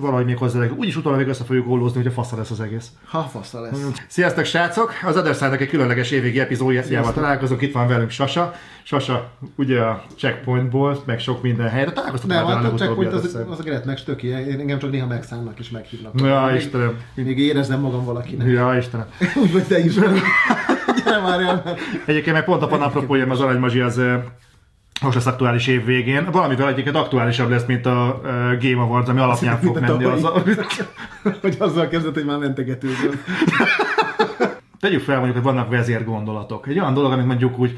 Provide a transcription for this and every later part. valahogy még hozzá legyen. Úgyis utána még össze fogjuk gollózni, hogy a faszra lesz az egész. Ha, faszra lesz. Sziasztok, srácok! Az Other Side-nak egy különleges évvégi epizódjával találkozunk. Itt van velünk Sasa. Sasa, ugye a Checkpointból, meg sok minden helyre találkoztatok már vele legutóbb. Nem, a Checkpoint az a Gretnek stöki. Engem csak néha megszállnak és meghívnak. Ja, Istenem. Még éreznem magam valakinek. Ja, Istenem. Úgy vagy te is. Gyere már jön. Egyébként meg pont a panapropójám az Aranymazsi az... Most lesz aktuális év végén. Valamivel egyébként aktuálisabb lesz, mint a Game Awards, ami alapján ez fog menni azzal. Hogy azzal kezdett, hogy már mentegetőzöm. Tegyük fel mondjuk, hogy vannak vezérgondolatok. Egy olyan dolog, amit mondjuk úgy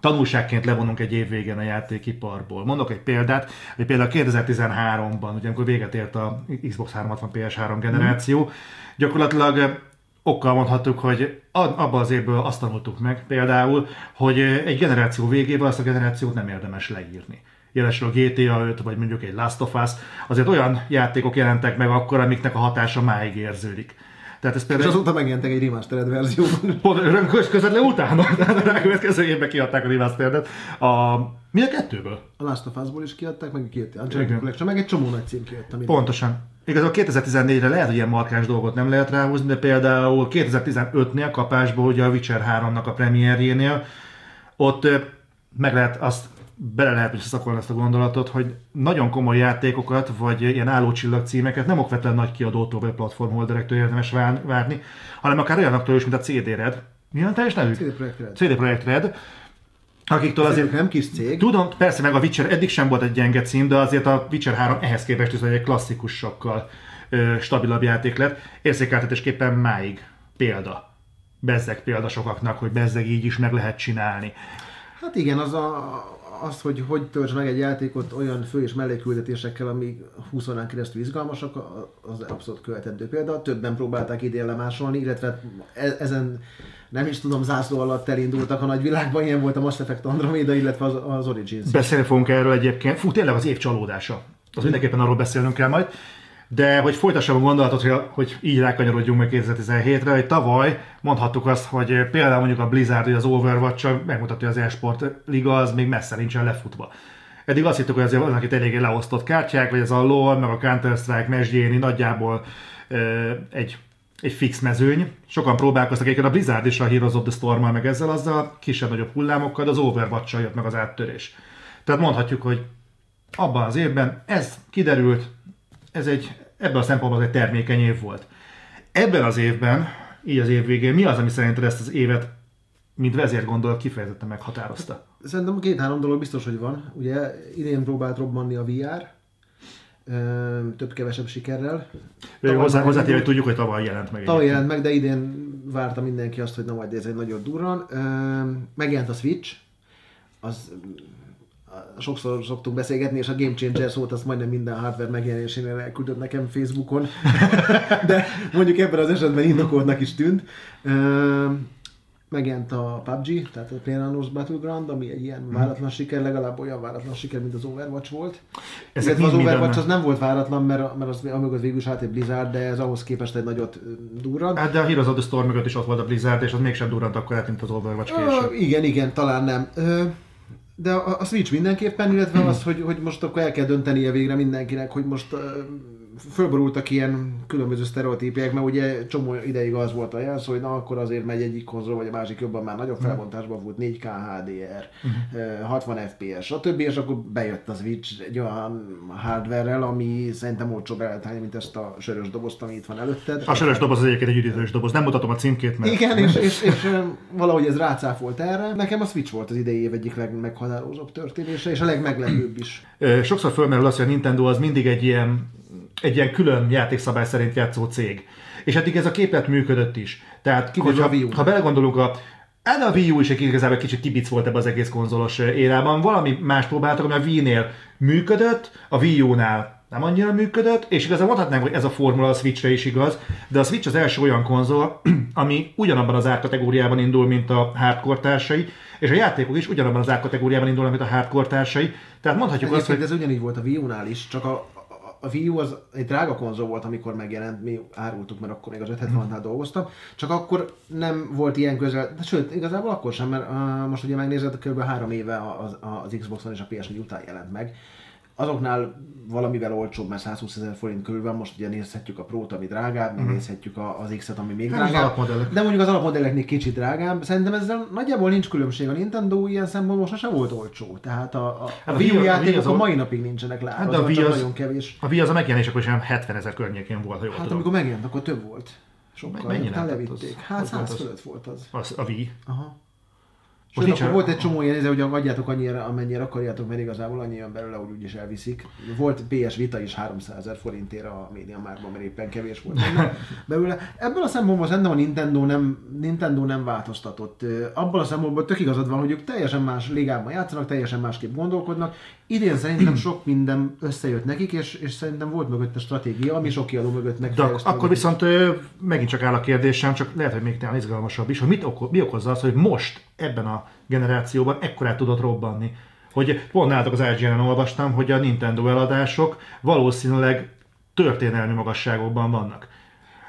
tanulságként levonunk egy év végén a játékiparból. Mondok egy példát, hogy például 2013-ban, ugye amikor véget ért a Xbox 360 PS3 generáció, gyakorlatilag okkal mondhattuk, hogy abban az évből azt tanultuk meg például, hogy egy generáció végében azt a generációt nem érdemes leírni. Jelesül a GTA 5, vagy mondjuk egy Last of Us, azért olyan játékok jelentek meg akkor, amiknek a hatása máig érződik. Tehát ez például... És azóta megjelentek egy remastered verzióban. Rönkös közvetlen utána, tehát a következő évben kiadták a remasteredet. Mi a kettőből? A Last of Us-ból is kiadták, meg a GTA Collection, meg egy csomó nagy cím kiadtam. Pontosan. Igazából 2014-re lehet, hogy ilyen markáns dolgot nem lehet ráhúzni, de például 2015-nél kapásból, ugye a Witcher 3-nak a premierjénél, ott meg lehet azt, bele lehet is szakolni ezt a gondolatot, hogy nagyon komoly játékokat, vagy ilyen állócsillag címeket nem okvetlenül nagy kiadótól, vagy platformholderektől érdemes várni, hanem akár olyanoktól is, mint a CD Red. Milyen teljes nevük? CD Projekt Red. Akiktől azért nem kis cég. Tudom, persze, meg a Witcher eddig sem volt egy gyenge cím, de azért a Witcher 3 ehhez képest is egy klasszikus sokkal stabilabb játék lett. Érzékeltetésképpen máig példa. Bezzeg példa sokaknak, hogy bezzeg így is meg lehet csinálni. Hát igen, az hogy töltsd meg egy játékot olyan fő- és mellékküldetésekkel, ami 20 órán keresztül izgalmasak, az abszolút követendő példa. Többen próbálták idén lemásolni, illetve ezen nem is tudom, zászló alatt elindultak a nagyvilágban, ilyen volt a Mass Effect Andromeda, illetve az Origins. Beszélni fogunk erről egyébként. Tényleg az év csalódása. Az mindenképpen arról beszélnünk kell majd. De hogy folytassam a gondolatot, hogy így rákanyarodjunk meg 2017-re, hogy tavaly mondhattuk azt, hogy például mondjuk a Blizzard vagy az Overwatch-sal megmutatja, hogy az e-sport liga az még messze nincsen lefutva. Eddig azt hittük, hogy azért vannak itt eléggé leosztott kártyák, vagy ez a LoL, meg a Counter-Strike, mesdjéni nagyjából egy fix mezőny. Sokan próbálkoztak, egyébként a Blizzard is a Heroes of the Storm-mal, meg ezzel azzal, kisebb-nagyobb hullámokkal, de az Overwatch-sal jött meg az áttörés. Tehát mondhatjuk, hogy abban az évben ez kiderült, ebben a szempontból egy termékeny év volt. Ebben az évben, így az év végén, mi az, ami szerinted ezt az évet, mint vezérgondolat kifejezetten meghatározta? Szerintem két-három dolog biztos, hogy van. Ugye idén próbált robbanni a VR, több-kevesebb sikerrel. Hozzátérve, hogy tudjuk, hogy tavaly jelent meg. Tavaly jelent meg, de idén várta mindenki azt, hogy na majd ez egy nagyon durran. Megjelent a Switch, az... Sokszor szoktunk beszélgetni, és a Game Changer szót azt majdnem minden hardware megjelenésénél elküldött nekem Facebookon, de mondjuk ebben az esetben indokoltnak is tűnt. Megjelent a PUBG, tehát a PlayerUnknown's Battleground, ami egy ilyen váratlan siker, legalább olyan váratlan siker, mint az Overwatch volt. Ezért az Overwatch az nem volt váratlan, mert az amögött végül is hát egy Blizzard, de ez ahhoz képest egy nagyot durrant. Hát de a Heroes of the Storm mögött is ott volt a Blizzard, és az mégsem durrant akkor át, mint az Overwatch később. Igen, talán nem. De a Switch mindenképpen, illetve az, hogy most akkor el kell döntenie végre mindenkinek, hogy most fölborultak ilyen különböző sztereotípiák, mert ugye csomó ideig az volt a jelszó, hogy na akkor azért megy egyik konzol, vagy a másik jobban már nagyobb felbontásban volt, 4K HDR, 60 FPS, stb. És akkor bejött a Switch egy olyan hardware-rel, ami szerintem olcsóbb eltálni, mint ezt a sörös dobozt, ami itt van előtted. A sörös doboz az egyébként egy üdítős doboz, nem mutatom a címkét, mert... Igen, és valahogy ez rácáfolt erre. Nekem a Switch volt az idei év egyik legmeghatározóbb történése, és a legmeglepőbb is. Sokszor fölmerül az, hogy a Nintendo az mindig egy ilyen külön játékszabály szerint játszó cég. És eddig ez a képlet működött is. Tehát ha belegondolunk, a Wii U is igazából kicsit kibic volt ebben az egész konzolos érában. Valami más próbáltak, ami a Wii-nél működött, a Wii U-nál nem annyira működött, és igazából mondhatnánk, hogy ez a formula a Switchre is igaz, de a Switch az első olyan konzol, ami ugyanabban az árkategóriában indul, mint a hardcore társai, és a játékok is ugyanabban az árkategóriában indul, mint a hardcore társai. Tehát mondhatjuk azt, hogy ez ugyanígy volt a Wii U-nál is, csak a Wii U az egy drága konzol volt, amikor megjelent, mi árultuk, mert akkor még az 570-nál dolgoztam, csak akkor nem volt ilyen közel, de sőt, igazából akkor sem, mert most ugye megnézed, kb. 3 éve az Xbox One és a PS4 után jelent meg. azoknál valamivel olcsóbb, mert 120 000 forint körül van, most ugye nézhetjük a Pro-t, ami drágább, megnézhetjük az X-et, ami még drágább, de mondjuk az alapmodelleknél kicsit drágább. Szerintem ezzel nagyjából nincs különbség. A Nintendo ilyen szemben most sem volt olcsó, tehát a Wii U játékok a mai napig nincsenek lábazva, hát csak nagyon kevés. A Wii az a megjelenés, akkor is 70 000 környékén volt, ha jól tudom. Hát amikor megjelent, akkor több volt. Sokkal, hát levitték. Hát 100 fölött volt az. A Wii? Aha. Sőt, akkor volt egy csomó ilyen, hogy adjátok annyira, amennyire akarjátok, mert igazából annyi jön belőle, hogy úgyis elviszik. Volt PS Vita is 300 000 forintért a MediaMarktban, mert éppen kevés volt belőle. Ebből a szempontból szerintem a Nintendo nem változtatott. Abban a szempontból tök igazad van, hogy ők teljesen más ligában játszanak, teljesen másképp gondolkodnak. Idén szerintem sok minden összejött nekik, és szerintem volt mögötte stratégia, ami sok kiadó mögött megfelelőzte. De akkor viszont megint csak áll a kérdésem, csak lehet, hogy még talán izgalmasabb is, hogy mi okozza azt, hogy most ebben a generációban ekkorát tudott robbanni. Hogy pont nálatok az IGN-en olvastam, hogy a Nintendo eladások valószínűleg történelmi magasságokban vannak.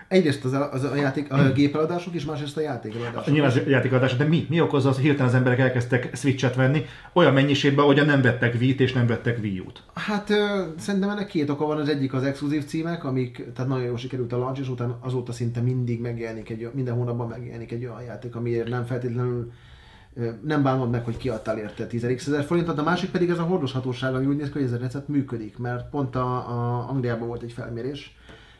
Egyrészt a gépeladások és másrészt a játékeladások. Nyilván az játékeladások, de mi okozza az, hogy hirtelen az emberek elkezdtek Switch-et venni olyan mennyiségben, hogy nem vettek Wii-t és nem vettek Wii U-t? Hát szerintem ennek két oka van. Az egyik az exkluzív címek, amik tehát nagyon jól sikerült a launch, és utána azóta szinte mindig minden hónapban megjelenik egy olyan játék, amiért nem feltétlenül nem bánod meg, hogy kiadtál érte 10 000 forintot, de a másik pedig ez a hordozhatóság, ami úgy néz ki, hogy ez a recept működik, mert pont a Angliában volt egy felmérés,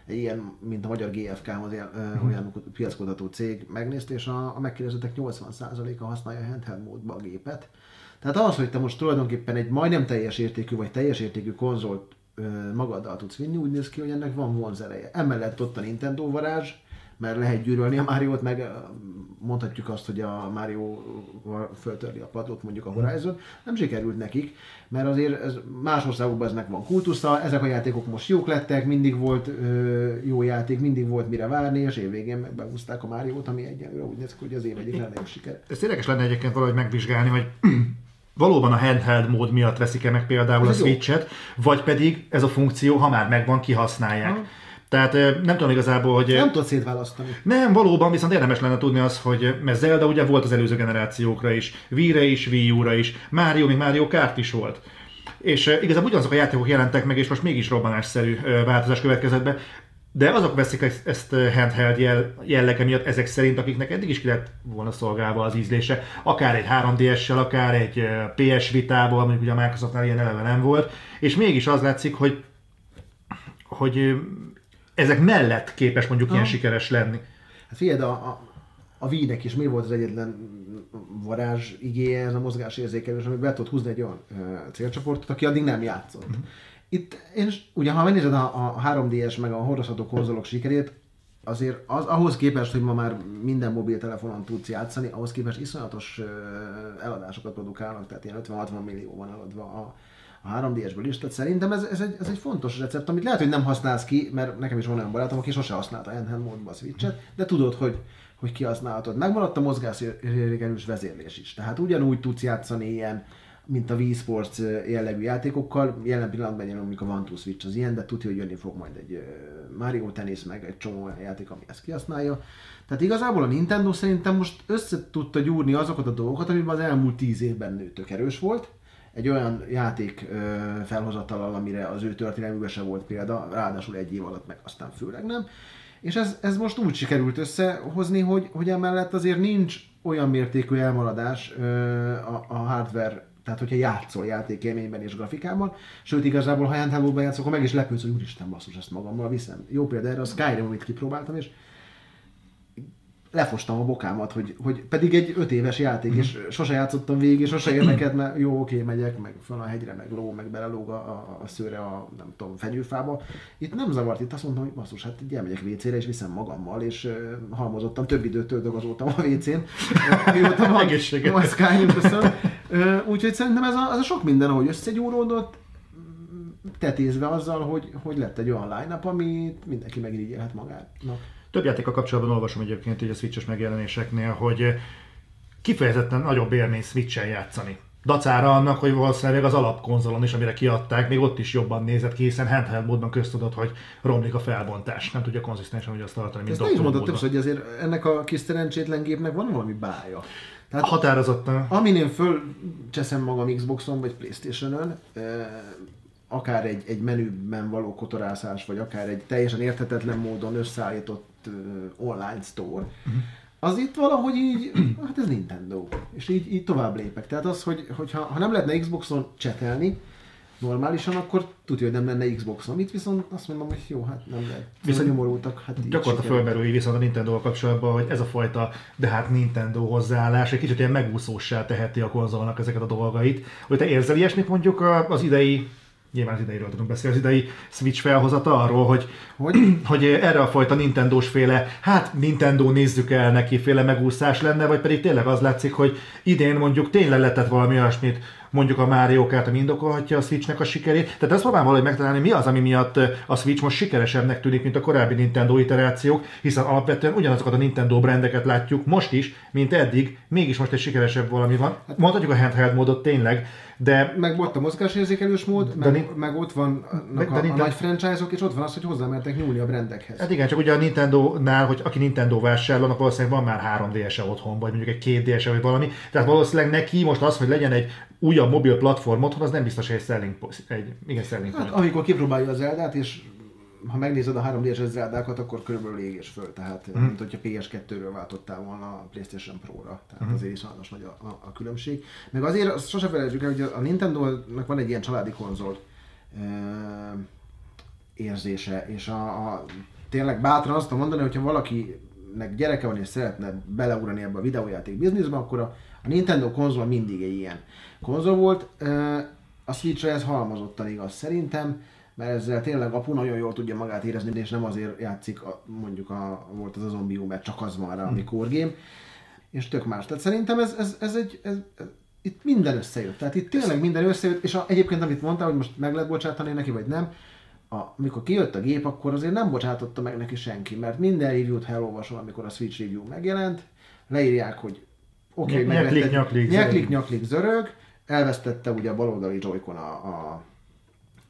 ilyen, mint a magyar GFK-n, az olyan piackutató cég megnézte, és a megkérdezettek 80%-a használja handheld módba a gépet. Tehát az, hogy te most tulajdonképpen egy majdnem teljes értékű vagy teljes értékű konzolt magaddal tudsz vinni, úgy néz ki, hogy ennek van vonzereje. Emellett ott a Nintendo varázs, mert lehet gyűrölni a Mario-t, meg mondhatjuk azt, hogy a Mario föltörli a padlót, mondjuk a Horizon, nem sikerült nekik, mert azért más országokban eznek van kultusza, ezek a játékok most jók lettek, mindig volt jó játék, mindig volt mire várni, és évvégén megbehúzták a Mario-t, ami egyenlőre úgy néz ki, hogy az év egyik legnagyobb siker. Ez érdekes lenne egyébként valahogy megvizsgálni, hogy valóban a handheld mód miatt veszik-e meg például ez a Switch-et, vagy pedig ez a funkció, ha már megvan, kihasználják. Ha. Tehát nem tudom igazából, hogy... Nem tudsz szétválasztani. Nem, valóban, viszont érdemes lenne tudni az, hogy... Mert Zelda ugye volt az előző generációkra is, Wii-re is, Wii U-ra is, Mario, még Mario Kart is volt. És igazából ugyanazok a játékok jelentek meg, és most mégis robbanásszerű változás következett be. De azok veszik ezt handheld jellege miatt ezek szerint, akiknek eddig is ki lett volna szolgálva az ízlése. Akár egy 3DS-sel, akár egy PS Vitával, mondjuk ugye a Microsoftnál ilyen eleve nem volt. És mégis az látszik, hogy ezek mellett képes mondjuk ilyen sikeres lenni. Hát figyeld, a Wii-nek is mi volt az egyetlen varázs igéje, ez a mozgásérzékelés, amit be tudott húzni egy olyan célcsoportot, aki addig nem játszott. Itt, ugyan, ha megnézed a 3DS meg a hordozható konzolok sikerét, azért ahhoz képest, hogy ma már minden mobiltelefonon tudsz játszani, ahhoz képest iszonyatos eladásokat produkálnak, tehát ilyen 50-60 millióban eladva a 3DS-ből is, tehát szerintem ez egy fontos recept, amit lehet, hogy nem használsz ki, mert nekem is van olyan barátom, aki sose használta handheld módban a Switch-et, de tudod, hogy kihasználhatod. Megmaradt a mozgásérzékelős vezérlés is, tehát ugyanúgy tudsz játszani ilyen, mint a Wii Sports jellegű játékokkal, jelen pillanatban jön, amikor van two Switch az ilyen, de tudja, hogy jönni fog majd egy Mario Tennis, meg egy csomó játék, ami ezt kihasználja. Tehát igazából a Nintendo szerintem most össze tudta gyúrni azokat a dolgokat, amiben az elmúlt 10 évben tök erős volt, egy olyan játék felhozatallal, amire az ő történelmükben se volt példa, ráadásul egy év alatt, meg aztán főleg nem. És ez most úgy sikerült összehozni, hogy emellett azért nincs olyan mértékű elmaradás a hardware, tehát hogyha játszol játékélményben és grafikában, sőt igazából, ha handheldben játszol, akkor meg is lepődsz, hogy úristen basszus, ezt magammal viszem. Jó példa erre a Skyrim, amit kipróbáltam, és lefostam a bokámat, hogy pedig egy 5 éves játék, és sose játszottam végig, és sose érdekelt, mert jó, oké, megyek, meg föl a hegyre, meg ló, meg belelóg a szőre a, nem tudom, fenyőfába. Itt nem zavart, itt azt mondtam, hogy basszus, hát így elmegyek WC-re, és viszem magammal, és halmozottam, több időt töltök azóta a WC-n, mióta van a Skyrim, köszönöm. Úgyhogy szerintem ez a sok minden, ahogy összegyúródott, tetézve azzal, hogy lett egy olyan line-up, amit mindenki megirigyelhet magának. Több játékkal kapcsolatban olvasom egyébként így a Switch-es megjelenéseknél, hogy kifejezetten nagyobb élmény Switch-en játszani. Dacára annak, hogy valószínűleg az alapkonzolon is, amire kiadták, még ott is jobban nézett ki, hiszen handheld módban köztudod, hogy romlik a felbontás. Nem tudja konzisztensen, hogy azt tartani, mint doktor módban. Ezt te is mondod, hogy azért ennek a kis szerencsétlen gépnek van valami bája. Tehát határozottan. Amin én fölcseszem magam Xboxon vagy Playstationön, akár egy menüben való kotorászás, vagy akár egy teljesen érthetetlen módon összeállított online store, az itt valahogy így, hát ez Nintendo, és így tovább lépek. Tehát az, hogy ha nem lehetne Xboxon csetelni normálisan, akkor tudja, hogy nem lenne Xboxon. Itt viszont azt mondom, hogy jó, hát nem lehet. Visszanyomorultak, hát így gyakorta fölmerülj viszont a Nintendo-val kapcsolatban, hogy ez a fajta, de hát Nintendo hozzáállás egy kicsit ilyen megúszóssá teheti a konzolnak ezeket a dolgait. Hogy te érzel ilyesmit mondjuk az idei, nyilván az ideiről tudunk beszélni, az idei Switch felhozata arról, hogy erre a fajta Nintendós-féle, hát Nintendo nézzük el neki, féle megúszás lenne, vagy pedig tényleg az látszik, hogy idén mondjuk tényleg letett valami olyasmit, mondjuk a Mario Kart, ami indokolhatja a Switchnek a sikerét. Tehát ezt próbálom valahogy megtalálni, mi az, ami miatt a Switch most sikeresebbnek tűnik, mint a korábbi Nintendo iterációk, hiszen alapvetően ugyanazokat a Nintendo brandeket látjuk most is, mint eddig, mégis most egy sikeresebb valami van. Mondhatjuk a handheld módot tényleg, de... Meg volt a mozgásérzékelős mód, meg ott vannak a nagy franchise-ok, és ott van az, hogy hozzámertek nyúlni a brandekhez. Hát igen, csak ugye a Nintendo-nál, hogy aki Nintendo vásárolnak, valószínűleg van már 3DS-e otthon, vagy mondjuk egy 2DS-e, vagy valami. Tehát valószínűleg neki most az, hogy legyen egy újabb mobil platform otthon, az nem biztos egy selling point. Hát amikor kipróbálja a Zeldát, és ha megnézed a 3DS-es Zeldákat, akkor körülbelül ég és föl. Tehát, mint hogyha PS2-ről váltottál volna a PlayStation Pro-ra. Tehát azért is sajnos nagy a különbség. Meg azért azt sose felejtsük el, hogy a Nintendo-nak van egy ilyen családi konzol érzése. És tényleg bátran azt mondani, hogyha valakinek gyereke van és szeretne beleugrani ebbe a videójáték bizniszbe, akkor a Nintendo konzol mindig egy ilyen konzol volt. A Switch-re ez halmazottan igaz szerintem, mert ezzel tényleg apu nagyon jól tudja magát érezni, és nem azért játszik, mondjuk volt az a zombió, mert csak az van rá, ami core game, és tök más. Tehát szerintem ez itt minden összejött. Tehát itt tényleg minden összejött, és egyébként amit mondtál, hogy most meg lehet bocsátani neki, vagy nem, amikor kijött a gép, akkor azért nem bocsátotta meg neki senki, mert minden review-t elolvasom, amikor a Switch review megjelent, leírják, hogy oké, nyaklik, zörög, elvesztette ugye a baloldali Joy-Con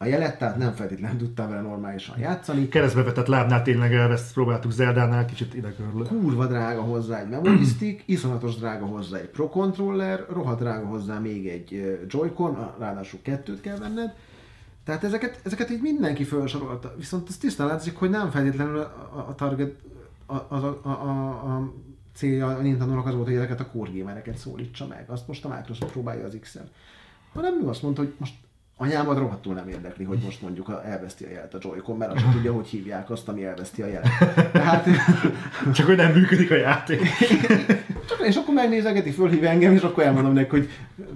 a jelet, tehát nem feltétlenül tudtál vele normálisan játszani. Keresztbe vetett lábnál tényleg elveszt, próbáltuk Zeldánál, kicsit idegörlő. Kurva drága hozzá egy memory stick, iszonyatos drága hozzá egy Pro Controller, rohadt drága hozzá még egy Joy-Con, ráadásul 2-t kell venned. Tehát ezeket így mindenki felsorolta, viszont azt tisztán látszik, hogy nem feltétlenül a target, a célja a Nintendo-nak az volt, hogy ezeket a core gamereket szólítsa meg. Azt most a Microsoft próbálja az X-en. Hanem ő azt mondta, hogy most anyámat rohadtul nem érdekli, hogy most mondjuk elveszti a jelet a Joy-Con, mert azt tudja, hogy hívják azt, ami elveszti a jelet. Tehát... Csak hogy nem működik a játék. És akkor megnézegeti, fölhív engem, és akkor elmondom neki, hogy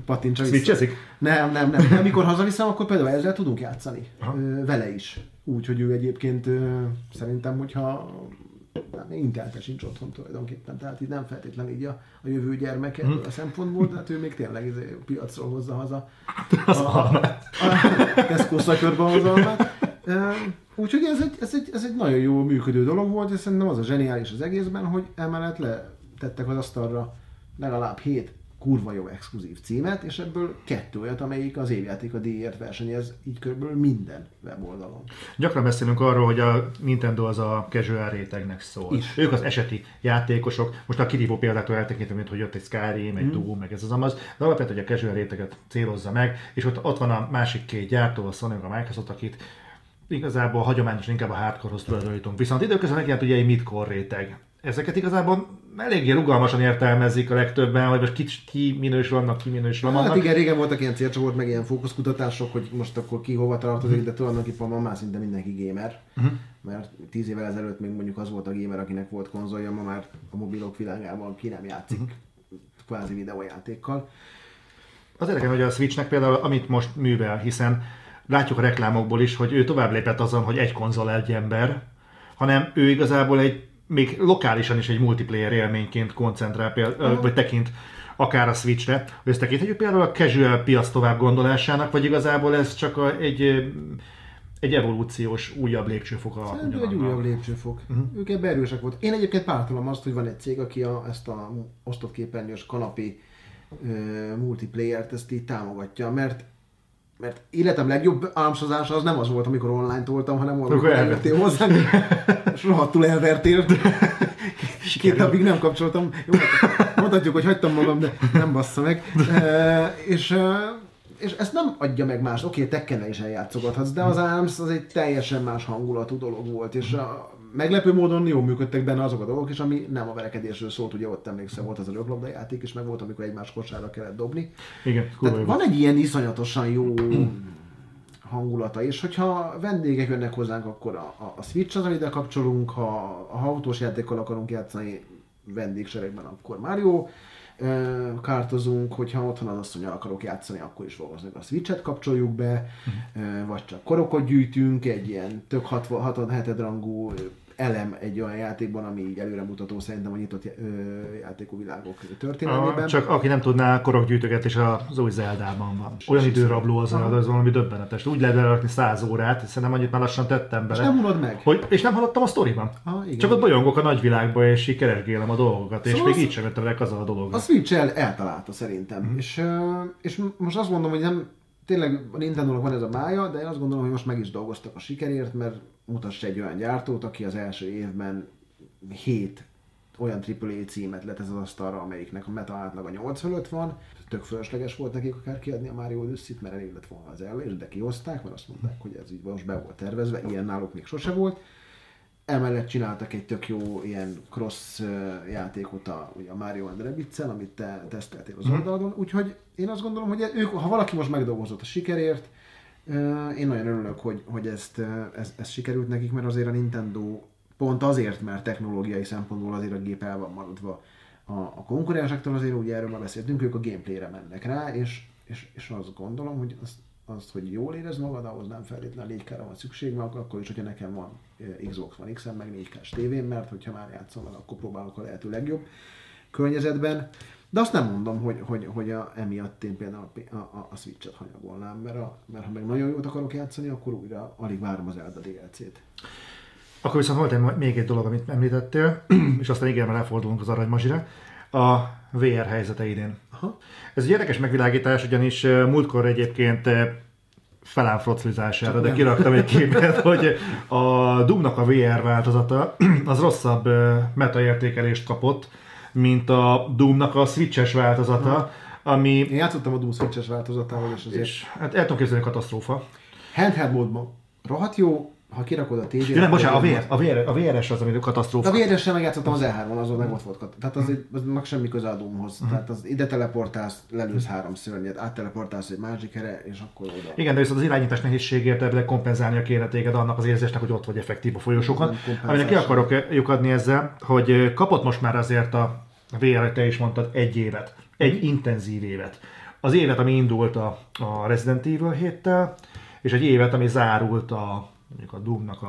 pattintsa vissza. Switchezik? Nem. Amikor hazaviszem, akkor például ezzel tudunk játszani. Aha. Vele is. Úgy, hogy ő egyébként szerintem, hogyha... Intelte sincs otthon tulajdonképpen, tehát így nem feltétlen így a jövő gyermeke a szempontból, de hát ő még tényleg a piacról hozza haza a Tesco szakörbe az almát. Úgyhogy ez egy nagyon jó működő dolog volt, és szerintem az a zseniális az egészben, hogy emellett letettek az asztalra legalább 7 kurva jó exkluzív címet, és ebből 2 olyat, amelyik az évjáték a díjért versenyez, így körülbelül minden weboldalon. Gyakran beszélünk arról, hogy a Nintendo az a casual rétegnek szól. Is. Ők az eseti játékosok, most a kirívó példáktól eltekintve, mint hogy ott egy Skyrim, egy Doom, meg ez az amaz, de alapvetően, hogy a casual réteget célozza meg, és ott van a másik 2 gyártó, a Sony, a Microsoft, akit igazából hagyományosan inkább a hardcore-hoz tulajdonítunk. Viszont időközben megjelent ugye egy mid-core réteg. Ezeket igazából eléggé rugalmasan értelmezik a legtöbben, hogy most ki minősül annak, ki minősül annak. Hát igen, régen voltak ilyen célcsoport, meg ilyen fókuszkutatások, hogy most akkor ki hova tartozik, de tulajdonképpen ma már szinte mindenki gamer. Mert 10 évvel ezelőtt még mondjuk az volt a gamer, akinek volt konzolja, ma már a mobilok világában ki nem játszik kvázi videójátékkal. Az érdekes, hogy a Switchnek például, amit most művel, hiszen látjuk a reklámokból is, hogy ő tovább lépett azon, hogy egy konzol egy ember, hanem ő igazából egy még lokálisan is egy multiplayer élményként koncentrál, vagy tekint akár a Switchre. Ezt tekinthetjük például a casual piac tovább gondolásának, vagy igazából ez csak egy evolúciós újabb lépcsőfok alap? Szerintem egy újabb lépcsőfok. Ők ebben erősek volt. Én egyébként pártolom azt, hogy van egy cég, aki ezt a osztott képernyős kanapé multiplayer-t ezt így támogatja, mert életem legjobb ámsozása az nem az volt, amikor online toltam, hanem amikor eljöttél hozzám, és rohadtul elvertél. Két napig nem kapcsoltam. Jó, mondhatjuk, hogy hagytam magam, de nem bassza meg. És és ezt nem adja meg más. Oké, Tekkennel is eljátszogathatsz, de az Arms az egy teljesen más hangulatú dolog volt, és meglepő módon jól működtek benne azok a dolgok is, ami nem a verekedésről szólt, ugye ott emlékszem, volt az a röplabdajáték, és meg volt, amikor egymás kosárra kellett dobni. Igen, tehát van egy ilyen iszonyatosan jó hangulata, és hogyha vendégek jönnek hozzánk, akkor a Switch az, amit ide kapcsolunk, ha autós játékkal akarunk játszani vendégseregben, akkor Mario kártozunk, hogyha otthon az asszonyal akarok játszani, akkor is valószínűleg a Switch-et kapcsoljuk be, vagy csak korokot gyűjtünk, egy ilyen tök 67 rangú elem egy olyan játékban, ami így előremutató szerintem a nyitott játékú világok történelmében. Csak aki nem tudná, korokgyűjtögetés az új Zeldában van. Olyan időrabló az valami döbbenetes. Úgy lehet belerakni 100 órát, szerintem annyit már lassan tettem bele. És nem unod meg. És nem hallottam a sztoriban. Csak ott bolyongok a nagyvilágba, és így keresgélem a dolgokat, szóval és még így sem jöttem le azzal a dologgal. A Switch eltalálta szerintem. Mm. És most azt mondom, hogy nem, tényleg a Nintendo-nak van ez a mája, de én azt gondolom, hogy most meg is dolgoztak a sikerért, mert mutass egy olyan gyártót, aki az első évben 7 olyan AAA címet letesz az asztalra, amelyiknek a meta átlag a 8 fölött van. Tök fölösleges volt nekik akár kiadni a Mario Odyssey-t, mert elég lett volna az elő, de kihozták, mert azt mondták, hogy ez így most be volt tervezve, ilyen náluk még sose volt. Emellett csináltak egy tök jó ilyen cross játékot a Mario & Rabbids-el, amit te teszteltél az oldalon, úgyhogy én azt gondolom, hogy ők, ha valaki most megdolgozott a sikerért, én nagyon örülök, hogy ez sikerült nekik, mert azért a Nintendo pont azért, mert technológiai szempontból azért a gép el van maradva a konkurensektől, azért ugye erről már beszéltünk, ők a gameplayre mennek rá, és azt gondolom, hogy azt, hogy jól érezd magad, ahhoz nem feltétlenül 4K-ra van szükség, mert akkor is, hogyha nekem van Xbox One X-en, meg 4K-s tévén, mert hogyha már játszom, akkor próbálok a lehető legjobb környezetben. De azt nem mondom, hogy emiatt én például a Switch-et hanyagolnám, mert ha meg nagyon jót akarok játszani, akkor újra alig várom az Zelda DLC-t. Akkor viszont volt még egy dolog, amit említettél, és aztán igen, mert elfordulunk az aranymazsira, a VR helyzete idén. Aha. Ez egy érdekes megvilágítás, ugyanis múltkor egyébként felám froclizására, de kiraktam egy képet, hogy a Doom-nak a VR változata az rosszabb metaértékelést kapott, mint a Doom-nak a Switch-es változata, ami... Én játszottam a Doom Switch-es változatával, és azért... És hát el tudom képzelni, katasztrófa. Handheld módban rohadt jó, ha kirakod a tévére... Nem, bocsánat, a VR-es az, ami katasztrófa. A VR-essel megjátszottam az E3-on, azon meg ott volt. Tehát az meg semmi köze a Doom-hoz. Tehát az ide teleportálsz, lelősz 3 szörnyet, átteleportálsz egy másik helyre, és akkor oda. Igen, de viszont az irányítás nehézségért ebből kompenzálnia kéne téged annak az érzésnek, hogy ott vagy effektív a folyosókon. Aminek ki akarok lyukadni ezzel, hogy kapott most már azért a VR, te is mondtad, egy évet. Egy intenzív évet. Az évet, ami indult a Resident Evil 7-tel, és egy évet, ami zárult a mondjuk a Doom-nak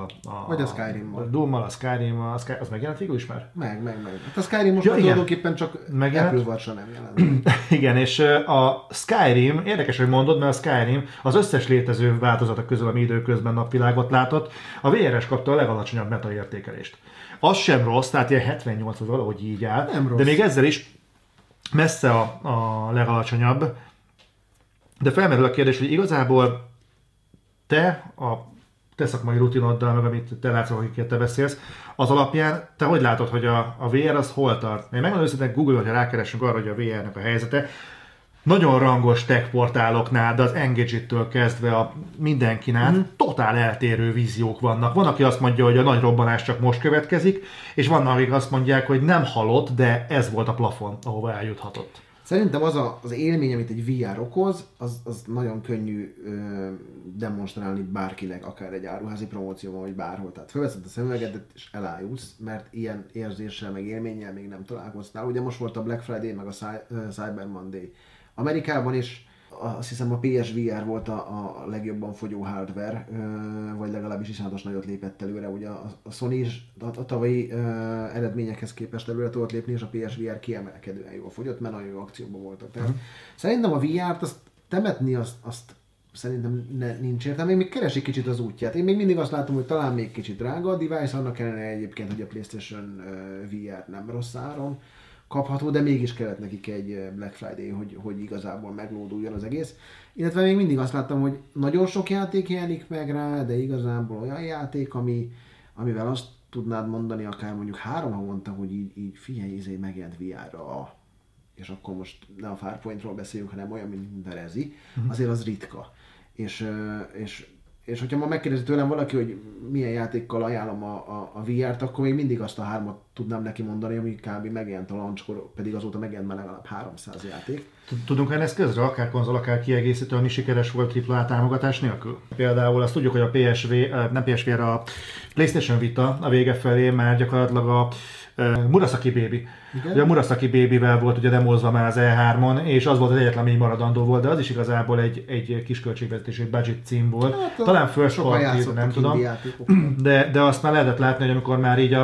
vagy a Skyrim-mal. A Doom-mal, a Skyrim-mal, az megjelent végül is már? Meg. Hát a Skyrim most tulajdonképpen csak Apple Watch-ra nem jelent. Igen, és a Skyrim, érdekes, hogy mondod, mert a Skyrim az összes létező változatok közül, ami időközben napvilágot látott, a VR-es kapta a legalacsonyabb metaértékelést. Az sem rossz, tehát ilyen 78 vagy valahogy így áll, de még ezzel is messze a legalacsonyabb. De felmerül a kérdés, hogy igazából te a szakmai rutinoddal, meg amit te látszol, akikért te beszélsz, az alapján te hogy látod, hogy a VR az hol tart? Én megmondom őszintén, Google-on, hogyha rákeresünk arra, hogy a VR-nek a helyzete, nagyon rangos tech portáloknál, de az Engage-től kezdve a mindenkinál totál eltérő víziók vannak. Van, aki azt mondja, hogy a nagy robbanás csak most következik, és vannak, akik azt mondják, hogy nem halott, de ez volt a plafon, ahova eljuthatott. Szerintem az élmény, amit egy VR okoz, az nagyon könnyű demonstrálni bárkinek, akár egy áruházi promócióban, vagy bárhol. Tehát felveszed a szemüvegedet és elájulsz, mert ilyen érzéssel, meg élménnyel még nem találkoztál. Ugye most volt a Black Friday, meg a Cyber Monday Amerikában is. Azt hiszem a PSVR volt a legjobban fogyó hardware, vagy legalábbis iszonyatos nagyot lépett előre. Ugye a Sony is a tavalyi eredményekhez képest előre tudott lépni, és a PSVR kiemelkedően jól fogyott, mert nagyon jó akcióban voltak. Tehát szerintem a VR-t azt temetni, azt szerintem nincs értelme. Én még keresik kicsit az útját. Én még mindig azt látom, hogy talán még kicsit drága a device, annak ellenére egyébként, hogy a PlayStation VR nem rossz áron kapható, de mégis kellett nekik egy Black Friday, hogy igazából meglóduljon az egész. Illetve még mindig azt láttam, hogy nagyon sok játék jelenik meg rá, de igazából olyan játék, amivel azt tudnád mondani akár mondjuk 3 havonta, hogy így figyelj, megjelent VR-ra a és akkor most nem a Farpointról beszéljünk, hanem olyan, mint a Rezi, azért az ritka. És hogyha ma megkérdezi tőlem valaki, hogy milyen játékkal ajánlom a VR-t, akkor még mindig azt a hármat tudnám neki mondani, ami kb. Megjelent a launchkor, pedig azóta megjelent már legalább 300 játék. Tudunk ennek eszközre, akár konzol, akár kiegészítő, ami sikeres volt AAA támogatás nélkül? Például azt tudjuk, hogy a a PlayStation Vita a vége felé már gyakorlatilag a Murasaki Baby. Ugye a Murasaki Baby-vel volt ugye demozva már az E3-on, és az volt az egyetlen, ami maradandó volt, de az is igazából egy kis költségvetési budget cím volt. Hát talán First Party, nem tudom. De azt már lehetett látni, hogy amikor már így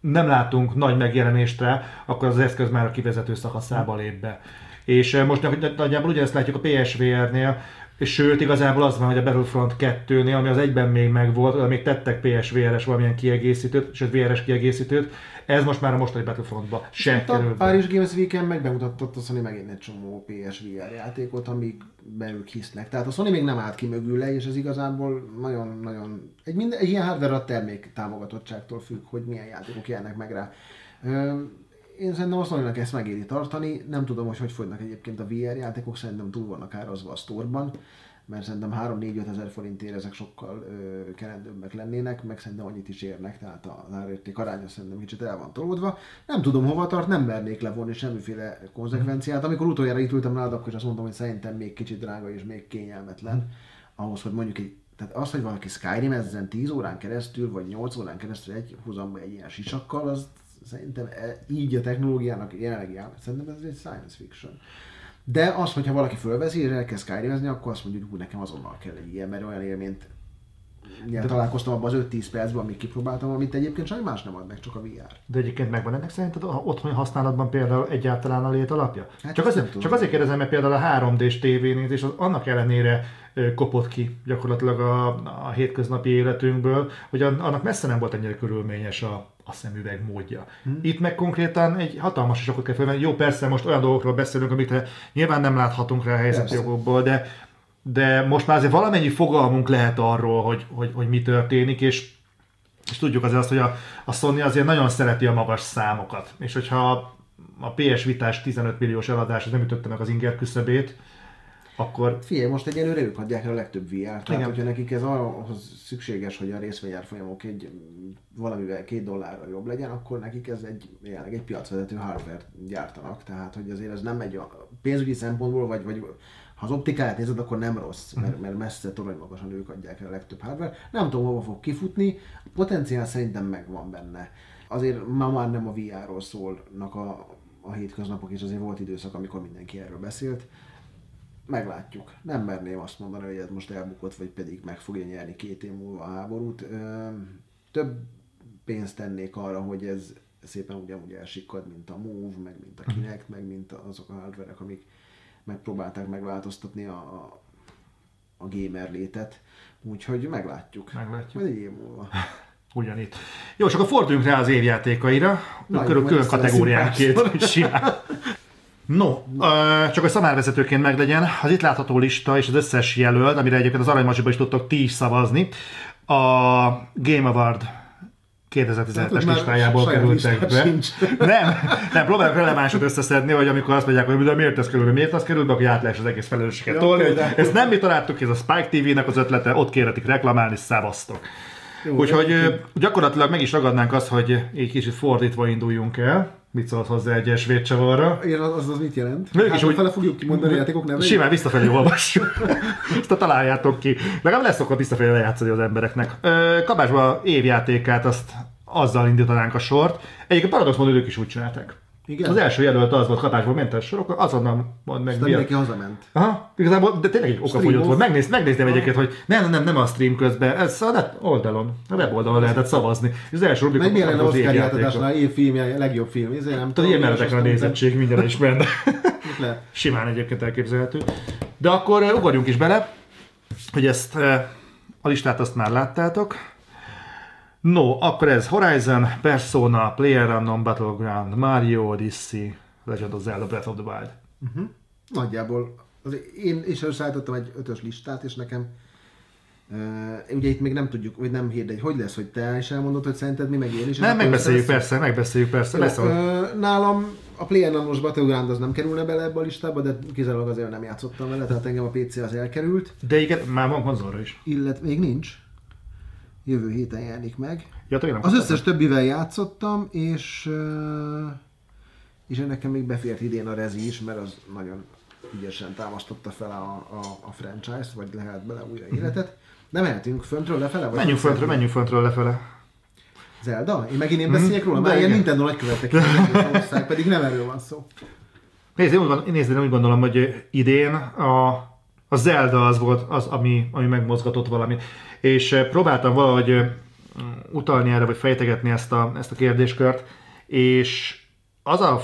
nem látunk nagy megjelenést rá, akkor az eszköz már a kivezető szakaszába lép be. És most nagyjából ugyanezt látjuk a PSVR-nél, sőt, igazából az van, hogy a Battlefront 2-nél, ami az egyben még megvolt, még tettek PSVR-es valamilyen kiegészítőt, sőt VR-es kiegészítőt, ez most már a mostani Battlefrontba sem kerül. A Paris Games Weekend megbemutattott a Sony megint egy csomó PSVR játékot, amikben ők hisznek. Tehát a Sony még nem állt ki mögül le, és ez igazából nagyon-nagyon... Egy ilyen hardware a termék támogatottságtól függ, hogy milyen játékok jelnek meg rá. Én szerintem a Sony-nak ezt megéri tartani, nem tudom, hogy fogynak egyébként a VR játékok, szerintem túl vannak árazva a sztorban, mert szerintem 3-4-5 ezer forintért ezek sokkal kelendőbbek lennének, meg szerintem annyit is érnek, tehát az árérték aránya szerintem kicsit el van tolódva. Nem tudom hova tart, nem mernék levonni semmiféle konzekvenciát. Amikor utoljára itt ültem nálad, akkor is azt mondtam, hogy szerintem még kicsit drága és még kényelmetlen ahhoz, hogy mondjuk egy... Tehát az, hogy valaki Skyrim ezen 10 órán keresztül, vagy 8 órán keresztül egy hozamba egy ilyen sisakkal, az szerintem így a technológiának jelenlegi állapot, szerintem ez egy science fiction. De az, hogyha valaki fölveszi és elkezd Skyrimezni, akkor azt mondjuk, hogy nekem azonnal kell egy ilyen, mert olyan élményt találkoztam abban az 5-10 percben, amíg kipróbáltam, amit egyébként semmi más nem ad meg, csak a VR. De egyébként megvan ennek szerinted otthoni használatban például egyáltalán a lét alapja? Hát csak azért kérdezem, mert például a 3D-s tévénézés az annak ellenére kopott ki gyakorlatilag a hétköznapi életünkből, hogy annak messze nem volt ennyire körülményes a szemüveg módja. Itt meg konkrétan egy hatalmas sokot kell felvenni. Jó, persze most olyan dolgokról beszélünk, amikre nyilván nem láthatunk rá a helyzetjogokból, de most már azért valamennyi fogalmunk lehet arról, hogy mi történik, és tudjuk azért azt, hogy a Sony azért nagyon szereti a magas számokat. És hogyha a PS Vitás 15 milliós eladás nem ütötte meg az inger küszöbét, akkor... Figyelj, most egyelőre ők adják el a legtöbb VR-t, tehát igen. Hogyha nekik ez ahhoz szükséges, hogy a részvényárfolyamok valamivel $2 jobb legyen, akkor nekik ez egy piacvezető hardware gyártanak, tehát hogy azért ez nem megy a pénzügyi szempontból, vagy ha az optikáját nézed, akkor nem rossz, mert messze toronymagasan ők adják el a legtöbb hardware. Nem tudom, hova fog kifutni, a potenciál szerintem megvan benne. Azért ma már nem a VR-ról szólnak a hétköznapok, és azért volt időszak, amikor mindenki erről beszélt. Meglátjuk. Nem merném azt mondani, hogy ez most elbukott, vagy pedig meg fogja nyerni 2 év múlva a háborút. Több pénzt tennék arra, hogy ez szépen ugyanúgy elsikkad, mint a Move, meg mint a Kinect, meg mint azok a hardverek, amik megpróbálták megváltoztatni a gamer létet. Úgyhogy meglátjuk. Vagy egy év múlva. Ugyanitt. Jó, csak akkor forduljunk rá az évjátékaira. Külön kategóriánként simán. No, csak hogy szamárvezetőként meglegyen, az itt látható lista és az összes jelölt, amire egyébként az aranymacsiba is tudtok ti is szavazni, a Game Award 2017-es listájából kerültek be. Nem, próbálok relevánsot összeszedni, hogy amikor azt mondják, hogy miért ez kerül be, akkor át lehessen az egész felelősséget tolni. Ezt nem mi találtuk, ez a Spike TV-nek az ötlete, ott kérhetik reklamálni, szavaztok. Úgyhogy gyakorlatilag meg is ragadnánk azt, hogy egy kicsit fordítva induljunk el. Mit szólt hozzá egy svéd csavarra? Az mit jelent? Hát fele fogjuk kimondani a játékok nevét? Simán visszafelé olvassuk. Ezt találjátok ki. Legalább lesz szokott visszafelé lejátszani az embereknek. Kabásba évjátékát, azt azzal indítanánk a sort. Egyébként paradox módon ők is úgy csinálták. Igen? Az első jelölt az volt, kabásból ment el sorok, azonnal mondd meg miért. Mindenki hazament. Aha, igazából, de tényleg egy okafogyott volt. Megnéztem egyébként, hogy nem a stream közben, ez a oldalon, a weboldalon lehetett szavazni. És az első rubrikon volt az évjátékot. Évfilmje, legjobb film, nem tudom. Ilyen melletekre a nézettség, minden is ment. Simán egyébként elképzelhető. De akkor ugorjunk is bele, hogy ezt a listát azt már láttátok. No, akkor ez Horizon, Persona, PlayerUnknown's Battleground, Mario Odyssey, Legend of Zelda, Breath of the Wild. Nagyjából. Én is összeállítottam egy 5-ös listát, és nekem... ugye itt még nem tudjuk, vagy nem hirdegy, hogy lesz, hogy te is elmondod, hogy szerinted mi meg én is. Nem, megbeszéljük persze. Nálam a PlayerUnknown's Battleground az nem kerülne bele ebbe a listába, de kizárólag azért nem játszottam vele, tehát engem a PC az elkerült. De igen, már van konzolra is. Illetve még nincs. Jövő héten jelenik meg. Ja, az összes többivel játszottam, és nekem még befért idén a Rezi is, mert az nagyon ügyesen támasztotta fel a franchise-t, vagy lehet bele újra életet. De mehetünk föntről lefele? Menjünk föntről lefele. Zelda? Én megint én beszéljek róla? Már ilyen Nintendo nagykövetek az ország, pedig nem erről van szó. Nézd, én úgy gondolom, hogy idén a Zelda az volt az, ami megmozgatott valamit. És próbáltam valahogy utalni erre, vagy fejtegetni ezt a kérdéskört, és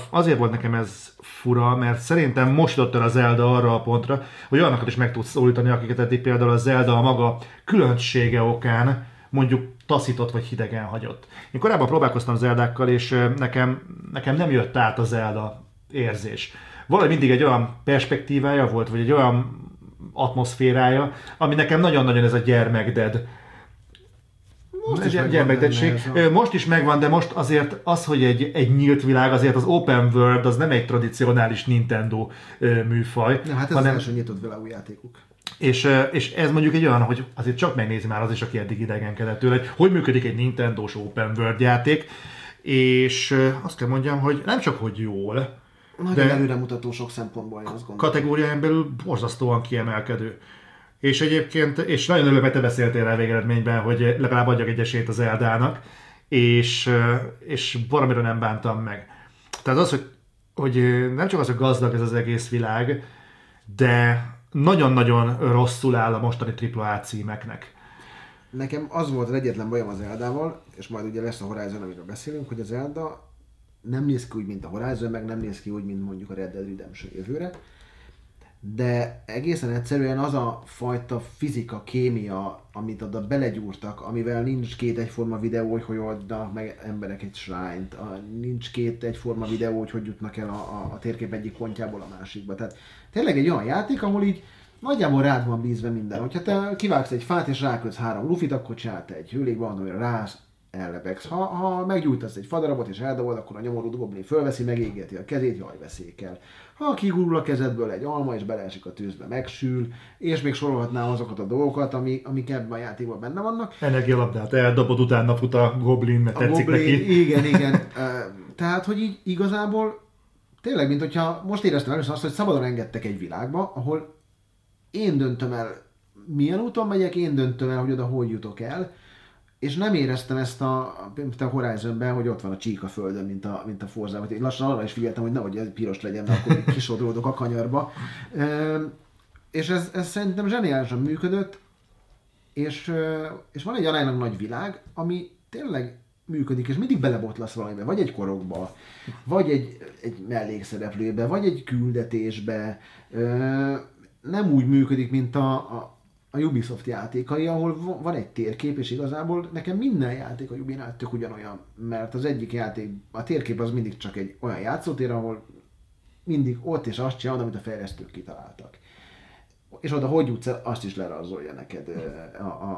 azért volt nekem ez fura, mert szerintem most jutott el a Zelda arra a pontra, hogy olyanokat is meg tudsz szólítani, akiket eddig például a Zelda a maga különbsége okán mondjuk taszított vagy hidegen hagyott. Én korábban próbálkoztam Zeldákkal, és nekem nem jött át a Zelda érzés. Valahogy mindig egy olyan perspektívája volt, vagy egy olyan atmoszférája, ami nekem nagyon-nagyon ez a gyermekded. Most is megvan, de most azért az, hogy egy nyílt világ, azért az open world az nem egy tradicionális Nintendo műfaj. Nem, hát ez hanem, az első nyitott világú játékuk. És ez mondjuk egy olyan, hogy azért csak megnézi már az is, aki eddig idegenkedett tőle, hogy működik egy Nintendo-s open world játék, és azt kell mondjam, hogy nem csak hogy jól, nagyon előremutató sok szempontból, én azt gondolom. Kategórián belül borzasztóan kiemelkedő. És egyébként, és nagyon örülök, mert te beszéltél el végeredményben, hogy legalább adjak egy esélyt az Zeldának, és baromira nem bántam meg. Tehát az, hogy nem csak az, hogy gazdag ez az egész világ, de nagyon-nagyon rosszul áll a mostani AAA címeknek. Nekem az volt az egyetlen bajom az Zeldával, és majd ugye lesz a Horizon, amiről beszélünk, hogy az Zelda nem néz ki úgy, mint a Horizon, meg nem néz ki úgy, mint mondjuk a Red Dead Redemption jövőre. De egészen egyszerűen az a fajta fizika, kémia, amit oda belegyúrtak, amivel nincs két egyforma videó, hogy adnak meg emberek egy shrine-t, nincs két egyforma videó, hogy jutnak el a térkép egyik pontjából a másikba. Tehát tényleg egy olyan játék, ahol így nagyjából rád van bízve minden. Hogyha te kivágsz egy fát és rákötsz 3 lufit, akkor csinálta egy hőlékbe, amire rász, ellepegsz. Ha meggyújtasz egy fadarabot és eldobold, akkor a nyomorult goblin fölveszi, megégeti a kezét, jaj, veszék el. Ha kigurul a kezedből egy alma és beleesik a tűzbe, megsül, és még sorolhatnám azokat a dolgokat, amik ebben a játékban benne vannak. Energialabdát eldobod, utána fut a goblin, mert tetszik goblin, neki. Igen. Tehát, hogy így igazából tényleg, mint hogyha most éreztem először azt, hogy szabadon engedtek egy világba, ahol én döntöm el, milyen úton megyek, én döntöm el, hogy oda hol jutok el. És nem éreztem ezt a Horizonben, hogy ott van a csík a földön, mint a Forzában. Én lassan arra is figyeltem, hogy nehogy ez piros legyen, mert akkor kisodródok a kanyarba. És ez szerintem zseniálisan működött, és van egy aránylag nagy világ, ami tényleg működik, és mindig belebotlasz valamibe, vagy egy korokba, vagy egy mellékszereplőbe, vagy egy küldetésbe. Nem úgy működik, mint a Ubisoft játékai, ahol van egy térkép, és igazából nekem minden játék a Ubinál tök ugyanolyan, mert az egyik játék, a térkép az mindig csak egy olyan játszótér, ahol mindig ott és azt csinálod, amit a fejlesztők kitaláltak. És oda hogy jutsz el, azt is lerazzolja neked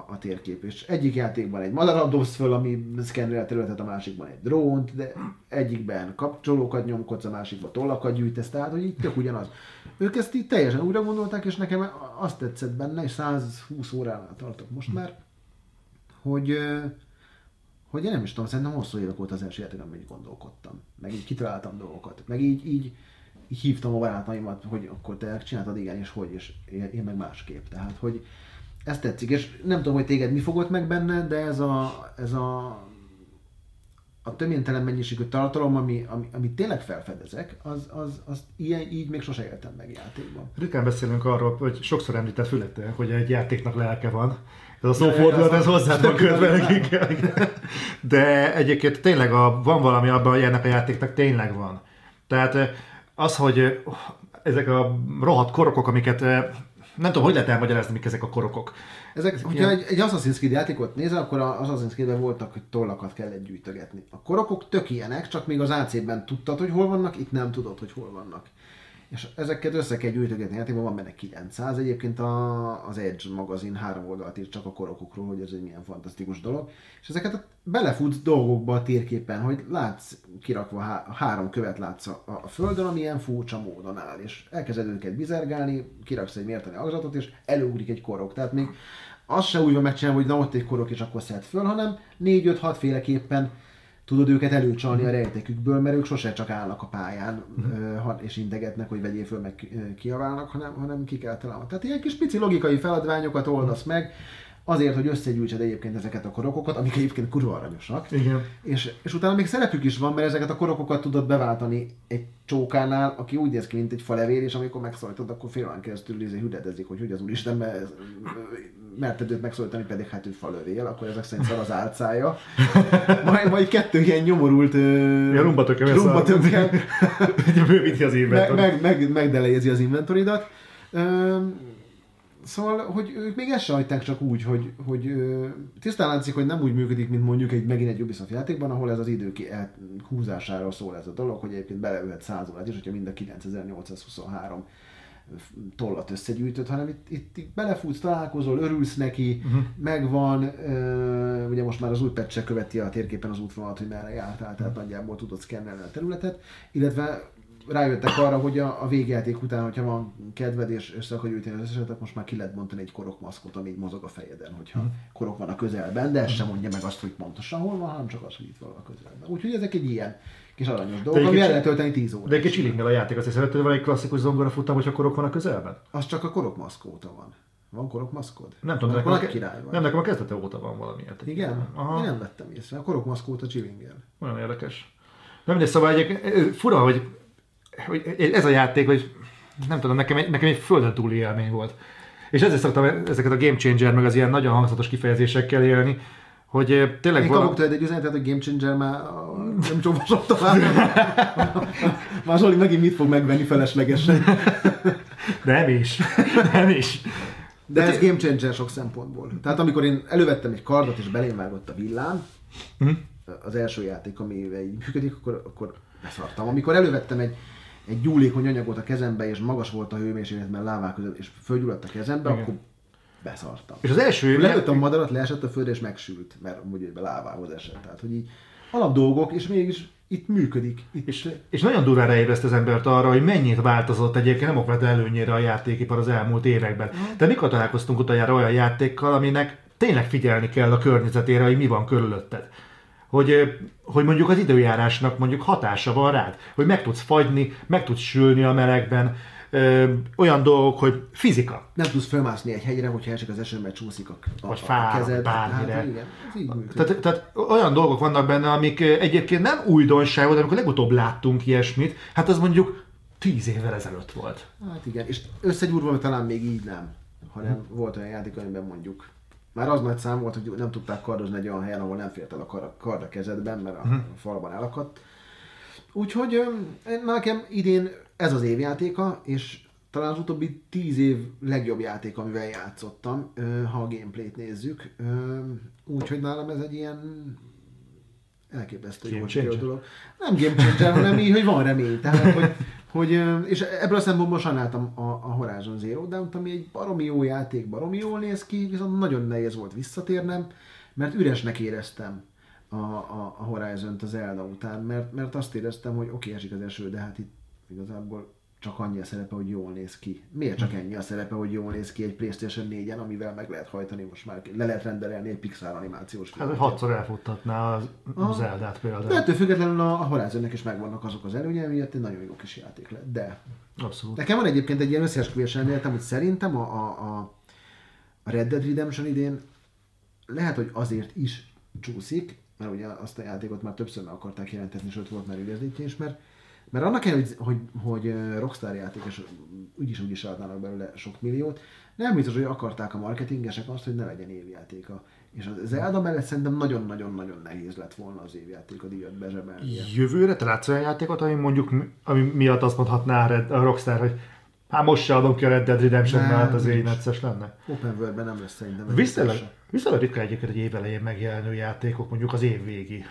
a térkép. És egyik játékban egy madarat dobsz föl, ami szkenrel területet, a másikban egy drónt, de egyikben kapcsolókat nyomkodsz, a másikban tollakat gyűjtesz, tehát hogy így tök ugyanaz. Ők ezt így teljesen újra gondolták, és nekem azt tetszett benne, és 120 óránál tartok most már, hogy én nem is tudom, szerintem hosszú évek óta az első játék, amiben így gondolkodtam, meg így kitaláltam dolgokat, meg így hívtam a barátaimat, hogy akkor te csináltad, igen, és hogy, és én meg másképp. Tehát, hogy ez tetszik, és nem tudom, hogy téged mi fogott meg benne, de ez a töménytelen mennyiségű tartalom, ami tényleg felfedezek, az ilyen így még sose éltem meg játékban. Ritkán beszélünk arról, hogy sokszor említett főleg te, hogy egy játéknak lelke van. Ez a szófordulat, ez hozzád van kötve. De egyébként tényleg van valami abban, hogy ennek a játéknak tényleg van. Tehát az, hogy ezek a rohadt korokok, amiket nem tudom, hogy lehet elmagyarázni, mik ezek a korokok. Hogyha egy Assassin's Creed játékot nézel, akkor az Assassin's Creedben voltak, hogy tollakat kellett gyűjtögetni. A korokok tök ilyenek, csak még az AC-ben tudtad, hogy hol vannak, itt nem tudod, hogy hol vannak. És ezeket össze kell gyűjtögetni a játékban, van benne 900. Egyébként az Edge magazin 3 oldalt írt csak a korokokról, hogy ez egy milyen fantasztikus dolog. És ezeket a belefut dolgokba a térképen, hogy látsz kirakva három követ látsz a földön, ami ilyen furcsa módon áll. És elkezded őket bizergálni, kiraksz egy mértani agzatot, és előugrik egy korok. Tehát még az se úgy van megcsinálva, hogy na ott egy korok, és akkor szed föl, hanem 4-5-6 féleképpen tudod őket előcsalni a rejtekükből, mert ők sose csak állnak a pályán és integetnek, hogy vegyél föl, meg kiaválnak, hanem ki kell találni. Tehát ilyen kis pici logikai feladványokat oldasz meg, azért, hogy összegyűjtsed egyébként ezeket a korokokat, amik egyébként kurva aranyosak. Igen. És utána még szerepük is van, mert ezeket a korokokat tudod beváltani egy csókánál, aki úgy néz ki, mint egy falevél, és amikor megszólítod, akkor fél órán keresztül hüledezik, hogy az úristen, merted őt megszólítani, pedig hát ő falövél, akkor ezek szerint szar az álcája. Majd kettő ilyen nyomorult rumbatökkel bővíti az inventorit. Megdelejezi az inventoridat. Szóval, hogy ők még ezt se hagyták csak úgy, hogy tisztán látszik, hogy nem úgy működik, mint mondjuk megint egy Ubisoft játékban, ahol ez az idő húzásáról szól ez a dolog, hogy egyébként beleülhet 100 órát is, hogyha mind a 9823 tollat összegyűjtött, hanem itt belefutsz, találkozol, örülsz neki, megvan, ugye most már az új patch se követi a térképen az útvonalat, hogy merre jártál, tehát nagyjából tudod szkennelni a területet, illetve rájöttek arra, hogy a végjáték után, hogyha van kedved és össze akar gyűjteni az összeset, most már ki lehet bontani egy korokmaszkot, ami így mozog a fejeden, hogyha korok van a közelben, de ez sem mondja meg azt, hogy pontosan hol van, hanem csak az, hogy itt van a közelben. Úgyhogy ezek egy ilyen kis aranyos dolog, ami el lehet tölteni 10 óra. De egy kicsi lingel a játék, azt szeretnél valami klasszikus zongorafuttam, hogyha korok van a közelben? Az csak a korokmaszk óta van. Van korokmaszkod? Nem tudom, nekem a kezdete óta van valamiért. Igen? Aha. Én nem vettem észre. A korokmaszk óta chillinger. Olyan érdekes. Nem, de szóval fura, hogy ez a játék, hogy nem tudom, nekem egy földön túli élmény volt. És ezért szoktam ezeket a Game Changer, meg az ilyen nagyon hangzatos kifejezésekkel élni, hogy tényleg én kapok tőled egy üzenetet, hogy Game Changer már nem csomósabb talán. Már Zsoli megint mit fog megvenni feleslegesen. Nem is. De ez Game Changer sok szempontból. Tehát amikor én elővettem egy kardot és belém vágott a villám, az első játék, ami így működik, akkor beszartam. Amikor elővettem egy gyúlékony anyagot a kezembe, és magas volt a hőmérséklet, mert lávák között, és fölgyulladt a kezembe, igen. Akkor beszartam. És az első... Lelőtt a madarat, leesett a földre, és megsült, mert amúgy lávához esett. Tehát, hogy így alap dolgok, és mégis itt működik. Itt... És nagyon durvára ébreszt az embert arra, hogy mennyit változott egyébként nem okvetlen előnyére a játékipar az elmúlt években. De mikor találkoztunk utoljára olyan játékkal, aminek tényleg figyelni kell a környezetére, hogy mi van körülötted. Hogy mondjuk az időjárásnak mondjuk hatása van rád, hogy meg tudsz fagyni, meg tudsz sülni a melegben, olyan dolgok, hogy fizika. Nem tudsz fölmászni egy hegyre, hogyha esik az eső, mert csúszik a kezed. Bármire. Hát, igen, tehát olyan dolgok vannak benne, amik egyébként nem újdonság, de amikor legutóbb láttunk ilyesmit, hát az mondjuk 10 évvel ezelőtt volt. Hát igen, és összegyúrva talán még így nem, hanem volt olyan játék, amiben mondjuk már az nagy szám volt, hogy nem tudták kardozni egy olyan helyen, ahol nem fért el a kard a kezedben, mert a falban elakadt. Úgyhogy nekem idén ez az évjátéka, és talán az utóbbi 10 év legjobb játék, amivel játszottam, ha a gameplayt nézzük. Úgyhogy nálam ez egy ilyen elképesztő jó dolog. Nem game changer, hanem így, hogy van remény. Tehát, és ebből a szempontból sajnáltam a Horizon Zero Dawn, ami egy baromi jó játék, baromi jól néz ki, viszont nagyon nehéz volt visszatérnem, mert üresnek éreztem a Horizont az Zelda után, mert azt éreztem, hogy oké, esik az eső, de hát itt igazából csak annyi a szerepe, hogy jól néz ki. Miért csak ennyi a szerepe, hogy jól néz ki egy PlayStation 4-en, amivel meg lehet hajtani most már, le lehet rendelni egy Pixar animációs filmet. Hát, 6-szor elfuttatná a Zeldát például. De ettől függetlenül a Horizonnek is megvannak azok az előnyei, miatt egy nagyon jó kis játék lett, de... Abszolút. Nekem van egyébként egy ilyen összeesküvés elméletem, hogy szerintem a Red Dead Redemption idén lehet, hogy azért is csúszik, mert ugye azt a játékot már többször meg akarták jelentetni, sőt volt már ügyezlítje is, mert annak kell, hogy Rockstar játékos úgyis adnának belőle sok milliót, nem biztos, hogy akarták a marketingesek azt, hogy ne legyen évjátéka. És az Zelda mellett szerintem nagyon-nagyon-nagyon nehéz lett volna az évjáték a díjat bezsebelni. Jövőre te látsz olyan játékot, ami miatt azt mondhatná a Rockstar, hogy hát most se adom ki a Red Dead Redemption, mert az így necces lenne. Open World-ben nem lesz szerintem. Viszont ritka egyébként egy év elején megjelenő játékok, mondjuk az évvégi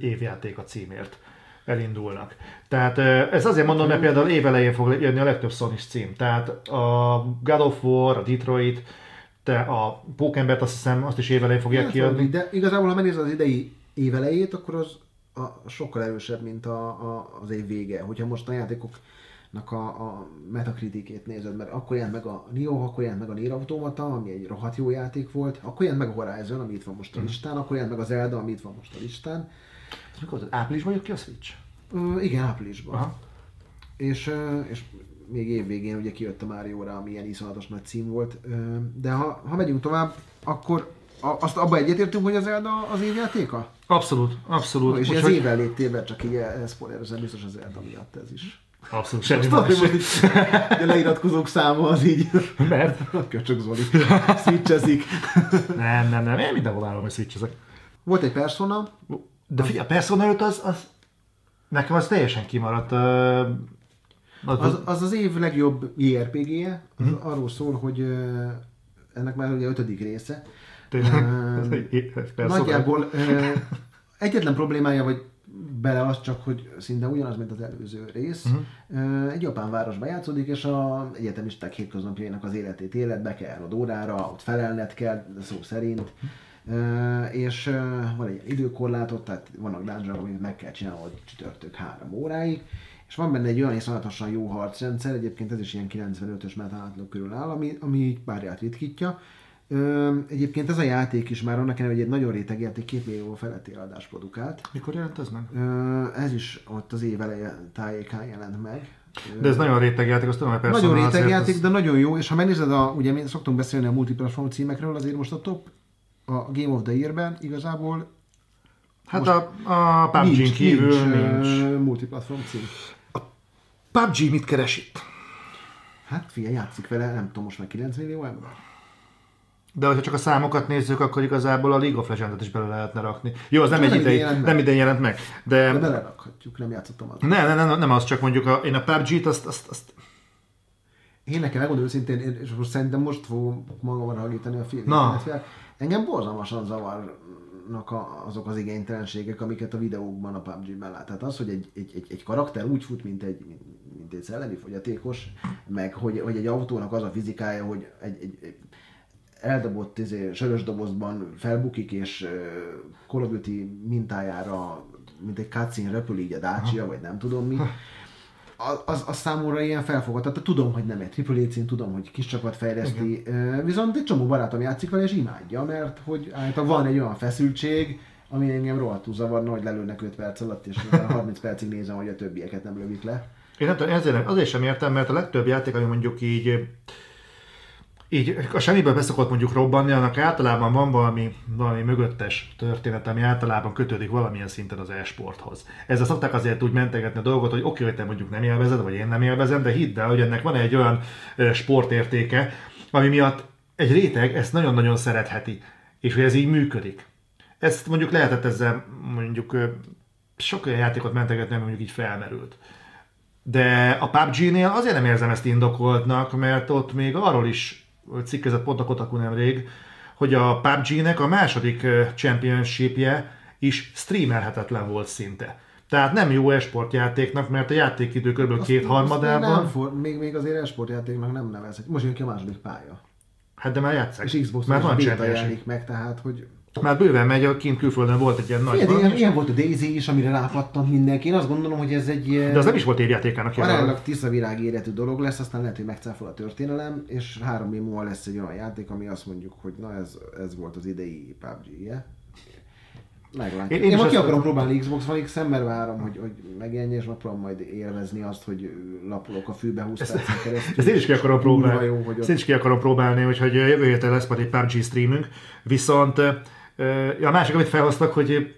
évjáték a címért. elindulnak. Tehát ez azért mondom, mert például évelején fog jönni a legtöbb Sony-s cím. Tehát a God of War, a Detroit, a Pókembert azt hiszem, azt is évelején fogják kiadni. De igazából, ha megnézed az idei évelejét, akkor az sokkal erősebb, mint az év vége. Hogyha most a játékoknak a Metacriticét nézed, mert akkor jelent meg a Nioh, akkor jelent meg a Nier Automata, ami egy rohadt jó játék volt, akkor jelent meg a Horizon, ami itt van most a listán, akkor jelent meg a Zelda, ami itt van most a listán. Mikor? Áprilisban jött ki a Switch? Igen, áprilisban. Aha. És még évvégén ugye kijött a Mario-ra, ami ilyen iszonyatos nagy cím volt. De ha megyünk tovább, akkor azt abba egyetértünk, hogy az Zelda az évjátéka? Abszolút, abszolút. És az évvel létében csak így elszpoilerezem, biztos az Zelda miatt ez is. Abszolút, semmi más. A leiratkozók száma az így... Mert? Köcsök Zoli. Switchezik. Nem. Én mindenhol állom, hogy switchezek. Volt egy Persona. De figyelj, a Persona 5 az nekem az teljesen kimaradt. Az év legjobb JRPG-je, az arról szól, hogy ennek már ugye 5. része. Nagyjából egyetlen problémája, vagy bele az csak, hogy szinte ugyanaz, mint az előző rész. Egy japán városban játszódik, és az egyetemisták hétköznapjainak az életét éled, be kell járnod órára, ott felelned kell, szó szerint. És van egy időkorlátot, tehát vannak dungeonok, amit meg kell csinálni csütörtök 3 óráig, és van benne egy olyan iszonyatosan jó harcrendszer, egyébként ez is ilyen 95-ös meta átlag körül áll, ami párját ritkítja. Egyébként ez a játék is már annak ellenére, hogy egy nagyon réteg játék 2 millió feletti eladást produkált. Mikor jelent ez meg? Ez is ott az év eleje tájékán jelent meg. De ez nagyon réteg játék, azt tudom, hogy persze. Nagyon réteg játék, de nagyon jó, és ha megnézed, ugye szoktunk beszélni a multiplatform címekről, azért most a top a Game of the Year-ben igazából hát a PUBG-n kívül nincs multiplatform cím. A PUBG mit keres itt? Hát figyelj, játszik vele, nem tudom, most már 9 millió ember. De hogyha csak a számokat nézzük, akkor igazából a League of Legends-et is bele lehetne rakni. Jó, az nem idén jelent meg. De belerakhatjuk, nem játszottam azon. Nem az, csak mondjuk én a PUBG-t azt... Én nekem megmondom őszintén, és most szerintem most fogom magamra hallítani a filmet. Engem borzalmasan zavarnak azok az igénytelenségek, amiket a videókban, a PUBG-ben lát. Tehát az, hogy egy karakter úgy fut, mint egy szellemi fogyatékos, meg hogy egy autónak az a fizikája, hogy egy eldobott sörös dobozban felbukik, és Call of Duty mintájára, mint egy cutscene repül így a Dacia, vagy nem tudom mi. Az számomra ilyen felfogadható. Tudom, hogy nem egy AAA cím, tudom, hogy kis csapat fejleszti, viszont egy csomó barátom játszik vele, és imádja, mert hogy van egy olyan feszültség, ami engem rohadtul zavarna, hogy lelőnek 5 perc alatt, és 30 percig nézem, hogy a többieket nem lövik le. Én nem tudom, azért sem értem, mert a legtöbb játék, ami mondjuk így a semmiből beszokott mondjuk robbanni, annak általában van valami mögöttes történet, ami általában kötődik valamilyen szinten az e-sporthoz. Ezzel szokták azért úgy mentegetni a dolgot, hogy oké, hogy te mondjuk nem élvezed, vagy én nem élvezem, de hidd el, hogy ennek van egy olyan sportértéke, ami miatt egy réteg ezt nagyon-nagyon szeretheti, és hogy ez így működik. Ezt mondjuk lehetett ezzel mondjuk sok olyan játékot mentegetni, ami mondjuk így felmerült. De a PUBG-nél azért nem érzem ezt indokoltnak, mert ott még arról is cikkezett pont a Kotaku nemrég, hogy a PUBG-nek a második championship-je is streamelhetetlen volt szinte. Tehát nem jó e-sportjátéknak, mert a játékidő kb. 2/3-ában... Még azért e-sportjátéknak nem nevezhet. Most jön ki a második pálya. Hát de már játsszák. És Xbox-on már is béta jelenik meg, tehát hogy... Már bőven megy, kint külföldön volt egy ilyen nagy... Ilyen volt a Daisy is, amire rápattant mindenki. Én azt gondolom, hogy ez egy... De az nem is volt évjátékának jelent. Aránylag tiszavirág éretű dolog lesz, aztán lehet, hogy megcáfol a történelem, és 3 év múlva lesz egy olyan játék, ami azt mondjuk, hogy na ez volt az idei PUBG-je. Meglátjuk. Én ma ki akarom próbálni Xbox One X-en, mert várom, hogy megjelenjen, és megpróbálom majd élvezni azt, hogy lapolok a fűbe 20 percen keresztül. Ezt én is ki akarom próbálni. Hogy jövő héten lesz majd egy PUBG streamünk, viszont a másik, amit felhoztak, hogy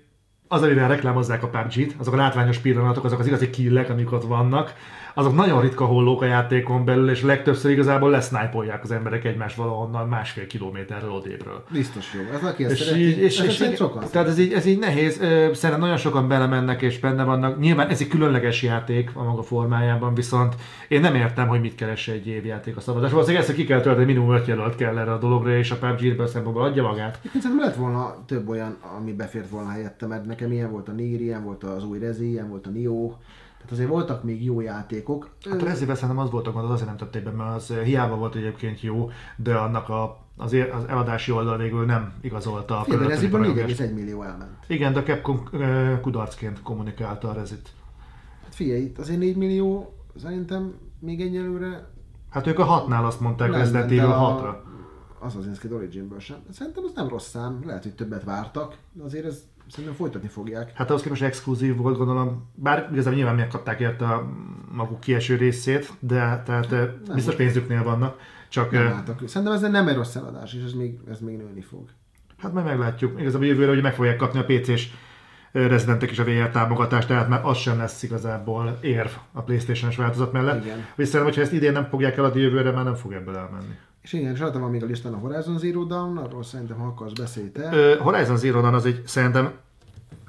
az, amivel reklámozzák a PUBG-t, azok a látványos pillanatok, azok az igazi killek, amik ott vannak, azok nagyon ritka hollók a játékon belül, és legtöbbször igazából lesznájpolják az emberek egymást valahonnan másfél kilométerről odébről. Biztos jó. Ez aki ezt szereti. Tehát ez így nehéz. Szerintem nagyon sokan belemennek és benne vannak. Nyilván ez egy különleges játék a maga formájában, viszont én nem értem, hogy mit keres egy évjáték a szabadás. Valószínűleg ezt ki kell tölteni, minimum 5 jelölt kell erre a dologra, és a PUBG-ből szempontból adja magát. Én szerintem lett volna több olyan, ami befért volna helyette, mert nekem ilyen volt a Nier, ilyen volt az új Rezi, ilyen volt a Nioh. Tehát azért voltak még jó játékok. Hát a Reziben szerintem az volt a gond, azért nem tették be, mert az hiába volt egyébként jó, de annak az eladási oldal végül nem igazolta a körülöttünk. De Reziből 4,1 millió elment. Igen, de a Capcom kudarcként kommunikálta a Rezit. Hát figyelj, itt azért 4 millió szerintem még egyelőre... Hát ők a 6-nál azt mondták, Resident Evil 6-ra. Az az Inskid Origin-ből sem. Szerintem az nem rossz szám, lehet, hogy többet vártak, de azért ez... Szerintem folytatni fogják. Hát ahhoz képest exkluzív volt, gondolom, bár igazából nyilván megkapták érte a maguk kieső részét, de tehát nem biztos pénzüknél vannak. Csak szerintem ez nem egy rossz eladás, és ez még nőni fog. Hát majd meglátjuk. Igazából jövőre ugye meg fogják kapni a PC-s rezidentek is a VR támogatást, tehát már az sem lesz igazából érv a PlayStation-es változat mellett. Viszont, hogyha ezt idén nem fogják eladni, jövőre már nem fog ebből elmenni. És igen, rajta van még a listán a Horizon Zero Dawn, arról szerintem, ha akarsz, beszélj te. Horizon Zero Dawn az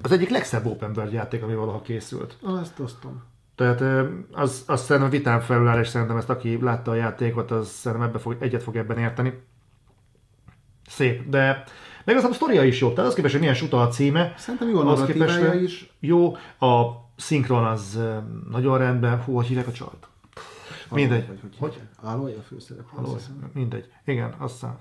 az egyik legszebb open world játék, ami valaha készült. Azt osztom. Tehát az szerintem vitán felül áll, és szerintem ezt, aki látta a játékot, az szerintem egyet fog ebben érteni. Szép, de... Meg aztán a sztoria is jobb, tehát az képest, hogy milyen suta a címe. Szerintem jó a narratívája is. Jó, a szinkron az nagyon rendben. Hú, hogy hívják a csajt? Mindegy. Hogy? Aloy a főszereplő. Aloy. Mindegy. Igen, aztán.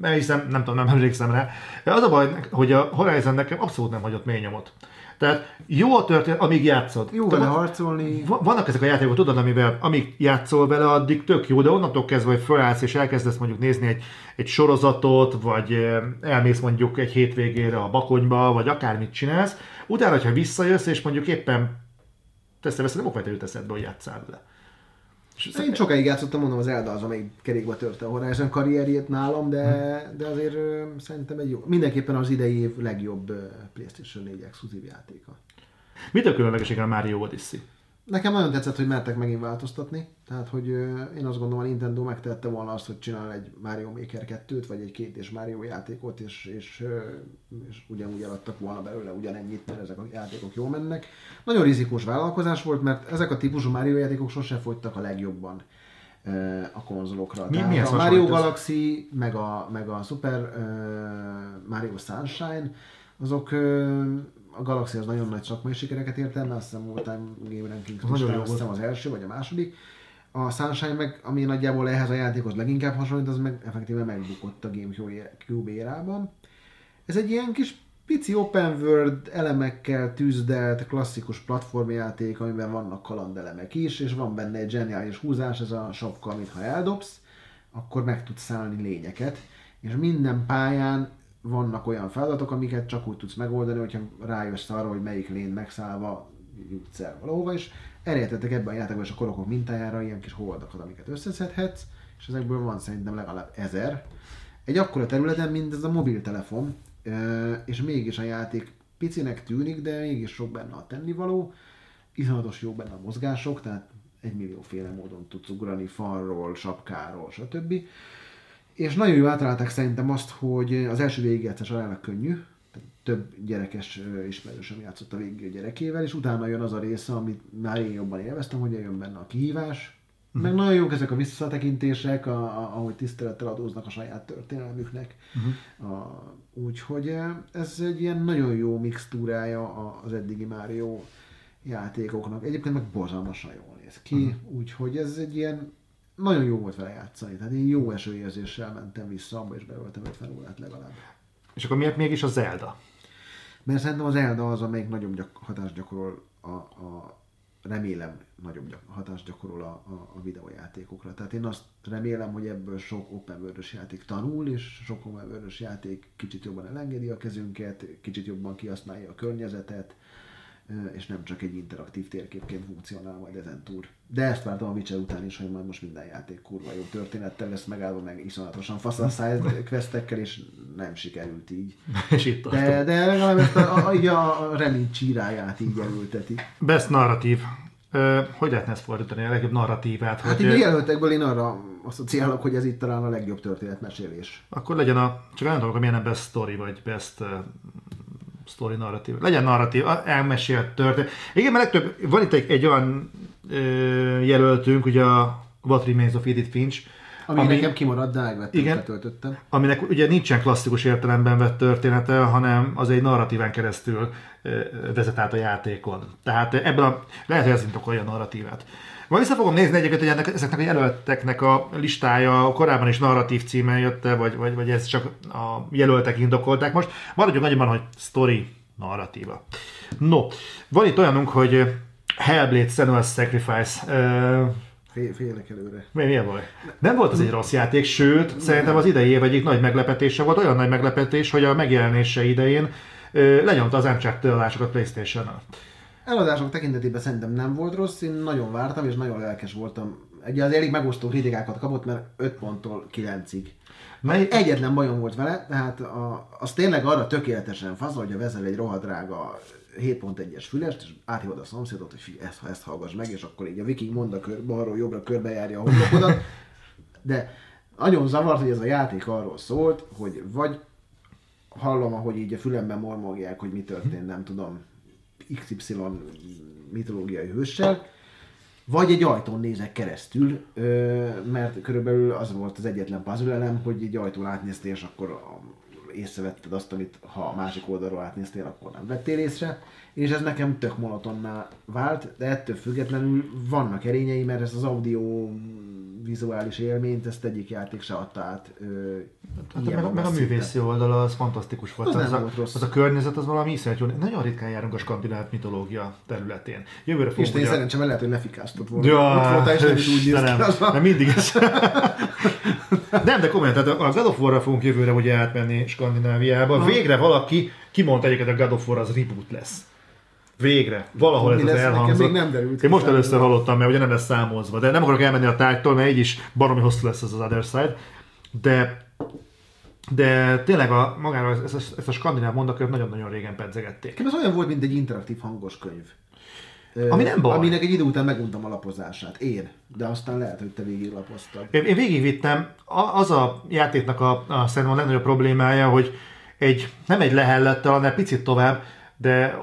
Hiszem, nem tudom, nem emlékszem rá. Az a baj, hogy a Horizon nekem abszolút nem hagyott mély nyomot. Tehát jó a történet, amíg játszod. Jó vele harcolni. Vannak ezek a játékok, tudod, amivel amíg játszol vele, addig tök jó, de onnantól kezdve, hogy fölállsz és elkezdesz mondjuk nézni egy sorozatot, vagy elmész mondjuk egy hétvégére a Bakonyba, vagy akármit csinálsz, utána, ha visszajössz, és mondjuk éppen teszem, nem okvetőt eszedbe, hogy játsszál vele. Én sokáig játszottam, mondom, az Zelda az, amelyik kerékbe törte a Horizon karrierjét nálam, de azért szerintem egy jó. Mindenképpen az idei év legjobb PlayStation 4 exkluzív játéka. Mitől különleges a Mario Odyssey? Nekem nagyon tetszett, hogy mertek megint változtatni. Tehát, hogy én azt gondolom, a Nintendo megtehette volna azt, hogy csinál egy Mario Maker 2-t, vagy egy két és Mario játékot, és ugyanúgy eladtak volna belőle ugyanennyit, mert ezek a játékok jól mennek. Nagyon rizikós vállalkozás volt, mert ezek a típusú Mario játékok sosem fogytak a legjobban a konzolokra. Mi a Mario Galaxy, meg a Super Mario Sunshine, azok... A Galaxy az nagyon nagy szakmai sikereket ért el, azt hiszem volt Game Ranking az első vagy a második. A Sunshine meg, ami nagyjából ehhez a játékhoz leginkább hasonlít, az meg effektíve megbukott a GameCube érában. Ez egy ilyen kis pici open world elemekkel tűzdelt klasszikus platformjáték, amiben vannak kalandelemek is, és van benne egy zseniális húzás, ez a sapka, amit ha eldobsz, akkor meg tudsz szállni lényeket, és minden pályán vannak olyan feladatok, amiket csak úgy tudsz megoldani, hogyha rájössz arra, hogy melyik lényt megszállva jutsz el valahova, és elértettek ebben a játékban és a korokok mintájára ilyen kis holdakat, amiket összeszedhetsz, és ezekből van szerintem legalább 1000. Egy akkora területen, mint ez a mobiltelefon, és mégis a játék picinek tűnik, de mégis sok benne a tennivaló, iszonyatos jó benne a mozgások, tehát 1 millióféle módon tudsz ugrani, falról, sapkáról, stb. És nagyon jól átalálták szerintem azt, hogy az első végigjátszás aránylag könnyű, több gyerekes ismerősöm játszott a végig gyerekével, és utána jön az a része, amit már én jobban élveztem, hogy jön benne a kihívás. Meg nagyon jók ezek a visszatekintések, ahogy tisztelettel adóznak a saját történelmüknek. Úgyhogy ez egy ilyen nagyon jó mixtúrája az eddigi Mario játékoknak. Egyébként meg borzalmasan jól néz ki, úgyhogy ez egy ilyen... Nagyon jó volt vele játszani, tehát én jó esőérzéssel mentem vissza abba, és beöltem 50 órát legalább. És akkor miért mégis a Zelda? Mert szerintem a Zelda az, amelyik nagyobb hatást gyakorol, remélem nagyobb hatást gyakorol a videójátékokra. Tehát én azt remélem, hogy ebből sok open world-ös játék tanul, és sok open world-ös játék kicsit jobban elengedi a kezünket, kicsit jobban kihasználja a környezetet, és nem csak egy interaktív térképként funkcionál majd ezentúl. De ezt vártam a Witcher után is, hogy majd most minden játék kurva jó történettel lesz megállva, meg iszonyatosan faszal side questekkel, és nem sikerült így. És itt de legalább ezt a remény csíráját így elülteti. Best narratív. Hogy lehetne ezt fordítani, a legjobb narratívát? Hát így jelöltekből én arra asszociálok, hogy ez itt talán a legjobb történetmesélés. Akkor legyen a, csak olyan dolog, amilyen a best story, vagy best story narratív. Legyen narratív, elmesélt történet. Igen, mert legtöbb, van itt egy olyan jelöltünk, ugye a What Remains of Edith Finch, ami nekem kimaradt, de elvettem, igen, letöltöttem. Aminek ugye nincsen klasszikus értelemben vett története, hanem az egy narratíván keresztül vezet át a játékon. Tehát ebből lehet, hogy ez intok olyan narratívát. Majd vissza fogom nézni egyébként, hogy ezeknek a jelölteknek a listája korábban is narratív címen jött-e, vagy ez csak a jelöltek indokolták most. Maradjunk nagyban, hogy sztori narratíva. No, van itt olyanunk, hogy Hellblade Senua's Sacrifice. Félek előre. Mi a baj? Nem volt ez egy rossz játék, sőt, szerintem az idei év egyik nagy meglepetése volt, olyan nagy meglepetés, hogy a megjelenése idején lenyomta az Uncharted eladásokat PlayStation-nal. Eladások tekintetében szerintem nem volt rossz, én nagyon vártam és nagyon lelkes voltam. Ugye az elég megosztó kritikákat kapott, mert 5 ponttól 9-ig. Egyetlen bajom volt vele, tehát az tényleg arra tökéletesen fasz, hogyha veszel egy rohadrága 7.1-es fülest, és áthívod a szomszédot, hogy figyelj, ezt hallgass meg, és akkor így a viking monda balról jobbra körbejárja a homlokodat. De nagyon zavart, hogy ez a játék arról szólt, hogy vagy hallom, ahogy így a fülemben mormolják, hogy mi történt, nem tudom, XY mitológiai hőssel, vagy egy ajtón nézek keresztül, mert körülbelül az volt az egyetlen puzzle-elem, hogy egy ajtón átnéztél, és akkor észrevetted azt, amit ha a másik oldalról átnéztél, akkor nem vettél észre, és ez nekem tök monotonná vált, de ettől függetlenül vannak erényei, mert ez az audio-vizuális élményt, ezt egyik játék se adta át. Meg a művészi oldala, az fantasztikus volt. Az a környezet, az valami iszonyat jó. Nagyon ritkán járunk a skandináv mitológia területén. Jövőre fogunk, és én szerencsém, lehet, hogy lefikáztott volna. Ott voltál, és nem is úgy néz ki. Mindig ez. Nem, de komolyan, tehát a God of War-ra fogunk jövőre ugye átmenni Skandináviába. Végre valaki kimondta egyébként, a God of War az reboot lesz. Végre. Valahol ez az elhangzott. Én most először hallottam, mert ugye nem lesz számolva, de nem akarok elmenni a tájtól, mert így is baromi hosszú lesz ez az Other Side. De tényleg magára ezt a skandináv mondatot nagyon-nagyon régen pedzegették. Ez olyan volt, mint egy interaktív hangos könyv. Ami nem baj. Aminek egy idő után meguntam a lapozását. Én. De aztán lehet, hogy te végig lapoztad. Én végigvittem. Az a játéknak a szerintem a legnagyobb problémája, hogy nem egy lehellettel, hanem picit tovább, de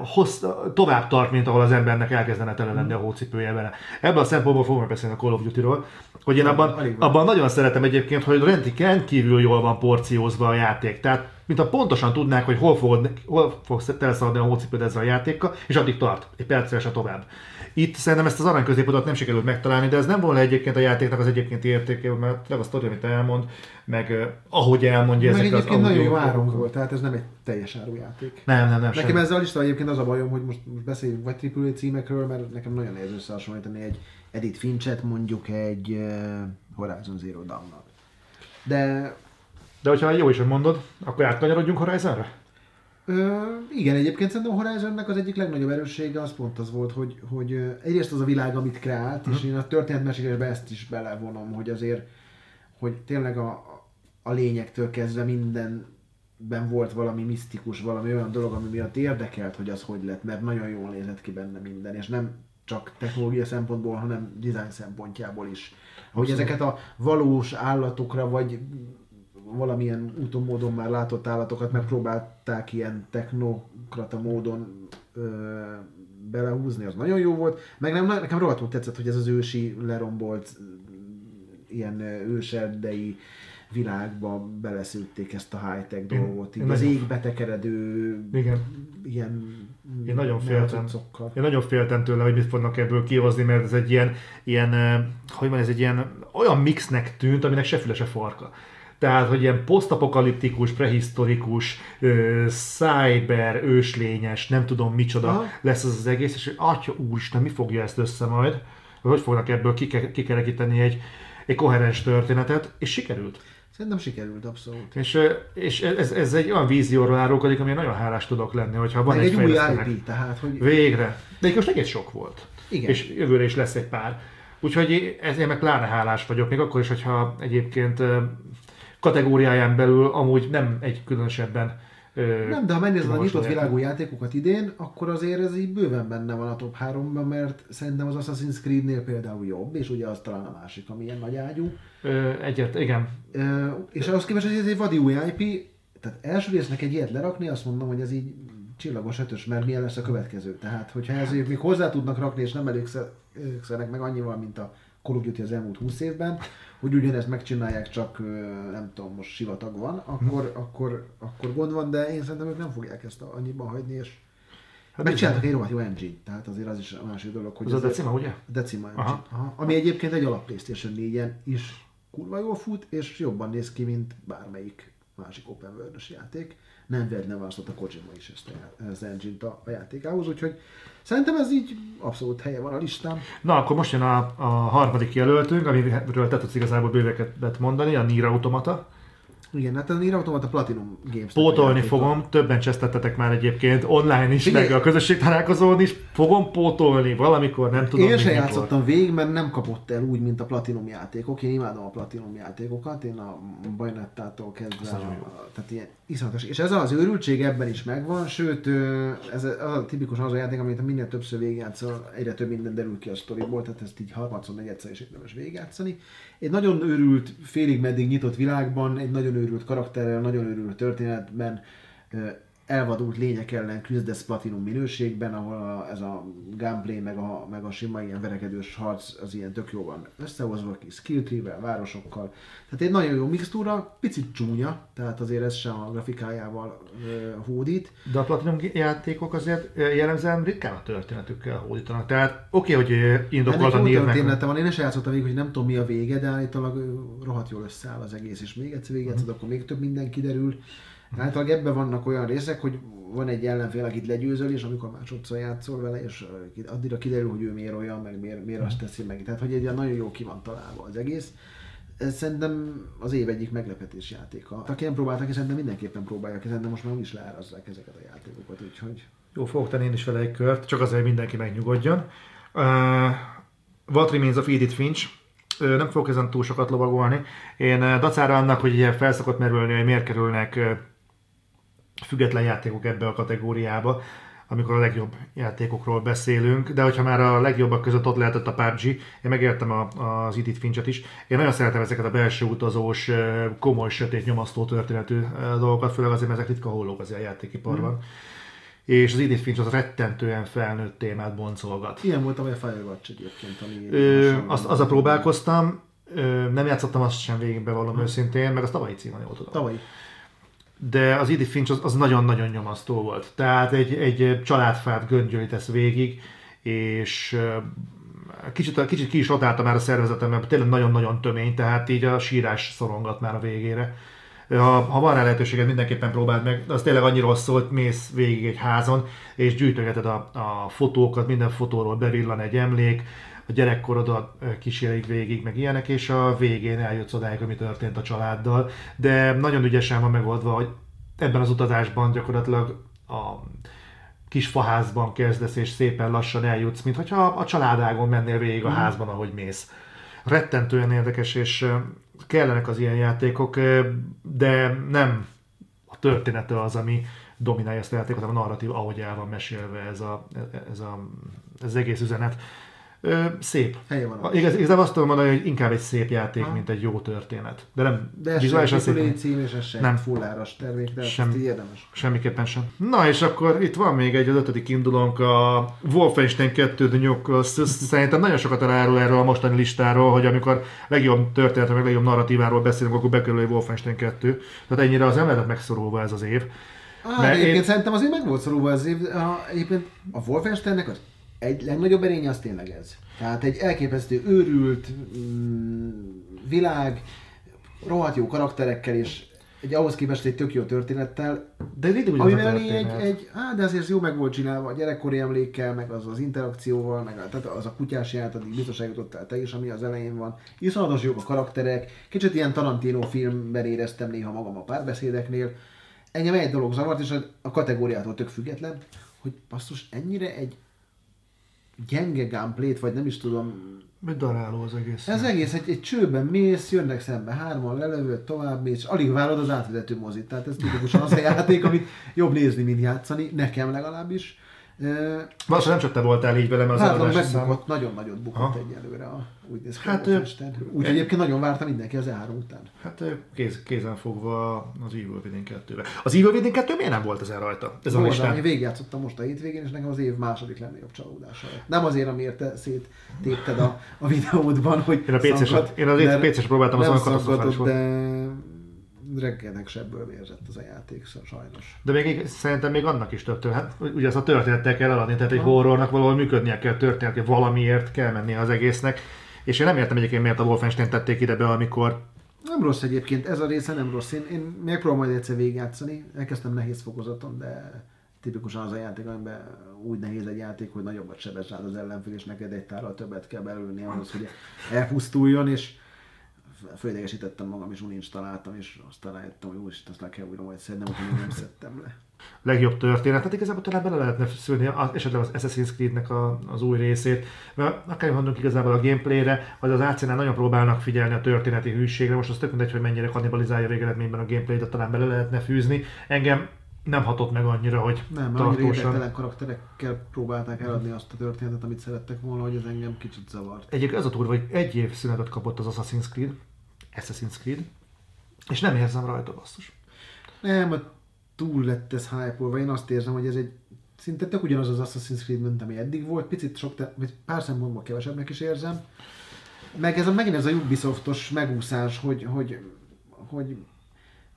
tovább tart, mint ahol az embernek elkezdene tele lenni a hócipője vele. Ebből a szempontból fogom beszélni a Call of Duty-ról, hogy én abban nagyon szeretem egyébként, hogy rendkívül jól van porciózva a játék. Tehát, mintha pontosan tudnák, hogy hol fogsz teleszaladni a hócipőd ezzel a játékkal, és addig tart, egy perccel se tovább. Itt szerintem ezt az arany középutat nem sikerült megtalálni, de ez nem volna egyébként a játéknak az egyébként értéke, mert a sztori, amit elmond, meg ahogy elmondja ezeket az audio. Mert egyébként nagyon jó áron volt, tehát ez nem egy teljes áru játék. Nem. Nekem ezzel a lista egyébként az a bajom, hogy most beszéljünk vagy AAA címekről, mert nekem nagyon nehéz összehasonlítani egy Edith Finchet mondjuk egy Horizon Zero Dawn-nal. De hogyha jó is, hogy mondod, akkor átkanyarodjunk Horizonra? Igen, egyébként szerintem a Horizonnak az egyik legnagyobb erőssége az pont az volt, hogy egyrészt az a világ, amit kreált, és én a történetmesélésbe ezt is belevonom, hogy azért, hogy tényleg a lényektől kezdve mindenben volt valami misztikus, valami olyan dolog, ami miatt érdekelt, hogy az hogy lett, mert nagyon jól nézett ki benne minden, és nem csak technológia szempontból, hanem design szempontjából is. Hogy ezeket a valós állatokra, vagy valamilyen úton módon már látott állatokat megpróbálták ilyen technokrata módon belehúzni, az nagyon jó volt. Meg nekem rohadtul tetszett, hogy ez az ősi, lerombolt, ilyen őserdei világba beleszülték ezt a high-tech dolgot, így az égbe tekeredő, Én nagyon féltem tőle, hogy mit fognak ebből kihozni, mert ez egy ilyen olyan mixnek tűnt, aminek se füle, se farka. Tehát, hogy ilyen posztapokaliptikus, prehisztorikus, cyber, őslényes, nem tudom micsoda lesz az egész, és atya úristen, mi fogja ezt össze majd? Hogy fognak ebből kikerekíteni egy koherens történetet, és sikerült. Szerintem sikerült, abszolút. És ez egy olyan vízióról árulkodik, amilyen nagyon hálás tudok lenni, hogyha van egy fejlesztőnek. Egy új IP, tehát, hogy... Végre. De most egész sok volt. Igen. És jövőre is lesz egy pár. Úgyhogy ezért meg pláne hálás vagyok, még akkor is, hogyha egyébként kategóriáján belül amúgy nem egy különösebben Nem, de ha megnézed a nyitott világú játékokat idén, akkor azért ez így bőven benne van a top 3-ban, mert szerintem az Assassin's Creed-nél például jobb, és ugye az talán a másik, ami ilyen nagy ágyú. Igen. És ahhoz képest, hogy ez egy vadi új IP, tehát első résznek egy ilyet lerakni, azt mondom, hogy ez így csillagos ötös, mert milyen lesz a következő. Tehát, hogyha ezért még hozzá tudnak rakni, és nem elégszenek meg annyival, mint a Call of Duty az elmúlt 20 évben, hogy ugyanezt megcsinálják, csak nem tudom, most sivatag van, akkor gond van, de én szerintem ők nem fogják ezt annyiban hagyni, és megcsináltak egy rohadt jó engine, tehát azért az is a másik dolog, hogy... Ez a Decima, ugye? Decima engine, aha. Ami egyébként egy alap PlayStation 4-en is kurva jól fut, és jobban néz ki, mint bármelyik másik open world-ös játék. Nem véletlenül választott a Kojima is ezt az engine-t a játékához, úgyhogy szerintem ez így abszolút helye van a listán. Na, akkor most jön a harmadik jelöltünk, amiről te tudsz igazából bőveket mondani, a Nier Automata. Igen, hát a Nier Automata Platinum Games. Pótolni fogom, többen csesztettetek már egyébként, online is, meg a közösség találkozón is, fogom pótolni valamikor, nem tudom. Én sem játszottam végig, mert nem kapott el úgy, mint a Platinum játékok. Én imádom a Platinum játékokat, én a Bajonettától kezdve, tehát ilyen iszonyatos. És ez az őrültség ebben is megvan, sőt, ez az a tipikus az a játék, amit minden többször végigjátszol, egyre több minden derül ki a sztoriból, tehát ezt így harmadszor, negyedszer is érdemes végigjátszani. Egy nagyon őrült, félig meddig nyitott világban, egy nagyon őrült karakterrel, nagyon őrült történetben, elvadult lények ellen küzdesz platinum minőségben, ahol ez a gameplay meg a sima ilyen verekedős harc az ilyen tök jó van összehozva ki skill tree-vel, városokkal. Tehát egy nagyon jó mixtúra, picit csúnya, tehát azért ez sem a grafikájával hódít. De a platinum játékok azért jellemzően ritkán a történetükkel hódítanak. Tehát oké, hogy indokolt a Niernek. Története van, én is eljátszottam végig, hogy nem tudom mi a vége, de állítólag rohadt jól összeáll az egész, és még egyszer végigjátszod, akkor még több minden kiderül. Általában ebben vannak olyan részek, hogy van egy ellenfél, akit legyőzöl, és amikor másodszor játszol vele, és addigra kiderül, hogy ő miért olyan, meg miért azt teszi meg. Tehát, hogy egy nagyon jó ki van találva az egész. Ez szerintem az év egyik meglepetés játéka. Aki nem próbáltak, szerintem mindenképpen próbálják, szerintem most már úgy is leárazzák ezeket a játékokat, úgyhogy... Jó, fogok tenni én is vele egy kört, csak azért mindenki megnyugodjon. What Remains of Edith Finch. Nem fogok ezen túl sokat lovagolni. Én dacára annak, hogy felszokott merülni, hogy miért kerülnek független játékok ebbe a kategóriába, amikor a legjobb játékokról beszélünk, de hogyha már a legjobbak között ott lehetett a PUBG, én megértem az Edith Finch-et is. Én nagyon szeretem ezeket a belső utazós, komoly, sötét, nyomasztó történetű dolgokat, főleg azért, mert ezek ritka hollók azért a játékiparban. És az Edith Finch az rettentően felnőtt témát boncolgat. Ilyen volt a Firewatch egyébként, ami... Azzal próbálkoztam, nem játszottam azt sem végig, bevallom őszintén, meg az tavalyi cím, jól tudom. Tavalyi. De az Edith Finch az nagyon-nagyon nyomasztó volt. Tehát egy családfát göngyölítesz végig, és kicsit ki is rotálta már a szervezetemben, tényleg nagyon-nagyon tömény, tehát így a sírás szorongat már a végére. Ha van rá lehetőséged, mindenképpen próbáld meg, az tényleg annyira rossz volt, mész végig egy házon, és gyűjtögeted a fotókat, minden fotóról bevillan egy emlék, a gyerekkorodat kísérjük végig, meg ilyenek, és a végén eljutsz odáig, ami történt a családdal. De nagyon ügyesen van megoldva, hogy ebben az utazásban gyakorlatilag a kis faházban kezdesz, és szépen lassan eljutsz, mintha a családágon mennél végig a házban, ahogy mész. Rettentően érdekes, és kellenek az ilyen játékok, de nem a története az, ami dominálja ezt a játékot, hanem a narratív, ahogy el van mesélve ez az egész üzenet. Szép. Igazából azt tudom mondani, hogy inkább egy szép játék, mint egy jó történet. De nem vizuálisan szép. De ez sem cím, és ez sem fulláras termék, de ez érdemes. Semmiképpen sem. Na és akkor itt van még egy az ötödik indulónk, a Wolfenstein 2 The New Colossus. Szerintem nagyon sokat elárul erről a mostani listáról, hogy amikor legjobb történetre, meg legjobb narratíváról beszélünk, akkor bekerül egy Wolfenstein 2. Tehát ennyire az nem lehetett megszorulva ez az év. Szerintem azért meg volt szorulva az év. Egyébként a Wolfensteinnek az egy legnagyobb erénye az tényleg ez. Tehát egy elképesztő őrült világ, rohadt jó karakterekkel, és egy ahhoz képest egy tök jó történettel. De amivel de azért jó meg volt csinálva a gyerekkori emlékkel, meg az interakcióval, meg tehát az a kutyás ját, addig biztos eljutottál te is, ami az elején van. Iszonyatos jók a karakterek, kicsit ilyen Tarantino filmben éreztem néha magam a párbeszédeknél. Engem egy dolog zavart, és a kategóriától tök független, hogy basszus, ennyire egy gyenge gameplayt, vagy nem is tudom, Mert daráló az egész. Ez egész egy csőben mész, jönnek szembe hárman, lelövöd, továbbmész, alig várod az átvezető mozit. Tehát ez tipikusan az a játék, amit jobb nézni, mint játszani, nekem legalábbis. Valószínűleg nem csak te voltál így velem az eladási számot. Nagyon-nagyon bukott egyelőre a úgy néz ki hát, úgyhogy egyébként nagyon várta mindenki az E3 után. Hát kézen fogva az Evil Within 2-re. Az Evil Within 2 miért nem volt ezen rajta? Ez a listán. Én végigjátszottam most a hétvégén, és nekem az év második legnagyobb csalódása. Nem azért, amiért te széttépted a videódban, hogy szankat. Én az PC-es próbáltam, az katasztrofális volt. Reggelnek sebből vérzett az a játék, szóval sajnos. De még szerintem még annak is több történet. Ugye ezt a történettel kell eladni, tehát egy horrornak valahol működnie kell, történetnek valamiért kell mennie az egésznek. És én nem értem egyébként, miért a Wolfenstein tették ide be, amikor... Nem rossz egyébként, ez a része nem rossz. Én megpróbálom majd egyszer végigjátszani. Elkezdtem nehéz fokozaton, de tipikusan az a játék, amiben úgy nehéz egy játék, hogy nagyobbat sebez rád az ellenfél, és neked egy tárral többet kell belülni ahhoz, hogy elpusztuljon, és fölidegesítettem magam, és uninstaláltam, és aztán rájöttem, hogy úgyis azt le kell újra majd szednem, úgyhogy még nem szedtem le. Legjobb történet, tehát igazából talán bele lehetne szülni esetleg az Assassin's Creed-nek az új részét, mert akár mondunk igazából a gameplayre, az AC-nál nagyon próbálnak figyelni a történeti hűségre, most az tök mindegy, hogy mennyire kannibalizálja végeredményben a gameplayt, de talán bele lehetne fűzni. Engem nem hatott meg annyira, hogy nem, tartósan... Nem, karakterekkel próbálták eladni azt a történetet, amit szerettek volna, hogy ez engem kicsit zavart. Egyébként az a durva, hogy egy év szünetet kapott az Assassin's Creed, és nem érzem rajta basszus. Nem, túl lett ez hype-olva. Én azt érzem, hogy ez egy szinte tök ugyanaz az Assassin's Creed, mint ami eddig volt. Picit pár szempontból kevesebbnek is érzem. Meg ez megint ez a Ubisoftos megúszás, hogy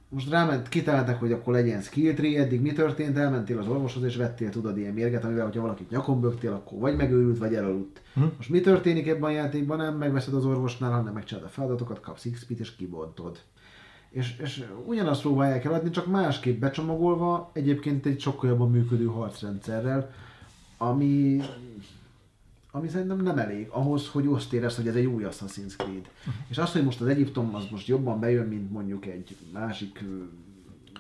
most ráment, kitalálták, hogy akkor legyen skill tree, eddig mi történt, elmentél az orvoshoz és vettél tudod ilyen mérget, amivel hogyha valakit nyakon bögtél, akkor vagy megőrült, vagy elaludt. Most mi történik ebben a játékban? Nem megveszed az orvosnál, hanem megcsinálod a feladatokat, kapsz XP-t és kibontod. És ugyanazt próbálják eladni, csak másképp becsomagolva, egyébként egy sokkal jobban működő harcrendszerrel, ami szerintem nem elég ahhoz, hogy azt érezd, hogy ez egy új Assassin's Creed. És azt, hogy most az Egyiptom az most jobban bejön, mint mondjuk egy másik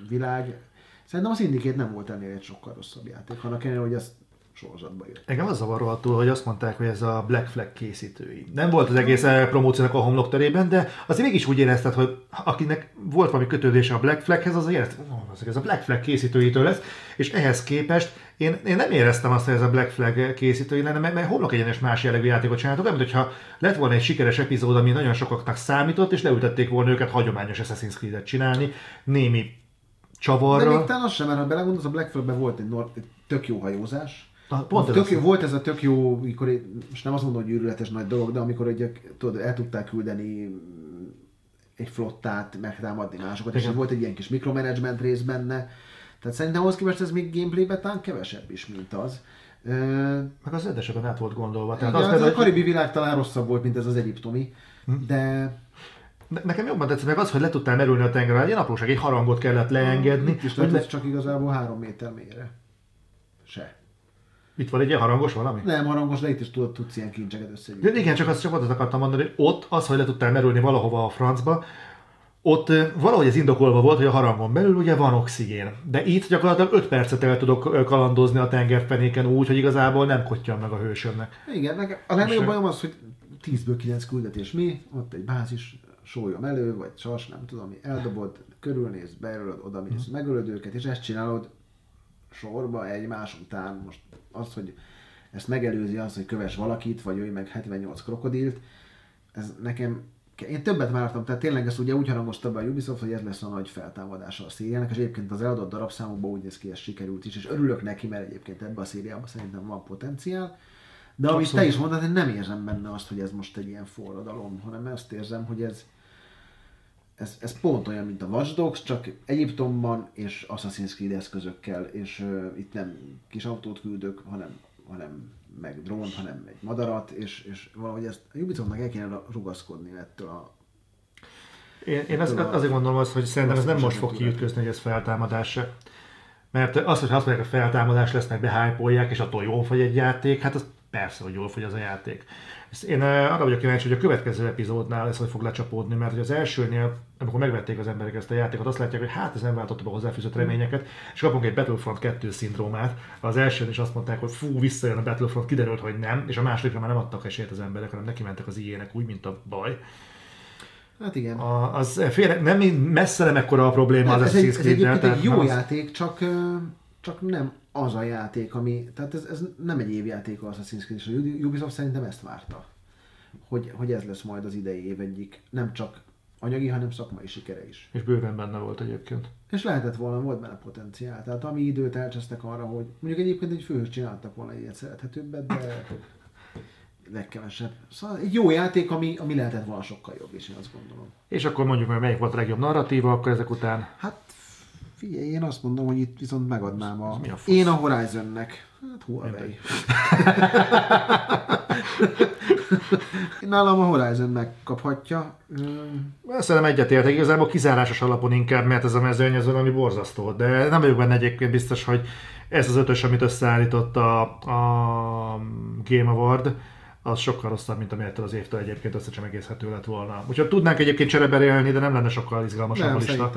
világ, szerintem az Syndicate nem volt ennél egy sokkal rosszabb játék, hanem kellene, hogy ez sorozatba jött. Engem az zavarható, hogy azt mondták, hogy ez a Black Flag készítői. Nem volt az egész promóciónak a homlokterében, de azért mégis úgy érezted, hogy akinek volt valami kötődése a Black Flaghez, az érezted, hogy ez a Black Flag készítőitől lesz, és ehhez képest én nem éreztem azt, hogy ez a Black Flag készítői lenne, mert homlok egyenes más jellegű játékot csináltok, nem, hogyha lett volna egy sikeres epizód, ami nagyon sokaknak számított, és leültették volna őket hagyományos Assassin's Creed-et csinálni, némi csavarral. De még talán az sem, mert ha belegondolsz, a Black Flagben volt egy tök jó hajózás. Volt ez a tök jó, amikor, most nem azt mondom, hogy őrületes nagy dolog, de amikor el tudták küldeni egy flottát, megtámadni másokat, és volt egy ilyen kis mikromanagement rész benne. Tehát szerintem ahhoz képest ez még gameplayben talán kevesebb is, mint az. Meg az edesebben át volt gondolva. Tehát a karibi világ talán rosszabb volt, mint ez az egyiptomi, de... Nekem jobban tetszett meg az, hogy le tudtál merülni a tengerre, egy apróság, egy harangot kellett leengedni. Itt is lehet, csak igazából 3 méter mélyre. Se. Itt van egy ilyen harangos valami? Nem harangos, de itt is tudsz ilyen kincseket összegyűjteni. De igen, csak azt akartam mondani, hogy ott az, hogy le tudtál merülni valahova a francba, ott valahogy ez indokolva volt, hogy a harangon belül ugye van oxigén. De itt gyakorlatilag 5 percet el tudok kalandozni a tengerfenéken úgy, hogy igazából nem kottyan meg a hősömnek. Igen, a legnagyobb bajom az, hogy 10-ből 9 küldetés mi, ott egy bázis, sólyom elő, vagy sas, nem tudom, eldobod, körülnéz, beölöd, odamész, megölöd őket, és ezt csinálod sorba egymás után. Most az, hogy ezt megelőzi az, hogy kövess valakit, vagy jöjj meg 78 krokodilt, ez nekem... Én többet vártam, tehát tényleg ezt ugye úgy harangozta be a Ubisoft, hogy ez lesz a nagy feltámadása a szériának, és egyébként az eladott darabszámokban úgy néz ki, ez sikerült is, és örülök neki, mert egyébként ebben a szériában szerintem van potenciál, de amit te is mondtad, én nem érzem benne azt, hogy ez most egy ilyen forradalom, hanem azt érzem, hogy ez pont olyan, mint a Watch Dogs, csak Egyiptomban és Assassin's Creed eszközökkel, és itt nem kis autót küldök, hanem meg drónt, hanem egy madarat, és valahogy ezt a Ubisoftnak el kéne rugaszkodni ettől a... Én azért gondolom azt, hogy szerintem ez nem most fog kiütközni, hogy ez feltámadás. Mert az, hogy azt mondják, a feltámadás lesz, meg behypolják, és attól jó vagy egy játék, hát az persze, hogy jól fogy az a játék. Én arra vagyok kíváncsi, hogy a következő epizódnál ez hogy fog lecsapódni, mert az elsőnél, amikor megvették az emberek ezt a játékot, azt látják, hogy hát ez nem váltotta be hozzáfűzött reményeket, és kapunk egy Battlefront 2 szindrómát. Az elsőn is azt mondták, hogy fú, visszajön a Battlefront, kiderült, hogy nem, és a másodikra már nem adtak esélyt az emberek, hanem neki mentek az EA-nek úgy, mint a baj. Hát igen. Nem messze nem ekkora a probléma az Assassin's Creed-nél. Ez egy jó játék, csak nem az a játék, ami... Tehát ez nem egy évjáték az Assassin's Creed, és a Ubisoft szerintem ezt várta. Hogy ez lesz majd az idei év egyik, nem csak anyagi, hanem szakmai sikere is. És bőven benne volt egyébként. És lehetett volna, volt benne potenciál. Tehát ami időt elcsesztek arra, hogy mondjuk egyébként egy főhős csináltak volna egyet szerethetőbbet, de... legkevesebb. Szóval egy jó játék, ami lehetett volna sokkal jobb, és én azt gondolom. És akkor mondjuk meg, melyik volt a legjobb narratíva, akkor ezek után? Hát figyelj, én azt mondom, hogy itt viszont megadnám én a Horizonnek. Hát Huawei. Nálam a Horizon megkaphatja. Szerintem egyetértek, igazából kizárásos alapon inkább, mert ez a mezőny az valami borzasztó. De nem vagyok benne egyébként biztos, hogy ez az ötös, amit összeállított a Game Award, az sokkal rosszabb, mint amelyettől az évtől egyébként összecsemegészhető lett volna. Úgyhogy tudnánk egyébként csereberélni, de nem lenne sokkal izgalmasabb a lista.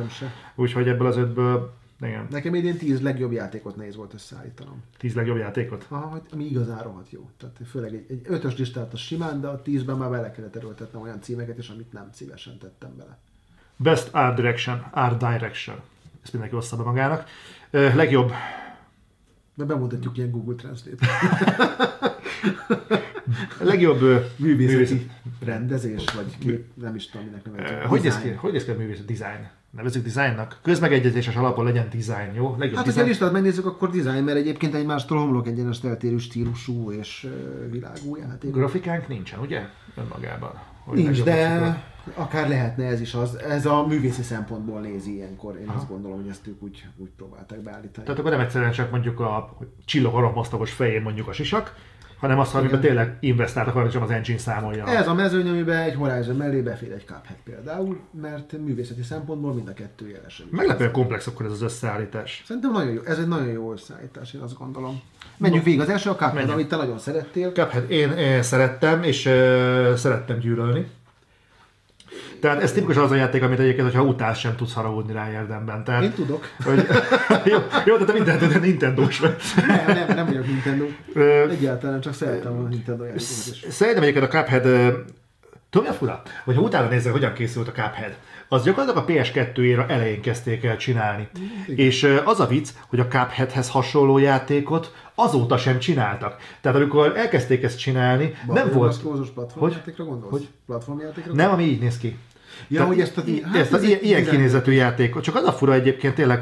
Úgyhogy ebből az ötből, igen. Nekem idén 10 legjobb játékot nehéz volt összeállítanom. 10 legjobb játékot? Aha, ami igazán rohadt jó. Tehát főleg egy 5-ös listát az simán, de a 10-ben már bele kellett erőltetnem olyan címeket, és amit nem szívesen tettem bele. Best Art Direction. Ezt mindenki ossza be magának. Legjobb. De bemutatjuk ilyen Google Translate-t. Legjobb művészeti rendezés, vagy kép, nem is tudom, minek nevezzük. Hogy néz ki a művészet? Design. Nevezzük designnak. Közmegegyezéses alapon legyen design, jó? Legjobb hát, hogyha listát megnézzük, akkor design, mert egyébként egymástól homlok egyenest eltérő stílusú és világú játék. Grafikánk nincsen, ugye? Önmagában. Nincs, de akár lehetne ez is az. Ez a művészi szempontból nézi ilyenkor. Én azt gondolom, hogy ezt ők úgy próbálták beállítani. Tehát akkor nem egyszerűen csak mondjuk a csillag-aramasztagos fején mondjuk a sisak, hanem azt, amiben tényleg investáltak, hogy csak az engine számolja. Ez a mezőny, amiben egy Horizon mellé befér egy Cuphead például, mert művészeti szempontból mind a kettő jelesen. Meglepően komplex akkor ez az összeállítás. Szerintem nagyon jó. Ez egy nagyon jó összeállítás, én azt gondolom. Menjünk végig. Az első a Cuphead, amit te nagyon szerettél. Cuphead. Én szerettem, és szerettem gyűlölni. Tehát ez tipikus az a játék, amit egyébként, hogyha utálsz, sem tudsz haragudni rá érdemben. Tehát, én tudok. Hogy, jó, de te Nintendo-s vagy. Nem vagyok Nintendo. Egyáltalán csak szeretem a Nintendo játékokat. Szerintem egyébként a Cuphead... Tudom, mi a fura? Hogyha utána nézzek, hogyan készült a Cuphead, az gyakorlatilag a PS2-éra elején kezdték el csinálni. Igen. És az a vicc, hogy a Cupheadhez hasonló játékot azóta sem csináltak. Tehát amikor elkezdték ezt csinálni, nem volt... Maszkózós platformjátékra gondolsz? Hogy? Platformjátékra gondolsz? Nem, ami így néz ki. Ja, tehát, hogy ilyen kinézetű játék. Csak az a fura egyébként tényleg,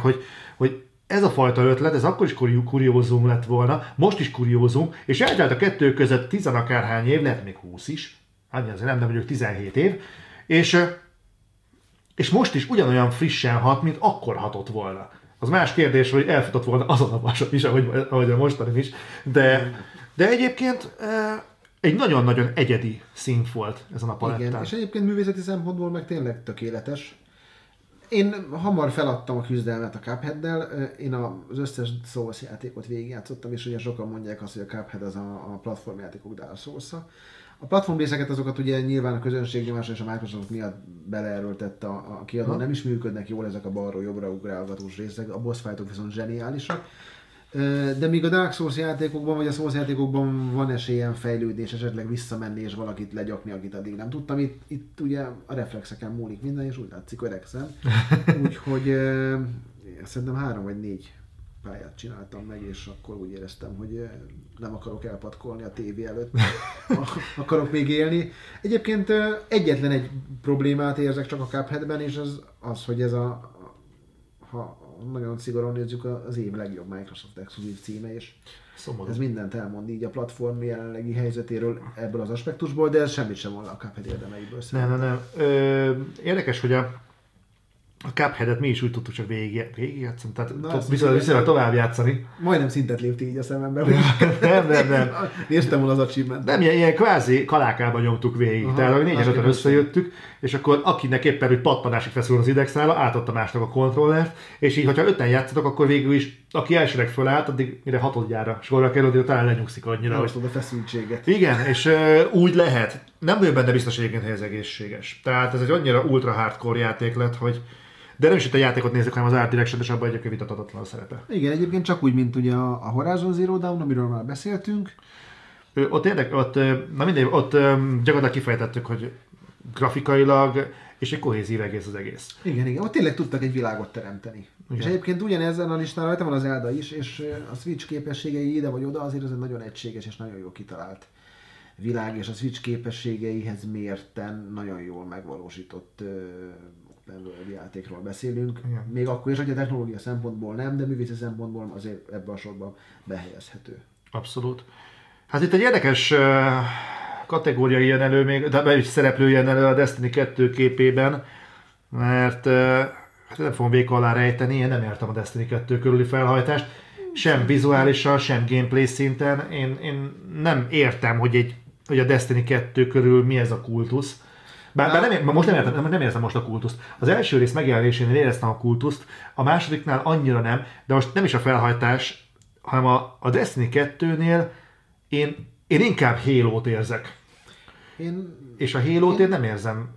hogy ez a fajta ötlet, ez akkor is kuriózum lett volna, most is kuriózum, és eltelt a kettő között 10 akárhány év, lehet még 20 is, annyi azért nem, de mondjuk 17 év, és most is ugyanolyan frissen hat, mint akkor hatott volna. Az más kérdés, hogy elfutott volna azon a vasat is, ahogy a mostani is, de egyébként egy nagyon-nagyon egyedi szín volt ezen a palettán. Igen, és egyébként művészeti szempontból meg tényleg tökéletes. Én hamar feladtam a küzdelmet a Cupheaddel, én az összes Souls játékot végigjátszottam, és ugye sokan mondják azt, hogy a Cuphead az a platformjátékok Dark Souls-a. A platform részeket azokat ugye nyilván a közönség nyomása és a Microsoft miatt beleerőltette a kiadó, nem is működnek jól ezek a balról jobbra ugrálgatós részek, a boss fightok viszont zseniálisak. De míg a Dark Souls játékokban vagy a Souls játékokban van esélyen fejlődni és esetleg visszamenni és valakit legyakni, akit addig nem tudtam, itt ugye a reflexeken múlik minden és úgy látszik öregszem. Úgyhogy szerintem 3 vagy 4 pályát csináltam meg, és akkor úgy éreztem, hogy nem akarok elpatkolni a tévé előtt, akarok még élni. Egyébként egyetlen egy problémát érzek csak a Cupheadben, és az, hogy ez ha nagyon szigorúan nézzük, az év legjobb Microsoft exkluzív címe, és szomorú. Ez mindent elmond így a platform jelenlegi helyzetéről ebből az aspektusból, de ez semmit sem volna a Cuphead érdemeiből. Nem. Érdekes, hogy a Cupheadet mi is úgy tudtuk csak végigjátszani, tehát viszont tovább játszani. Majdnem szintet lépti így a szemembe. Nem. Néztem volna az achievement. Nem, ilyen kvázi kalákába nyomtuk végig. Aha, tehát 4-5-en összejöttük, és akkor akinek éppen, hogy pattanásig feszül az idegszála, átadta másnak a kontrollert, és így, hogyha 5-en játszatok, akkor végül is aki elsőleg fölállt, addig mire hatodjára sorra kerül, hogy talán lenyugszik annyira. Nem tudod a feszültséget. Igen, és úgy lehet. Nem vagyok benne biztos egyébként, hogy ez egészséges. Tehát ez egy annyira ultra hardcore játék lett, hogy... De nem is itt a játékot nézzük, hanem az Art Direction, és abban egyébként vitathatatlan szerepe. Igen, egyébként csak úgy, mint ugye a Horizon Zero Dawn, amiről már beszéltünk. Ott gyakorlatilag kifejtettük, hogy grafikailag, és egy kohézív egész az egész. Igen, igen. Ott tényleg tudtak egy világot teremteni. Igen. És egyébként ugyanezzel a listán rajta van az Zelda is, és a Switch képességei ide vagy oda, azért ez egy nagyon egységes és nagyon jól kitalált világ, és a Switch képességeihez mérten nagyon jól megvalósított játékról beszélünk. Igen. Még akkor is, hogy a technológia szempontból nem, de művészi szempontból azért ebben a sorban behelyezhető. Abszolút. Hát itt egy érdekes kategória ilyen elő még, de egy szereplő ilyen elő a Destiny 2 képében, mert nem fogom véka alá rejteni, én nem értem a Destiny 2 körüli felhajtást, sem vizuálisan, sem gameplay szinten. Én nem értem, hogy a Destiny 2 körül mi ez a kultusz. Bár most nem érzem most a kultuszt. Az első rész megjelenésénél éreztem a kultuszt, a másodiknál annyira nem, de most nem is a felhajtás, hanem a Destiny 2-nél én inkább Halo-t érzek. És a Halo-t én nem érzem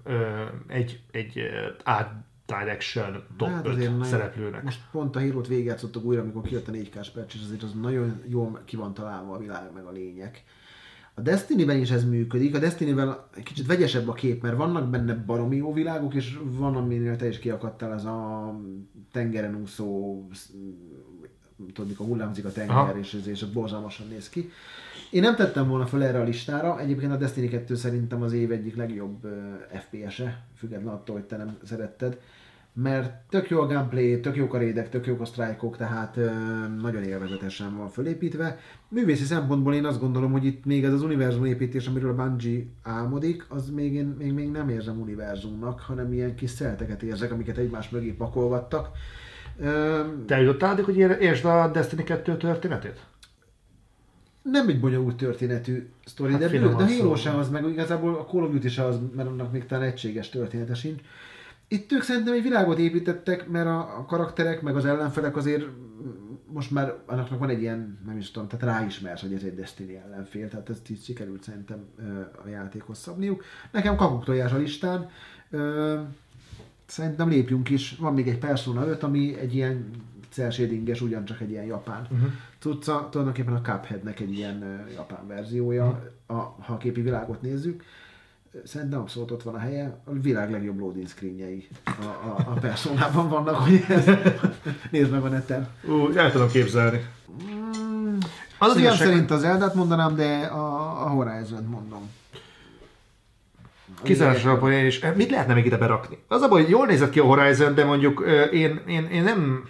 egy Art Direction top 5 szereplőnek. Most pont a Halo-t végigjátszottuk újra, amikor kijött a 4K-s patch, és azért az nagyon jól ki van találva a világ meg a lények. A Destiny-ben is ez működik, a Destiny-ben egy kicsit vegyesebb a kép, mert vannak benne baromi jó világok, és van, aminél te is kiakadtál, az a tengeren úszó, tudod, mikor hullámzik a tenger, aha, és borzalmasan néz ki. Én nem tettem volna fel erre a listára, egyébként a Destiny 2 szerintem az év egyik legjobb FPS-e, függetlenül attól, hogy te nem szeretted, mert tök jó a gameplay, tök jók a raidek, tök jók a strike-ok, tehát nagyon élvezetesen van fölépítve. Művészi szempontból én azt gondolom, hogy itt még ez az univerzum építés, amiről a Bungie álmodik, az még én még nem érzem univerzumnak, hanem ilyen kis szelteket érzek, amiket egymás mögé pakolgattak. Te jutottál addig, hogy értsd a Destiny 2 történetét? Nem egy bonyolult történetű sztori, hát de a Halo sem az, meg igazából a Call of Duty sem az, mert annak még talán egységes története sincs. Itt ők szerintem egy világot építettek, mert a karakterek, meg az ellenfelek azért most már annak van egy ilyen, nem is tudom, tehát ráismersz, hogy ez egy Destiny ellenfél, tehát ezt így sikerült szerintem a játékhoz szabniuk. Nekem kakuktojás a listán, szerintem lépjünk is, van még egy Persona 5, ami egy ilyen cel-shadinges, ugyancsak egy ilyen japán cucca, tulajdonképpen a Cupheadnek egy ilyen japán verziója, ha a képi világot nézzük. Szerintem abszolút ott van a helye, a világ legjobb loading screenjei a Personában vannak, hogy ez. Nézd meg a neten. El tudom képzelni. Szívem szerint az Eldát mondanám, de a Horizon-t mondom. Kizárásabb, és mit lehetne még ide berakni? Az abban, hogy jól nézett ki a Horizon, de mondjuk én nem...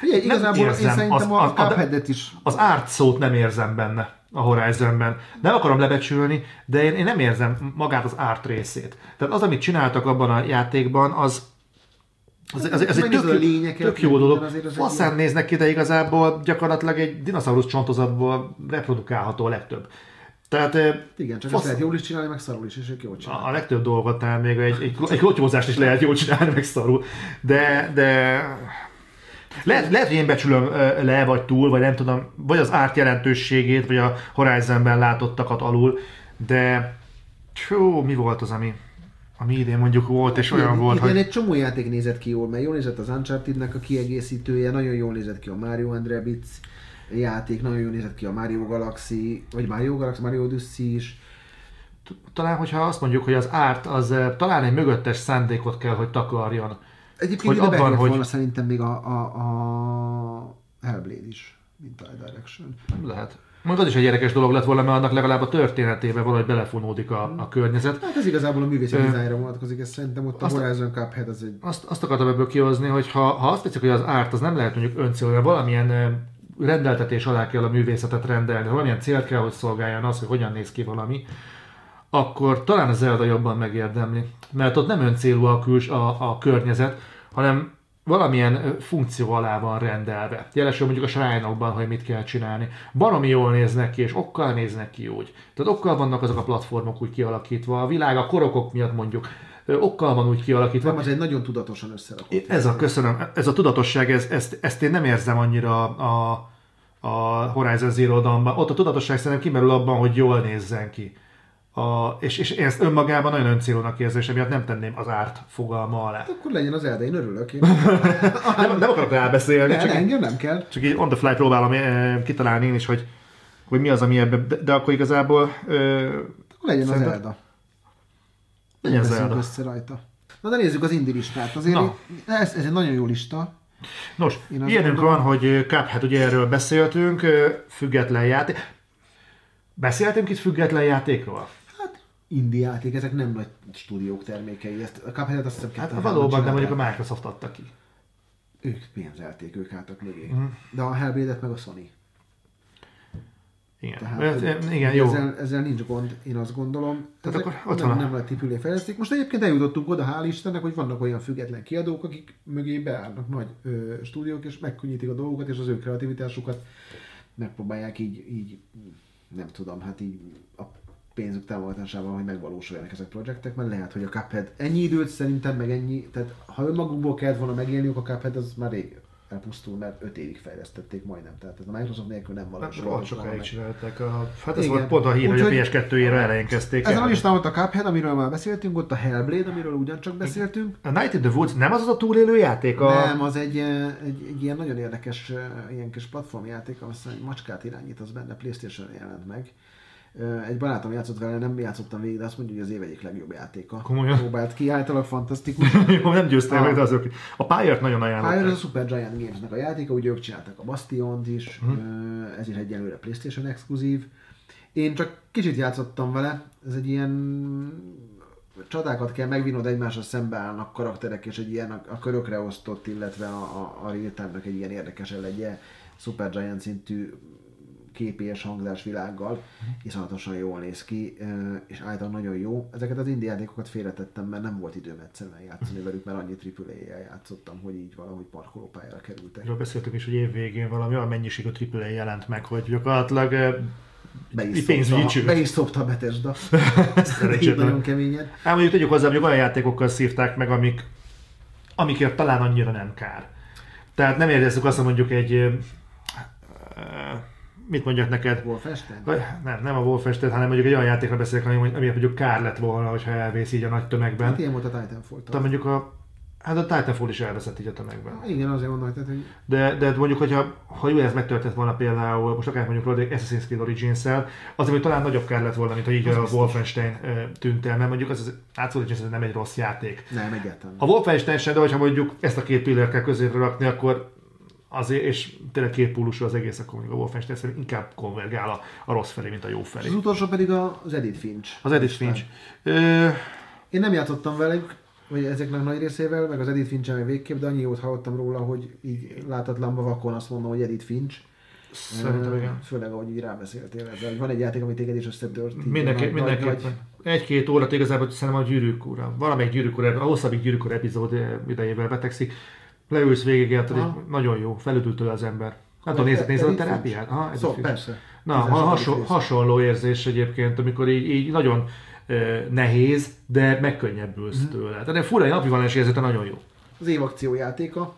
Figyelj, igazából én szerintem a Cupheadet is... Az árt szót nem érzem benne a Horizonben. Nem akarom lebecsülni, de én nem érzem magát az árt részét. Tehát az, amit csináltak abban a játékban, az egy tök jó dolog. Faszán néznek ki, de igazából gyakorlatilag egy dinoszaurusz csontozatból reprodukálható a legtöbb. Tehát, igen, csak ezt lehet jól is csinálni, meg szarul is, és ők jól csinálni. A legtöbb dolgot, még egy klotyózást is lehet jól csinálni, meg szarul. De lehet, hogy én becsülöm le, vagy túl, vagy nem tudom, vagy az árt jelentőségét, vagy a Horizonben látottakat alul, de mi volt az, ami idén mondjuk volt, és olyan volt, hogy... Igen, egy csomó játék nézett ki jól, mert jól nézett az Uncharted-nek a kiegészítője, nagyon jól nézett ki a Mario & Rabbids játék, nagyon jól nézett ki a Mario Galaxy, Mario Odyssey is. Talán, hogyha azt mondjuk, hogy az árt, az talán egy mögöttes szándékot kell, hogy takarjon. Egyébként ide bejött volna szerintem még a Hellblade is, mint a Direction. Nem lehet. Mondjuk az is egy érdekes dolog lett volna, mert annak legalább a történetében valahogy belefonódik a környezet. Hát ez igazából a művészi dizájnra vonatkozik, ez szerintem ott a Horizon Cuphead az egy... Azt akartam ebből kihozni, hogy ha azt tetszik, hogy az árt az nem lehet mondjuk öncélra, valamilyen rendeltetés alá kell a művészetet rendelni, valamilyen célt kell, hogy szolgáljon az, hogy hogyan néz ki valami, akkor talán a Zelda jobban megérdemli. Mert ott nem öncélú a környezet, hanem valamilyen funkció alá van rendelve. Jelesül mondjuk a shrine-okban, hogy mit kell csinálni. Baromi jól néznek ki, és okkal néznek ki úgy. Tehát okkal vannak azok a platformok úgy kialakítva. A világ a korokok miatt mondjuk okkal van úgy kialakítva. Most egy nagyon tudatosan összerakott. Ez a köszönöm, ez a tudatosság, ezt én nem érzem annyira a Horizon Zero Dawnban. Ott a tudatosság szerintem kimerül abban, hogy jól nézzen ki. És én ezt önmagában nagyon öncélónak érzem, és emiatt nem tenném az árt fogalma alá. Akkor legyen az Zelda, én örülök. Én. nem akarok rábeszélni. Ne, engem nem kell. Csak így on the fly próbálom kitalálni én is, hogy mi az, ami ebben, de akkor igazából... Akkor legyen az Zelda. Legyen Zelda. Össze rajta. Na de nézzük az indie listát. Azért ez egy nagyon jó lista. Nos, ilyenünk van, hogy Cuphead, ugye erről beszéltünk, független játék. Beszéltünk itt független játékról? Hát, indie játék, ezek nem nagy stúdiók termékei. Ezt a Cupheadet azt hiszem hát valóban, de mondjuk a Microsoft adta ki. Ők pénzelték, ők álltak mögé. De a Hellblade-et meg a Sony. Igen. Tehát, igen, jó. Ezzel nincs gond, én azt gondolom. Tehát akkor ott nem lehet tipülé fejleszték. Most egyébként eljutottunk oda, hál' Istennek, hogy vannak olyan független kiadók, akik mögé beállnak nagy stúdiók, és megkönnyítik a dolgokat, és az ő kreativitásukat megpróbálják így nem tudom, hát így a pénzük támogatásával, hogy megvalósuljanak ezek a projektek, mert lehet, hogy a Cuphead ennyi időt szerintem, meg ennyi, tehát ha önmagukból kellett volna megélniük, a Cuphead az már rég elpusztul, mert 5 évig fejlesztették majdnem, tehát a Microsoft nélkül nem valósul. Hát sokáig csinálták, hát ez volt pont a hír, hogy a PS2-ére elejénkezték. Ezen a listán volt a Cuphead, amiről már beszéltünk, ott a Hellblade, amiről ugyancsak beszéltünk. A Night in the Woods nem az a túlélő játék? Nem, az egy ilyen nagyon érdekes ilyen kis platformjáték, aztán egy macskát irányítasz benne, PlayStation-re jelent meg. Egy barátom játszott vele, nem játszottam végig, de azt mondja, hogy az év egyik legjobb játéka. Komolyan? Próbált ki, általában fantasztikus. Jó, nem győztem meg, de azok. A Pyre-t nagyon ajánlották. Pyre az a Super Giant Games-nek a játéka, ugye ők csináltak a Bastion-t is, ez is egyelőre PlayStation exkluzív. Én csak kicsit játszottam vele, ez egy ilyen csatákat kell megvinnod, egymásra szembeállnak karakterek, és egy ilyen a körökre osztott, illetve a real time-nak egy ilyen érdekes legyen, Super Giant szintű képi és hangzás világgal, iszonyatosan jól néz ki, és általában nagyon jó. Ezeket az indie játékokat félretettem, mert nem volt időm egyszerűen játszani velük, mert annyi AAA-jel játszottam, hogy így valahogy parkolópályára kerültek. Jól beszéltünk is, hogy évvégén valami olyan mennyiségű AAA jelent meg, hogy gyakorlatilag pénzügyi csőd. Be is szopta a Bethesda. Így nagyon keményen. Ám mondjuk tegyük hozzá, hogy olyan játékokkal szívták meg, amikért talán annyira nem kár. Tehát nem érezzük azt, mondjuk egy... Mit mondjak neked? Wolfenstein? Nem a Wolfenstein, hanem mondjuk egy olyan játékra beszélek, amiért mondjuk kár lett volna, hogyha elvész így a nagy tömegben. Hát ilyen volt a Titanfall. Tehát mondjuk a Titanfall is elveszett így a tömegben. Hát, igen, azért mondom, hogy... De mondjuk, ha ez megtörtént volna például, most akár mondjuk Assassin's Creed Origins-el, azért, hogy talán nagyobb kár lett volna, mint hogy így a Wolfenstein tűnt el, mert mondjuk az Origins nem egy rossz játék. Nem, egyáltalán. A Wolfenstein sem, de hogyha mondjuk ezt a két pillért kell középre rakni, akkor azért, és tényleg két pólusú az egész, akkor mondjuk a Wolfenstein szerintem inkább konvergál a rossz felé, mint a jó felé. És az utolsó pedig az Edith Finch. Az Edith Finch. Én nem játszottam velük, vagy ezeknek nagy részével, meg az Edith Finch-en meg végképp, de annyi jót hallottam róla, hogy így látatlanba vakon azt mondom, hogy Edith Finch. Szerintem igen. Főleg ahogy így rábeszéltél ezzel. Van egy játék, amit téged is összedört. Mindenképpen. Egy-két órát igazából szerintem a Gyűrűk ura. Valamelyik Gyűrűk ura, a hosszabbik Gyűrűk ura epizód idejével betegszik. Leülsz végig, nagyon jó, felüdül tőle az ember. Nem tudom, nézed a terápiát? Aha, persze. Na, hasonló érzés egyébként, amikor így nagyon nehéz, de megkönnyebbülsz tőle. Tehát fura egy napivalens érzete nagyon jó. Az évakciójátéka.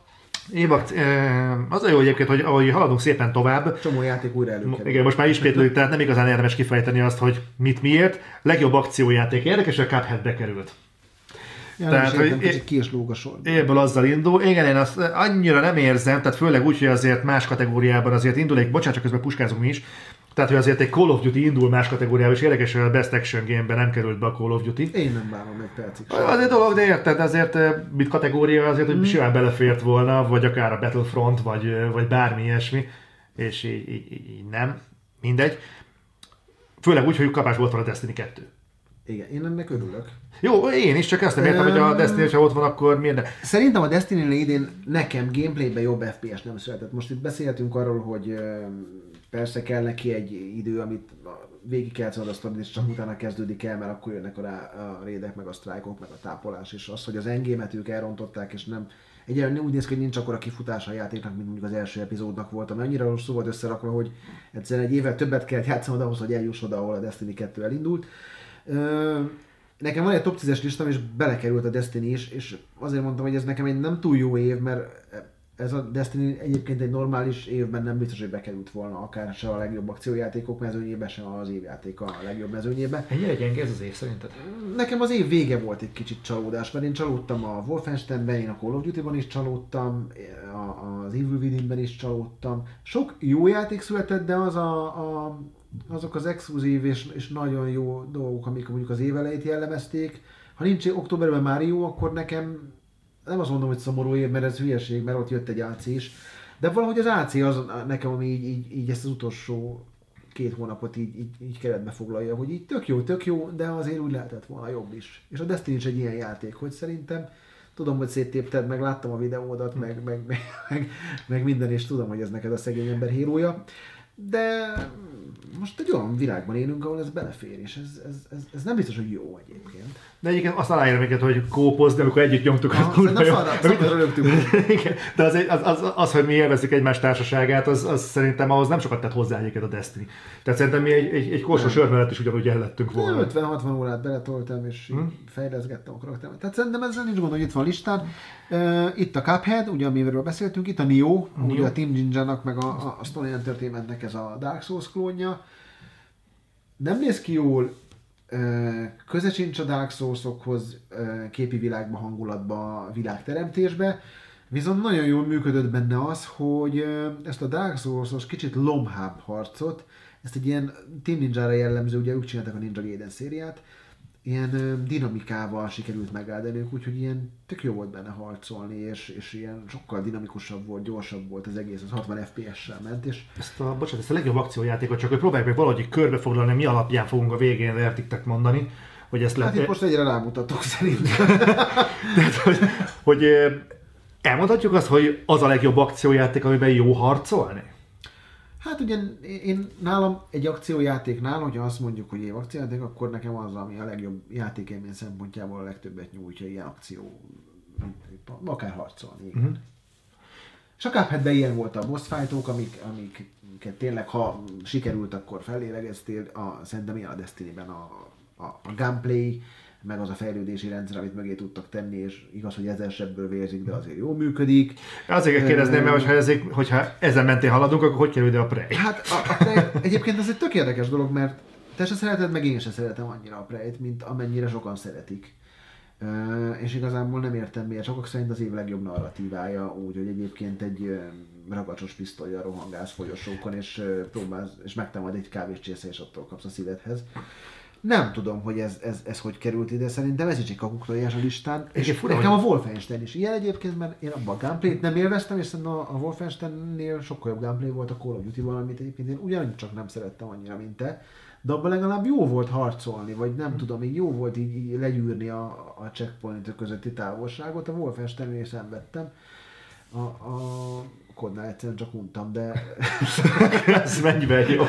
Az a jó egyébként, hogy ahogy haladunk szépen tovább. Csomó játék újra előkerül. Igen, most már ismétlődik, tehát nem igazán érdemes kifejteni azt, hogy mit miért. Legjobb akciójáték. Érdekes, hogy a Cuphead bekerült. Ja, tehát, hogy ki is lóg a sor. Ébből azzal indul. Igen, én azt annyira nem érzem, tehát főleg úgy, hogy azért más kategóriában azért indul, egy bocsánat, csak közben puskázunk mi is, tehát hogy azért egy Call of Duty indul más kategóriában, és érdekes, hogy a Best Action Game-ben nem került be a Call of Duty. Én nem bánom egy percig. Azért dolog, de érted, azért mit kategória azért, hogy simán belefért volna, vagy akár a Battlefront, vagy bármi ilyesmi, és így nem, mindegy. Főleg úgy, hogy kapás volt a Destiny 2. Igen, én ennek örülök. Jó, én is, csak ezt nem értem, hogy a Destiny, ha ott van, akkor miért ne? Szerintem a Destiny-nél idén nekem gameplayben jobb FPS nem született. Most itt beszéltünk arról, hogy persze kell neki egy idő, amit végig kell szadasztani, és csak utána kezdődik el, mert akkor jönnek a raidek, meg a sztrájkok, meg a tápolás, és az, hogy az endgame-et ők elrontották, és nem... Egyelőre úgy néz ki, hogy nincs akkora kifutása a játéknak, mint mondjuk az első epizódnak volt, ami annyira rosszul volt összerakva, hogy egyszerűen egy évvel többet kellett játszanod ahhoz, hogy eljuss oda, ahol a Destiny 2 elindult. nekem van egy top 10-es listám, és belekerült a Destiny is, és azért mondtam, hogy ez nekem egy nem túl jó év, mert ez a Destiny egyébként egy normális évben nem biztos, hogy bekerült volna akár se a legjobb akciójátékok mezőnyébe, sem az évjáték a legjobb mezőnyébe. Ennyire gyenge ez az év szerinted? Nekem az év vége volt egy kicsit csalódás, mert én csalódtam a Wolfensteinben, én a Call of Duty-ban is csalódtam, az Evil Within-ben is csalódtam. Sok jó játék született, de az azok az exkluzív és nagyon jó dolgok, amik mondjuk az év elejét jellemezték. Ha nincs októberben Mario, akkor nekem nem azt mondom, hogy szomorú év, mert ez hülyeség, mert ott jött egy AC is. De valahogy az AC az nekem, ami így ezt az utolsó két hónapot így keretbe foglalja, hogy így tök jó, de azért úgy lehetett volna jobb is. És a Destiny is egy ilyen játék, hogy szerintem tudom, hogy széttépted, meg láttam a videódat, meg minden, és tudom, hogy ez neked a szegény ember hérója. De most egy olyan világban élünk, ahol ez belefér, és ez nem biztos, hogy jó egyébként. De egyébként azt aláírom minket, hogy kópoz, de amikor együtt nyomtuk, az kurva jó. De az, hogy mi élvezzük egymás társaságát, az szerintem ahhoz nem sokat tett hozzá egyébként a Destiny. Tehát szerintem mi egy korsó sör mellett is ugyanúgy ellettünk volna. 50-60 órát beletoltam, és fejleszgettem a karaktermet. Tehát szerintem ezzel nincs gond, hogy itt van listán. Itt a Cuphead, ugye amiről beszéltünk, itt a Nioh, ugye a Team Ninja-nak, meg a Stone Entertainmentnek ez a Dark Souls klónja. Nem néz ki jól, köze sincs a Dark Souls-okhoz, képi világba, hangulatba, világteremtésbe, viszont nagyon jól működött benne az, hogy ezt a Dark Souls-os kicsit lomhább harcot, ezt egy ilyen Team Ninja-ra jellemző, ugye ők csináltak a Ninja Gaiden szériát, ilyen dinamikával sikerült megáldani, úgyhogy ilyen tök jó volt benne harcolni, és ilyen sokkal dinamikusabb volt, gyorsabb volt az egész, az 60 FPS-sel ment, és... Ezt a legjobb akciójátékot, csak hogy próbáljuk meg valahogy körbefoglalni, mi alapján fogunk a végén verdikteket mondani, hogy ezt lehet... Hát itt most egyre rámutatok szerintem. Tehát, hogy elmondhatjuk azt, hogy az a legjobb akciójáték, amiben jó harcolni? Hát ugye én nálam egy akciójátéknál, hogyha azt mondjuk, hogy év akciójáték, akkor nekem az, ami a legjobb játékélmény szempontjából a legtöbbet nyújtja, ilyen akció, akár harcolni. Uh-huh. És a Cupheadben ilyen volt a boss fightok, amiket tényleg, ha sikerült, akkor felélegeztél. Szerintem ilyen a Destiny-ben a gunplay, meg az a fejlődési rendszer, amit mögé tudtak tenni, és igaz, hogy ezer sebből vérzik, de azért jól működik. Azért kérdezném, mert hogyha ezen mentén haladunk, akkor hogy kerül ide a Prey? Hát a Prey egyébként ez egy tök érdekes dolog, mert te se szereted, meg én se szeretem annyira a Prey-t, mint amennyire sokan szeretik. És igazából nem értem miért, sokak szerint az év legjobb narratívája, úgy, hogy egyébként egy ragacsos pisztollyal rohangálsz folyosókon, és próbálsz, és megtámad egy kávéscsésze, és attól kapsz a szívedhez. Nem tudom, hogy ez hogy került ide, szerintem ez is egy kakuktojás a listán. És fura, nekem a Wolfenstein is ilyen egyébként, mert én abban a gameplayt nem élveztem, és szerintem a Wolfensteinnél sokkal jobb gameplay volt a Call of Duty-ban, amit egyébként én ugyanúgy csak nem szerettem annyira, mint te. De abban legalább jó volt harcolni, vagy nem tudom, így jó volt így legyűrni a checkpoint közötti távolságot. A Wolfensteinnél szenvedtem. A kodnál egyszerűen csak untam, de... Ez mennyiben jó.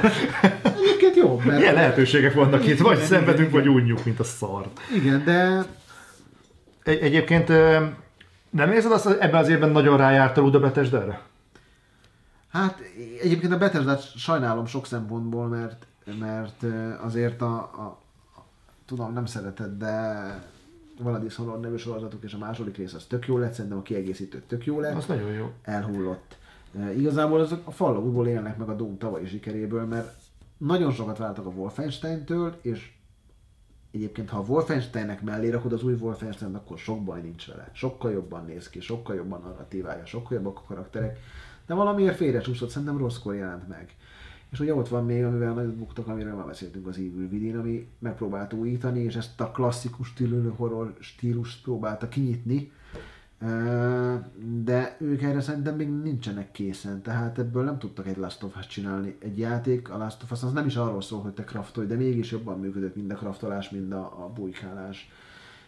Egyébként jó, mert... Ilyen lehetőségek vannak itt, vagy szenvedünk, vagy unjuk, mint a szar. Igen, de... Egyébként nem érzed azt, hogy ebben az évben nagyon rájártál úgy a Bethesda-re? Hát egyébként a Bethesda-t sajnálom sok szempontból, mert azért tudom, nem szereted, de... Van a Dishonored nevű sorozatuk, és a második rész az tök jó lett, szerintem a kiegészítő tök jó lett. Az nagyon jó. Elhullott. Igazából azok a falloutból élnek meg a Doom tavalyi sikeréből, mert nagyon sokat vártak a Wolfenstein-től, és egyébként ha a Wolfensteinnek mellé rakod az új Wolfenstein, akkor sok baj nincs vele. Sokkal jobban néz ki, sokkal jobban narratívája, sokkal jobbak a karakterek, de valamiért félrecsúszott, szerintem rosszkor jelent meg. És ugye ott van még, amivel nagyot buktak, amiről már beszéltünk, az Evil Within, ami megpróbált újítani, és ezt a klasszikus stílő horror stílust próbálta kinyitni, de ők erre szerintem még nincsenek készen, tehát ebből nem tudtak egy Last of Us csinálni. Egy játék, a Last of Us, az nem is arról szól, hogy te craftolj, de mégis jobban működött mind a craftolás, mind a bujkálás,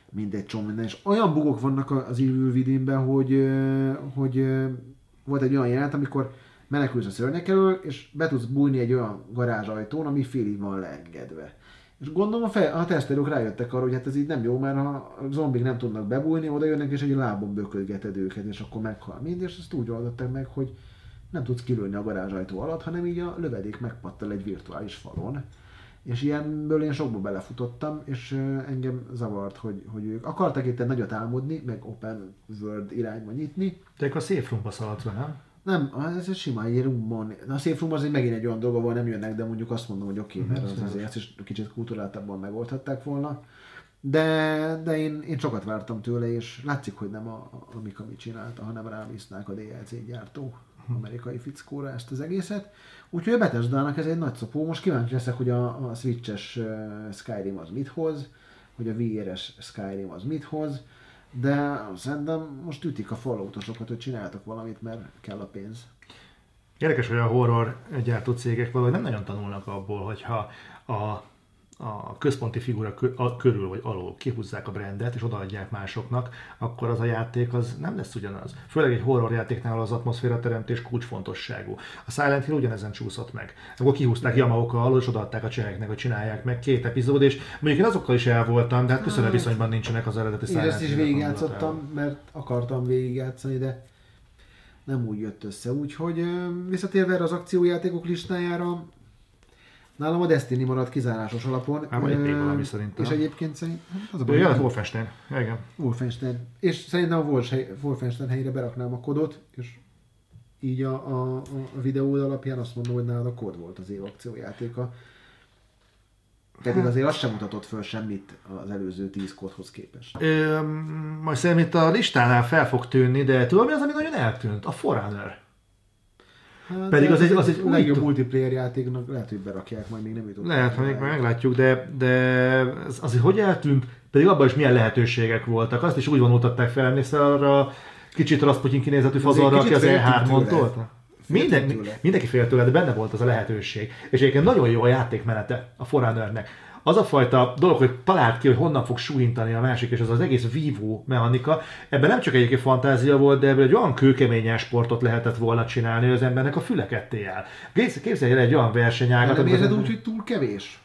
mind egy csomó minden. És olyan bugok vannak az Evil Withinben, hogy volt egy olyan jelenet, amikor menekülsz a szörnyek elől, és be tudsz bújni egy olyan garázsajtón, ami félig van leengedve. És gondolom a tesztelők rájöttek arra, hogy hát ez így nem jó, mert ha zombik nem tudnak bebújni, oda jönnek és egy lábon bökölgeted őket, és akkor meghal mind, és ezt úgy oldották meg, hogy nem tudsz kilőni a garázsajtó alatt, hanem így a lövedék megpattal egy virtuális falon. És ilyenből én sokba belefutottam, és engem zavart, hogy ők akartak itt egy nagyot álmodni, meg open world irányba nyitni. De akkor a safe roomba szaladsz be, nem? Nem, ez egy sima egy roomban. A safe room azért megint egy olyan dolog, ahol nem jönnek, de mondjuk azt mondom, hogy oké, mert az azért ezt is kicsit kulturáltabban megoldhatták volna. De én sokat vártam tőle, és látszik, hogy nem a Mikami csinálta, hanem rávisznák a DLC gyártó amerikai fickóra ezt az egészet. Úgyhogy a Bethesdának ez egy nagy szopó. Most kíváncsi leszek, hogy a Switch-es Skyrim az mit hoz, hogy a VR-es Skyrim az mit hoz, de szerintem most ütik a Falloutosokat, hogy csináltak valamit, mert kell a pénz. Érdekes, hogy a horror gyártó cégek valahogy nem nagyon tanulnak abból, hogyha a központi figura körül vagy alól kihúzzák a brandet és odaadják másoknak, akkor az a játék az nem lesz ugyanaz. Főleg egy horror játéknál az atmoszféra teremtés kulcsfontosságú. A Silent Hill ugyanezen csúszott meg. Akkor kihúzták Yamaoka alól és odaadták a cseheknek, hogy csinálják meg 2 epizód, és mondjuk én azokkal is el voltam, de hát köszönő viszonyban nincsenek az eredeti Silent Hill. Én ezt is végigjátszottam, mert akartam végigjátszani, de nem úgy jött össze. Úgyhogy visszatérve erre az akciójátékok listájára, nálam a Destiny maradt kizárásos alapon. Ám egy még valami szerintem. És egyébként szerintem... Jön Wolfenstein. Igen. Wolfenstein. És szerintem a Wolfenstein helyére beraknám a kodot, és így a videó alapján azt mondom, hogy nálad a kod volt az év akciójátéka. Pedig azért azt sem mutatott föl semmit az előző 10 kodhoz képest. Majd szerintem itt a listánál fel fog tűnni, de tudom mi az, ami nagyon eltűnt? A Forerunner. Hát pedig az egy legjobb multiplayer játéknak lehet, hogy berakják, majd még nem jutott. Lehet, majd meglátjuk, de az hogy eltűnt, pedig abban is milyen lehetőségek voltak. Azt is úgy vonultatták fel, emlékszel arra kicsit Rasputin kinézetű fazonra, aki az E3-on tolta? Mindenki fél tőle, de benne volt az a lehetőség. És egyébként nagyon jó a játékmenete a Forerunnernek. Az a fajta dolog, hogy talált ki, hogy honnan fog súlyintani a másik, és az egész vívó mechanika, ebben nem csak egyébként fantázia volt, de ebből egy olyan kőkeményen sportot lehetett volna csinálni, hogy az embernek a füle ketté áll. Képzelj el egy olyan versenyágat... Nem érzed úgy, hogy túl kevés?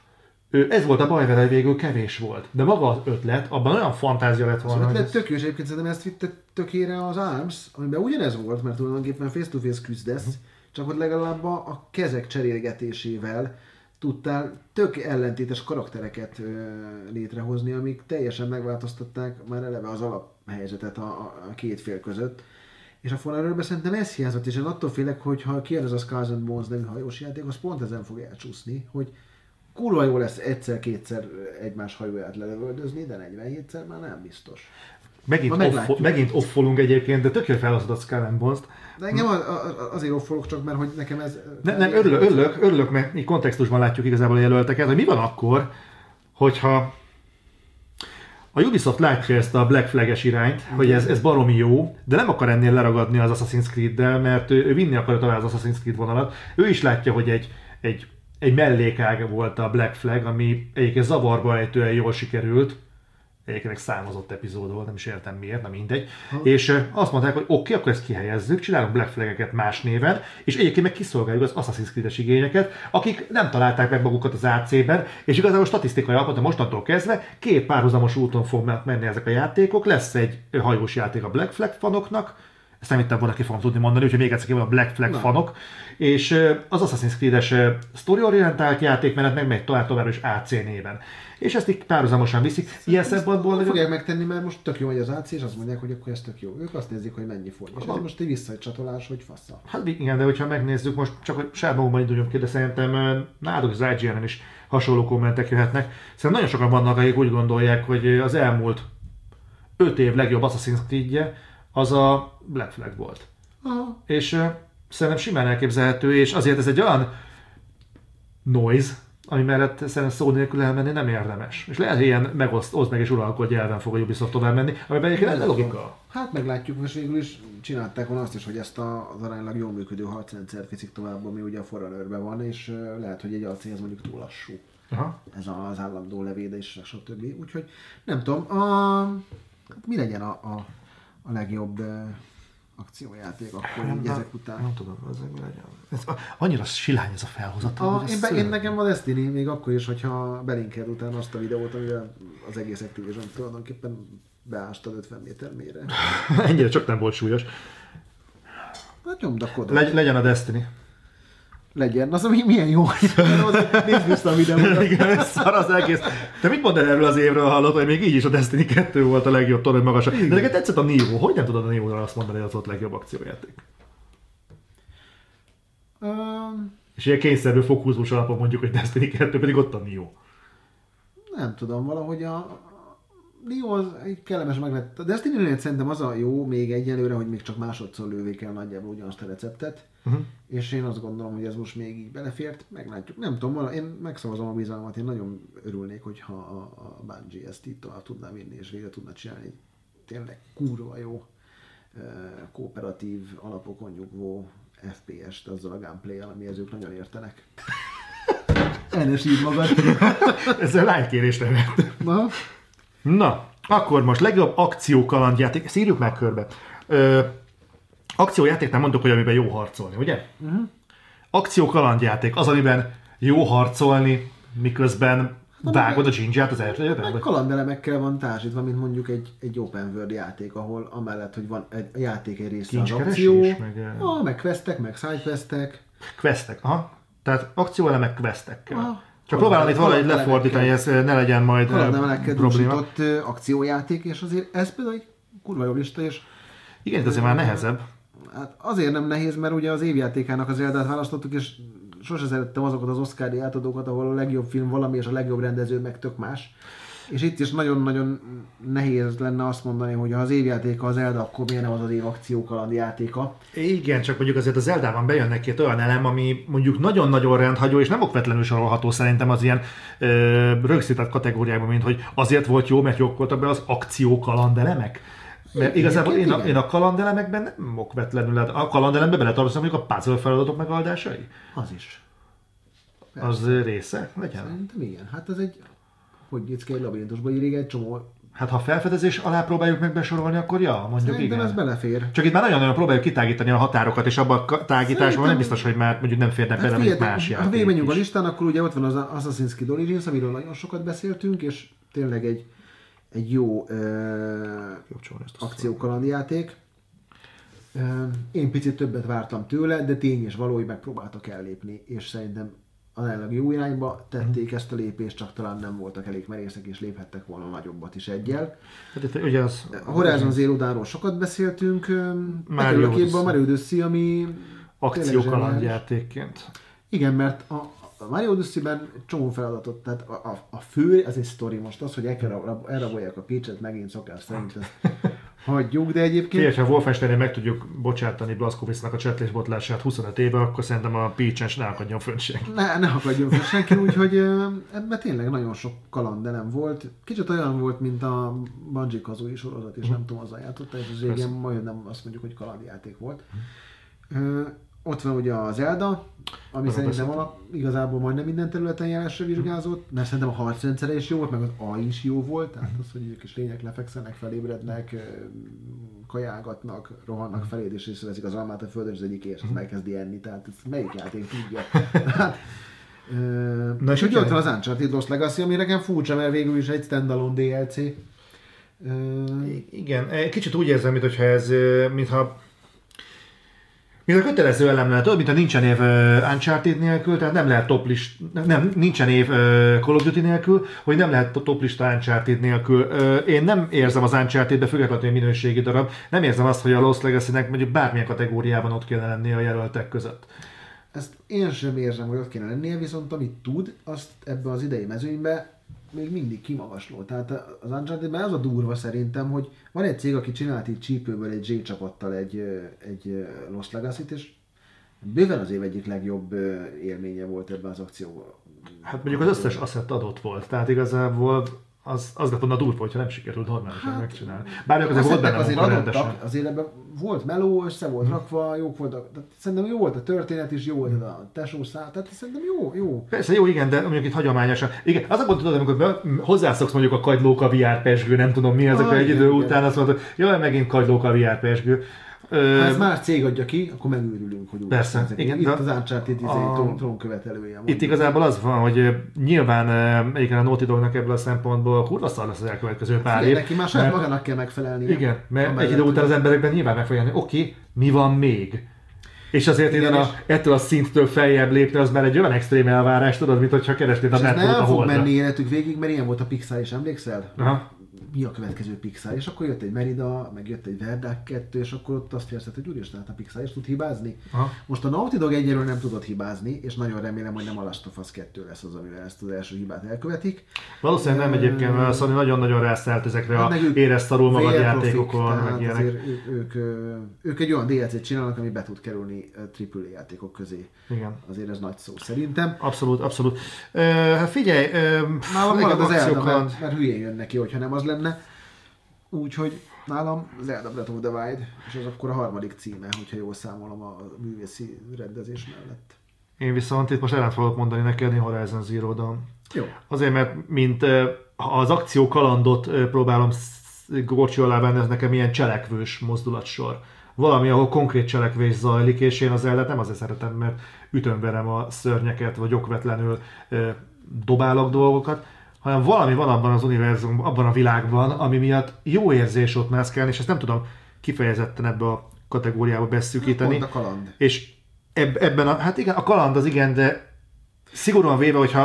Ez volt a baj vele, végül kevés volt. De maga az ötlet, abban olyan fantázia lett volna. Az ötlet tök jó, és egyébként szerintem ezt vitte tökére az Arms, amiben ugyanez volt, mert tulajdonképpen face-to-face küzdesz, csak ott legalább a kezek cserélgetésével tudtál tök ellentétes karaktereket létrehozni, amik teljesen megváltoztatták már eleve az alaphelyzetet a két fél között. És a Forerunnerben szerintem ez hiányzott, és én attól félek, hogy ha kijön ez a Skulls & Bones nevű hajós játék, az pont ezen fog elcsúszni, hogy kurva jó lesz egyszer-kétszer egymás hajóját lelövöldözni, de 47-szer már nem biztos. Megint offolunk egyébként, de tök jól felhasználod a Skull & Bones-t. De engem azért offolok csak, mert hogy nekem ez... Nem, örülök, mert így kontextusban látjuk igazából a jelölteket, hogy mi van akkor, hogyha a Ubisoft látja ezt a Black Flag-es irányt, hogy ez baromi jó, de nem akar ennél leragadni az Assassin's Creed-del, mert ő vinni akar talán az Assassin's Creed vonalat. Ő is látja, hogy egy mellékág volt a Black Flag, ami egyébként zavarba ejtően jól sikerült, egyébként számozott epizód volt, nem is értem miért, nem mindegy. És azt mondták, hogy oké, akkor ezt kihelyezzük, csinálunk Black Flag-eket más néven, és egyébként meg kiszolgáljuk az Assassin's Creed-es igényeket, akik nem találták meg magukat az AC-ben, és igazából statisztikai alapon mostantól kezdve két párhuzamos úton fognak menni ezek a játékok, lesz egy hajós játék a Black Flag fanoknak, ezt nem hittem volna, ki fogom tudni mondani, úgyhogy még egyszer ki van a Black Flag fanok, és az Assassin's Creed-es sztoriorientált játék mellett megmegy tovább is AC néven. És ezt így párhuzamosan viszik. Ilyen szempontból fogják megtenni, mert most tök jó vagy az AC, és azt mondják, hogy akkor ez tök jó. Ők azt nézik, hogy mennyi fog. És ez most egy visszacsatolás, hogy faszal. Hát igen, de hogyha megnézzük most, csak hogy sármóban induljunk ki, de szerintem náluk az IGN-en is hasonló kommentek jöhetnek. Szerintem nagyon sokan vannak, akik úgy gondolják, hogy az elmúlt 5 év legjobb Assassin's Creed-je az a Black Flag volt. Aha. És szerintem simán elképzelhető, és azért ez egy olyan noise, ami mellett szerintem szó nélkül elmenni nem érdemes. És lehet, hogy ilyen megoszd meg és uralkodj elven fog a Ubisoft tovább menni, amiben egyébként ez a logika. Hát meglátjuk, most végül is csinálták volna azt is, hogy ezt az aránylag jól működő harcrendszert viszik tovább, ami ugye a Forerunnerben van, és lehet, hogy egy alcéhez mondjuk túl lassú. Aha. Ez az állandó levéde és stb. Úgyhogy nem tudom, mi legyen a legjobb akciójáték, akkor így ezek után. Nem tudom, az mi legyen. Ez, annyira silány ez a felhozat. Én nekem a Destiny még akkor is, hogyha belinked után azt a videót, amivel az egész Activision tulajdonképpen beástad 50 méter mélyre. Ennyire csak nem volt súlyos. Hát nyomd a kodot. Legyen a Destiny. legyen. Na szóval milyen jó, hogy nézd vissza a videóra. Igen, szar az egész. Te mit mondtál erről az évről hallott, hogy még így is a Destiny 2 volt a legjobb torony magasan. De neked tetszett a Nioh. Hogy nem tudod a Nioh-ra azt mondani, hogy az volt legjobb akciójáték? És ilyen kényszerű fokuszmus alapon mondjuk, hogy Destiny 2 pedig ott a Nioh. Nem tudom, valahogy a Nioh az egy kellemes meglett. A Destiny-nél szerintem az a jó még egyelőre, hogy még csak másodszor lővék el nagyjából ugyanazt a receptet. Uh-huh. És én azt gondolom, hogy ez most még így belefért, meglátjuk. Nem tudom, én megszavazom a bizalmat, én nagyon örülnék, hogyha a Bungie ezt itt tovább tudná vinni, és végre tudna csinálni tényleg kurva jó kooperatív alapokon nyugvó FPS-t azzal a gameplay-el, amihez ők nagyon értenek. Elnesíd magad. Ezzel lájkérésre vettem. Na, akkor most legjobb akciókalandjáték. Ezt írjuk meg körbe. Akciójátéknál mondtuk, hogy amiben jó harcolni, ugye? Uh-huh. Akciókalandjáték az, amiben jó harcolni, miközben vágod a dzsindzsát az erdőben? Kalandelemekkel van társítva, mint mondjuk egy open world játék, ahol amellett, hogy van a játék egy része az akció, meg questek, meg sidequestek. Questek, aha. Tehát akcióelemek questekkel. Aha. Csak próbálom itt valahogy lefordítani, hogy ez ne legyen majd probléma. Kalandelemekkel akciójáték, és azért ez például egy kurva jó lista, és... Igen, azért már nehezebb. Hát azért nem nehéz, mert ugye az évjátékának az Zeldát választottuk, és sose szerettem azokat az Oscar-díj átadókat, ahol a legjobb film valami, és a legjobb rendező meg tök más. És itt is nagyon-nagyon nehéz lenne azt mondani, hogy ha az évjátéka az Zelda, akkor miért nem az az év akciókaland játéka. Igen, csak mondjuk azért a Zeldában bejönnek két olyan elem, ami mondjuk nagyon-nagyon rendhagyó, és nem okvetlenül sorolható szerintem az ilyen rögzített kategóriában, mint hogy azért volt jó, mert jók voltak be az akciókaland elemek. Mert igazából én a kalandelemekben nem okvetlenül, a kalandelemben beletartozom mondjuk a puzzle feladatok megoldásai. Az is. Persze. Az része? Legyen. Szerintem igen. Hát ez egy, hogy jöcske egy labirintusba ír, egy csomó. Hát ha felfedezés alá próbáljuk meg besorolni, akkor ja, mondjuk szerintem igen. Szerintem ez belefér. Csak itt már nagyon-nagyon próbáljuk kitágítani a határokat, és abban a tágításban nem biztos, hogy már mondjuk nem férnek bele, mint más játék. Ha végigmenjünk a listán, akkor ugye ott van az Assassin's Creed Origins, amiről nagyon sokat beszéltünk, és tényleg egy jó akciókalandjáték. Én picit többet vártam tőle, de tény és való, hogy megpróbáltak ellépni, és szerintem annak jó irányba tették ezt a lépést, csak talán nem voltak elég merészek, és léphettek volna nagyobbat is egyel. A Horizon Zero Dawnról sokat beszéltünk, Mario Odyssey. Mario Odyssey, ami... akciókalandjátékként. Igen, mert a Mario Odyssey-ben csomó feladatot, tehát a fő, az egy sztori most az, hogy elrabolják a Peach-et, megint szokás szerint ezt hagyjuk, de egyébként... Félj, ha Wolfenstein-nél meg tudjuk bocsátani Blazkowicznak a csetlésbotlását 25 éve, akkor szerintem a Peach-en ne akadjon fönn senki. Ne akadjon fönn senki, úgyhogy ebben tényleg nagyon sok kalandelem volt. Kicsit olyan volt, mint a Bungie Kazooie sorozat, és nem tudom, azzal játotta, és az régen majdnem azt mondjuk, hogy kalandjáték volt. Ott van ugye az Zelda, ami de szerintem igazából majdnem minden területen jelesre vizsgázott, mert szerintem a harcrendszere is jó volt, meg az AI is jó volt, tehát az, hogy kis lények lefekszenek, felébrednek, kajálgatnak, rohannak feléd, és észreveszik az almát a földön, és az egyik és azt megkezdi enni, tehát ez melyik játék tudja. Na és ugye ott van az Uncharted Lost Legacy, ami nekem furcsa, mert végül is egy standalone DLC. Igen, kicsit úgy érzem, mintha ez, mint a kötelező elem lenne, mint a nincsen év Uncharted nélkül, tehát nem lehet toplist, nincsen év Call of Duty nélkül, hogy nem lehet toplista Uncharted nélkül. Én nem érzem az Uncharted-be, függetlenül a minőségi darab, nem érzem azt, hogy a Lost Legacy-nek mondjuk bármilyen kategóriában ott kéne lennie a jelöltek között. Ezt én sem érzem, hogy ott kéne lennie, viszont amit tud, azt ebben az idei mezőnyben még mindig kimagasló. Tehát az Uncharted-ben az a durva szerintem, hogy van egy cég, aki csinált így csípőből egy Z-csapattal egy Lost Legacy-t, és bőven az év egyik legjobb élménye volt ebben az akcióban. Hát mondjuk az összes asset adott volt, tehát igazából az lett volna durva, hogyha nem sikerült normálisan megcsinálni. Bár ők azért ott benne azért adottak, azért ebben volt meló, össze volt rakva, jók voltak. Tehát szerintem jó volt a történet is, jó volt a tesószál, tehát szerintem jó. Persze jó, igen, de mondjuk itt hagyományosan. Igen, az a pont, tudod, amikor hozzászoksz mondjuk a kagylókaviár pesgő, nem tudom mi ezek egy idő után, azt mondod, hogy jaj, megint kagylókaviár pesgő. Ha ez már cég adja ki, akkor megőrülünk, hogy úgy. Persze. Igen, itt az Uncharted trónkövetelője. Itt igazából az van, hogy nyilván egyébként a Naughty Dognak ebből a szempontból kurva szar lesz az elkövetkező pár év. Neki már saját magának kell megfelelni. Igen, mert egy idő után az emberekben nyilván meg fogja, hogy oké, mi van még? És azért igen, innen ettől a szinttől feljebb lépni, az már egy olyan extrém elvárás, tudod, mint hogyha keresnéd a metrót a holdra. És ez nem fog menni életük végig, mert ilyen volt a Pixel, és emlékszel? Aha. Mi a következő Pixel? És akkor jött egy Merida, meg jött egy Verdák 2, és akkor ott azt érzed, hogy úristen, a Pixel is tud hibázni. Aha. Most a Naughty Dog egyelőre nem tudott hibázni, és nagyon remélem, hogy nem a Last of Us 2 lesz az, amivel ezt az első hibát elkövetik. Valószínűleg nem egyébként, mert Sony nagyon-nagyon rászállt ezekre a érezd szarul magad játékokon, meg ilyenek. Ők egy olyan DLC-t csinálnak, ami be tud kerülni AAA játékok közé. Igen. Azért ez nagy szó szerintem. Abszolút, abszolút. Figyelj, marad az Elda, mert hülyén jön neki, hogyha nem az lenne. Úgyhogy nálam Zelda Breath of the Wild, és az akkor a harmadik címe, hogyha jól számolom a művészi rendezés mellett. Én viszont itt most ellent fogok mondani neked, én Horizon Zero Dawn. Jó. Azért, mert mint az akció kalandot próbálom gorcső alá venni, ez nekem ilyen cselekvős mozdulatsor. Valami, ahol konkrét cselekvés zajlik, és én az Zeldát nem azért szeretem, mert ütömverem a szörnyeket, vagy okvetlenül dobálok dolgokat, hanem valami van abban az univerzumban, abban a világban, ami miatt jó érzés ott mászkálni, és ezt nem tudom kifejezetten ebbe a kategóriába beszűkíteni. Pont a kaland. És ebben a, hát igen, a kaland az igen, de szigorúan véve, hogy ha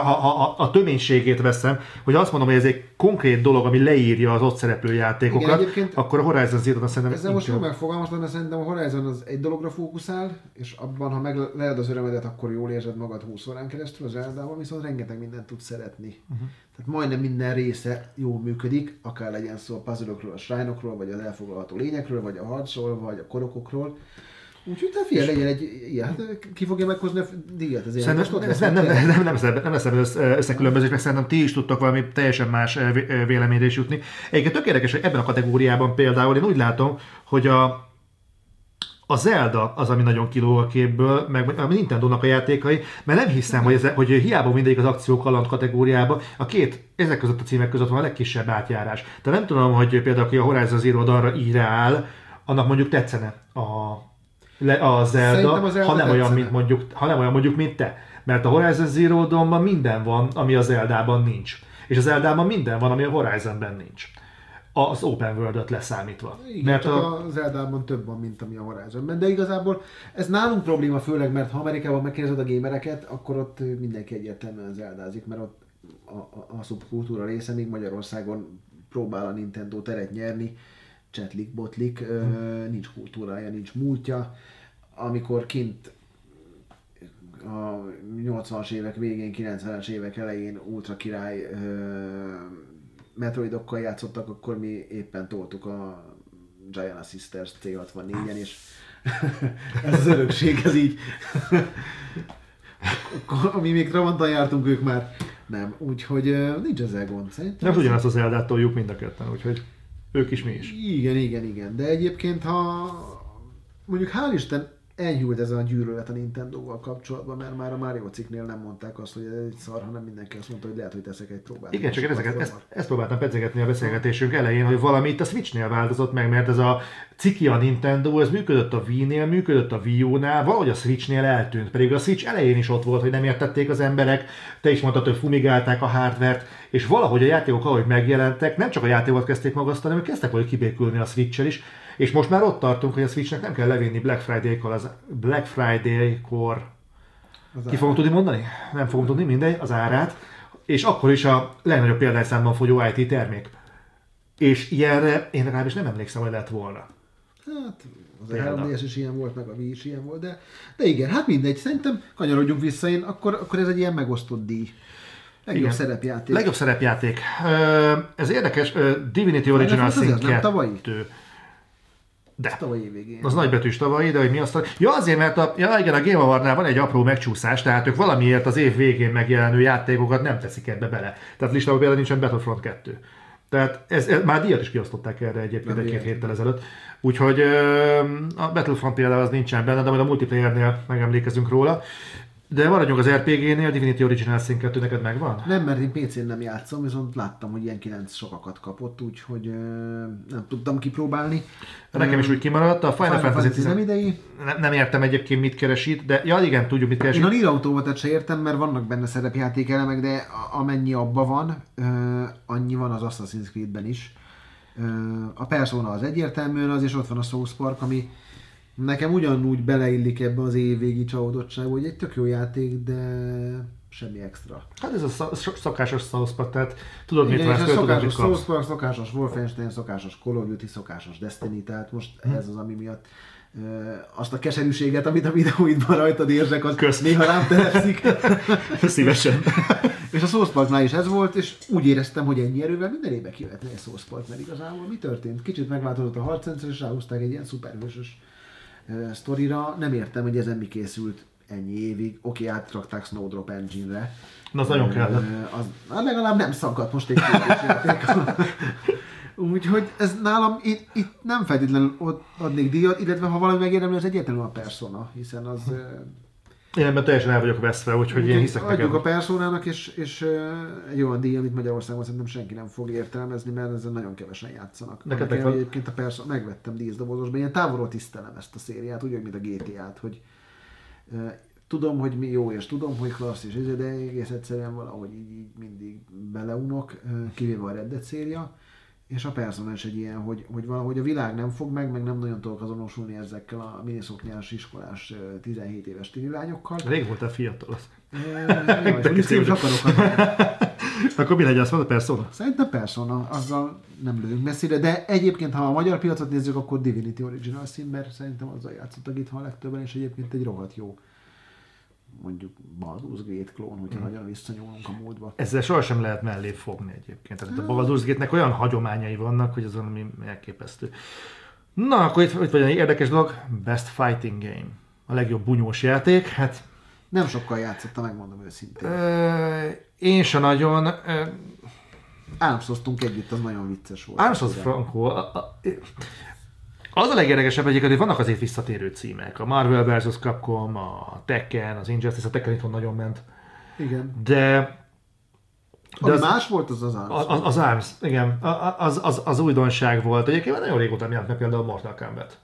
a töménységét veszem, hogy azt mondom, hogy ez egy konkrét dolog, ami leírja az ott szereplő játékokat, igen, akkor a Horizon Zero-t szerintem... Ezzel most jól megfogalmaztam, de szerintem a Horizon az egy dologra fókuszál, és abban, ha megleled az öremedet, akkor jól érzed magad 20 órán keresztül, az Eldában viszont rengeteg mindent tudsz szeretni. Uh-huh. Tehát majdnem minden része jól működik, akár legyen szó a puzzle-okról, a shrine-okról, vagy az elfoglalható lényekről, vagy a harcról, vagy a korokokról. Úgyhogy te figyelj, legyen egy ilyen, ki fogja meghozni a díjat az ilyen. Nem lesz ebből összekülönbözés, meg szerintem ti is tudtak valami teljesen más véleményre is jutni. Egyébként tök érdekes, hogy ebben a kategóriában például én úgy látom, hogy a Zelda az, ami nagyon kilóg a képből, meg a Nintendo-nak a játékai, mert nem hiszem, hogy hiába mindegyik az akciókaland kategóriába, a két ezek között a címek között van a legkisebb átjárás. Tehát nem tudom, hogy például aki a Horizon Zero Dawnra így rááll, annak mondjuk tetszene a Zelda, ha nem olyan mondjuk, mint te. Mert a Horizon Zero Dawnban minden van, ami a Zeldában nincs. És a Zeldában minden van, ami a Horizonben nincs. Az Open World-öt leszámítva. Igen, mert csak a Zeldában több van, mint ami a Horizonben. De igazából ez nálunk probléma, főleg, mert ha Amerikában megkérdezed a gamereket, akkor ott mindenki egyértelműen zeldázik, mert ott a szubkultúra része, még Magyarországon próbál a Nintendo teret nyerni, csetlik, botlik, nincs kultúrája, nincs múltja. Amikor kint a 80-as évek végén, 90-es évek elején Ultra Király Metroidokkal játszottak, akkor mi éppen toltuk a Giana Sisters C64-en, és ez az örökség, ez így. Ami még Travantan jártunk, ők már nem. Úgyhogy nincs ezzel gond, szerintem. Nem ugyanazt az Eldát toljuk mind a ketten, úgyhogy... Ők is, mi is. Igen. De egyébként, ha mondjuk hál' Isten enyhült ez a gyűlölet a Nintendo-val kapcsolatban, mert már a Mario cikknél nem mondták azt, hogy ez egy szar, hanem mindenki azt mondta, hogy lehet, hogy teszek egy próbát. Igen, csak ezt próbáltam pedzegetni a beszélgetésünk elején, hogy valami itt a Switch-nél változott meg, mert ez a ciki a Nintendo, ez működött a Wii-nél, működött a Wii U-nál, valahogy a Switch-nél eltűnt. Pedig a Switch elején is ott volt, hogy nem értették az emberek, te is mondtad, hogy fumigálták a hardvert, és valahogy a játékok, ahogy megjelentek, nem csak a játékokat kezdték magasztani, hanem kezdtek valahogy kibékülni a Switch-el is. És most már ott tartunk, hogy a Switchnek nem kell levinni Black Friday-kor. Ki fogom tudni mondani? Nem fogom tudni, mindegy, az árát. És akkor is a legnagyobb példányszámban fogyó IT termék. És ilyenre én legalábbis nem emlékszem, hogy lett volna. Hát az LMDS is ilyen volt, meg a Wii is ilyen volt, de igen, hát mindegy, szerintem kanyarodjunk vissza, akkor ez egy ilyen megosztott díj. Legjobb szerepjáték. Ez érdekes, Divinity Original Sin 2. De. Az nagybetűs tavalyi, de hogy mi azt... Ja, azért, mert a Game Awardnál van egy apró megcsúszás, tehát ők valamiért az év végén megjelenő játékokat nem teszik ebbe bele. Tehát listában például nincsen Battlefront 2. Tehát ez már díjat is kiosztották erre egyébként egy-két héttel ezelőtt. Úgyhogy a Battlefront például az nincsen benne, de majd a multiplayernél megemlékezünk róla. De maradjunk az RPG-nél, Divinity Original Sin 2 neked megvan? Nem, mert én PC-n nem játszom, viszont láttam, hogy ilyen 9 sokakat kapott, úgyhogy nem tudtam kipróbálni. Nekem is úgy kimaradt, a Final Fantasy nem idei. Nem értem egyébként, mit keresít, de ja igen, tudjuk, mit keresít. Én a Nier Automatát se értem, mert vannak benne szerepjáték elemek, de amennyi abban van, annyi van az Assassin's Creed-ben is. A Persona az egyértelműen az, és ott van a South Park, ami Nekem ugyanúgy beleillik ebbe az évvégi csalódottságba, hogy egy tök jó játék, de semmi extra. Hát ez a szokásos South Park, tehát tudod, igen, mit vársz, tudod, mit kapsz. South Park, szokásos Wolfenstein, szokásos Call of Duty, szokásos Destiny, tehát most ez az, ami miatt azt a keserűséget, amit a videóidban rajtad érzek, az néha rám telepszik. Szívesen. És a South Parknál is ez volt, és úgy éreztem, hogy ennyi erővel minden évben kivetni a South Park, mert igazából mi történt? Kicsit megváltozott a harcrendszer, és ráhúzták egy ilyen szuperhősös sztorira. Nem értem, hogy ezen mi készült ennyi évig. Oké, átrakták Snowdrop Engine-re. Na, az nagyon kellett. Az legalább nem szakadt most egy kérdésjáték. Úgyhogy ez nálam, itt nem feltétlenül adnék díjat, illetve ha valami megérdemli, az egyértelműen a Persona, hiszen az... Én ebben teljesen el vagyok veszve, úgyhogy én hiszek neked. Adjuk a Personának, és egy olyan díj, amit Magyarországon szerintem senki nem fog értelmezni, mert ezzel nagyon kevesen játszanak. Nekem egyébként a Persona, megvettem díszdobozosban, ilyen távolról tisztelem ezt a szériát, úgy, mint a GTA-t, hogy tudom, hogy mi jó, és tudom, hogy klassz, és ez, de egész egyszerűen valahogy így mindig beleunok, kivéve a Red Dead széria. És a Persona is egy ilyen, hogy valahogy a világ nem fog meg nem nagyon tudok azonosulni ezekkel a miniszoknyás iskolás 17 éves tinilányokkal. Rég voltál fiatal. Jaj, és is akarok. Akkor mi legyen, azt mondod, a Persona? Szerintem Persona, azzal nem lőünk messzire, de egyébként, ha a magyar piacot nézzük, akkor Divinity Original Sin, mert szerintem azzal játszottak itthon a legtöbben, és egyébként egy rohadt jó, mondjuk Baldur's Gate klón, hogyha nagyon visszanyúlunk a múltba. Ezzel sohasem lehet mellé fogni egyébként. Tehát a Baldur's Gate-nek olyan hagyományai vannak, hogy az valami elképesztő. Na, akkor itt vagy egy érdekes dolog, Best Fighting Game. A legjobb bunyós játék, hát... Nem sokkal játszotta, megmondom őszintén. Én se nagyon... Ámszoztunk együtt, az nagyon vicces volt. Ámszoz Franco... Az a legérdekesebb egyébként, hogy vannak azért visszatérő címek. A Marvel vs. Capcom, a Tekken, az Injustice, a Tekken itthon nagyon ment. Igen. De az más volt az Arms. Az Arms, igen. Az újdonság volt. Egyébként nagyon régóta jelent meg például Mortal Kombat.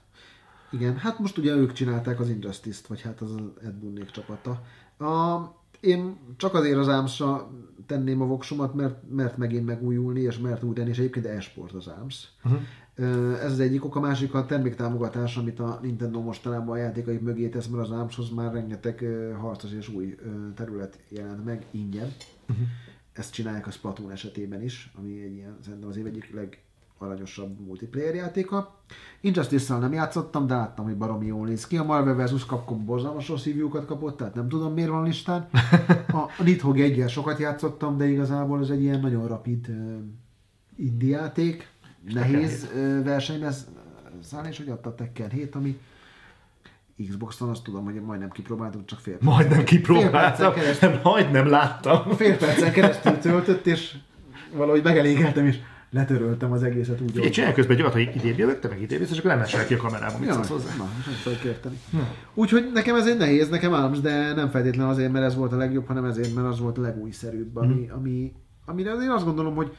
Igen, hát most ugye ők csinálták az Injustice-t, vagy hát az Ed Boon-nék csapata. Én csak azért az Armsra tenném a voksomat, mert megint megújulni, és mert újra, és egyébként e-sport az Arms. Ez az egyik ok, a másik a terméktámogatás, amit a Nintendo mostanában a játékai mögé tesz, mert az Armshoz már rengeteg harcos és új terület jelent meg ingyen. Ezt csinálják a Splatoon esetében is, ami egy ilyen, szerintem az év egyik legaranyosabb multiplayer játéka. Injustice-szel nem játszottam, de láttam, hogy baromi jól néz ki. A Marvel vs. Capcom borzalmas szívjukat kapott, tehát nem tudom, miért van listán. A Nidhogg 1-jel sokat játszottam, de igazából ez egy ilyen nagyon rapid indie játék. Nehéz versenyben szállni, és hogy adta a Tekken 7, ami Xboxon, azt tudom, hogy majdnem kipróbáltuk, csak fél percen. Majdnem kipróbáltam, majdnem láttam. Fél percen keresztül töltött, és valahogy megelégeltem, és letöröltem az egészet úgy. Én csinálj közben egy olyat, hogy idébb jövök, és akkor nem esel ki a kamerában, mit szólsz hozzá. Na, és nem tudok kérteni. Úgyhogy nekem ezért nehéz, nekem Arms, de nem feltétlen azért, mert ez volt a legjobb, hanem ezért, mert az volt a legújszerűbb, amire azért azt gondolom, hogy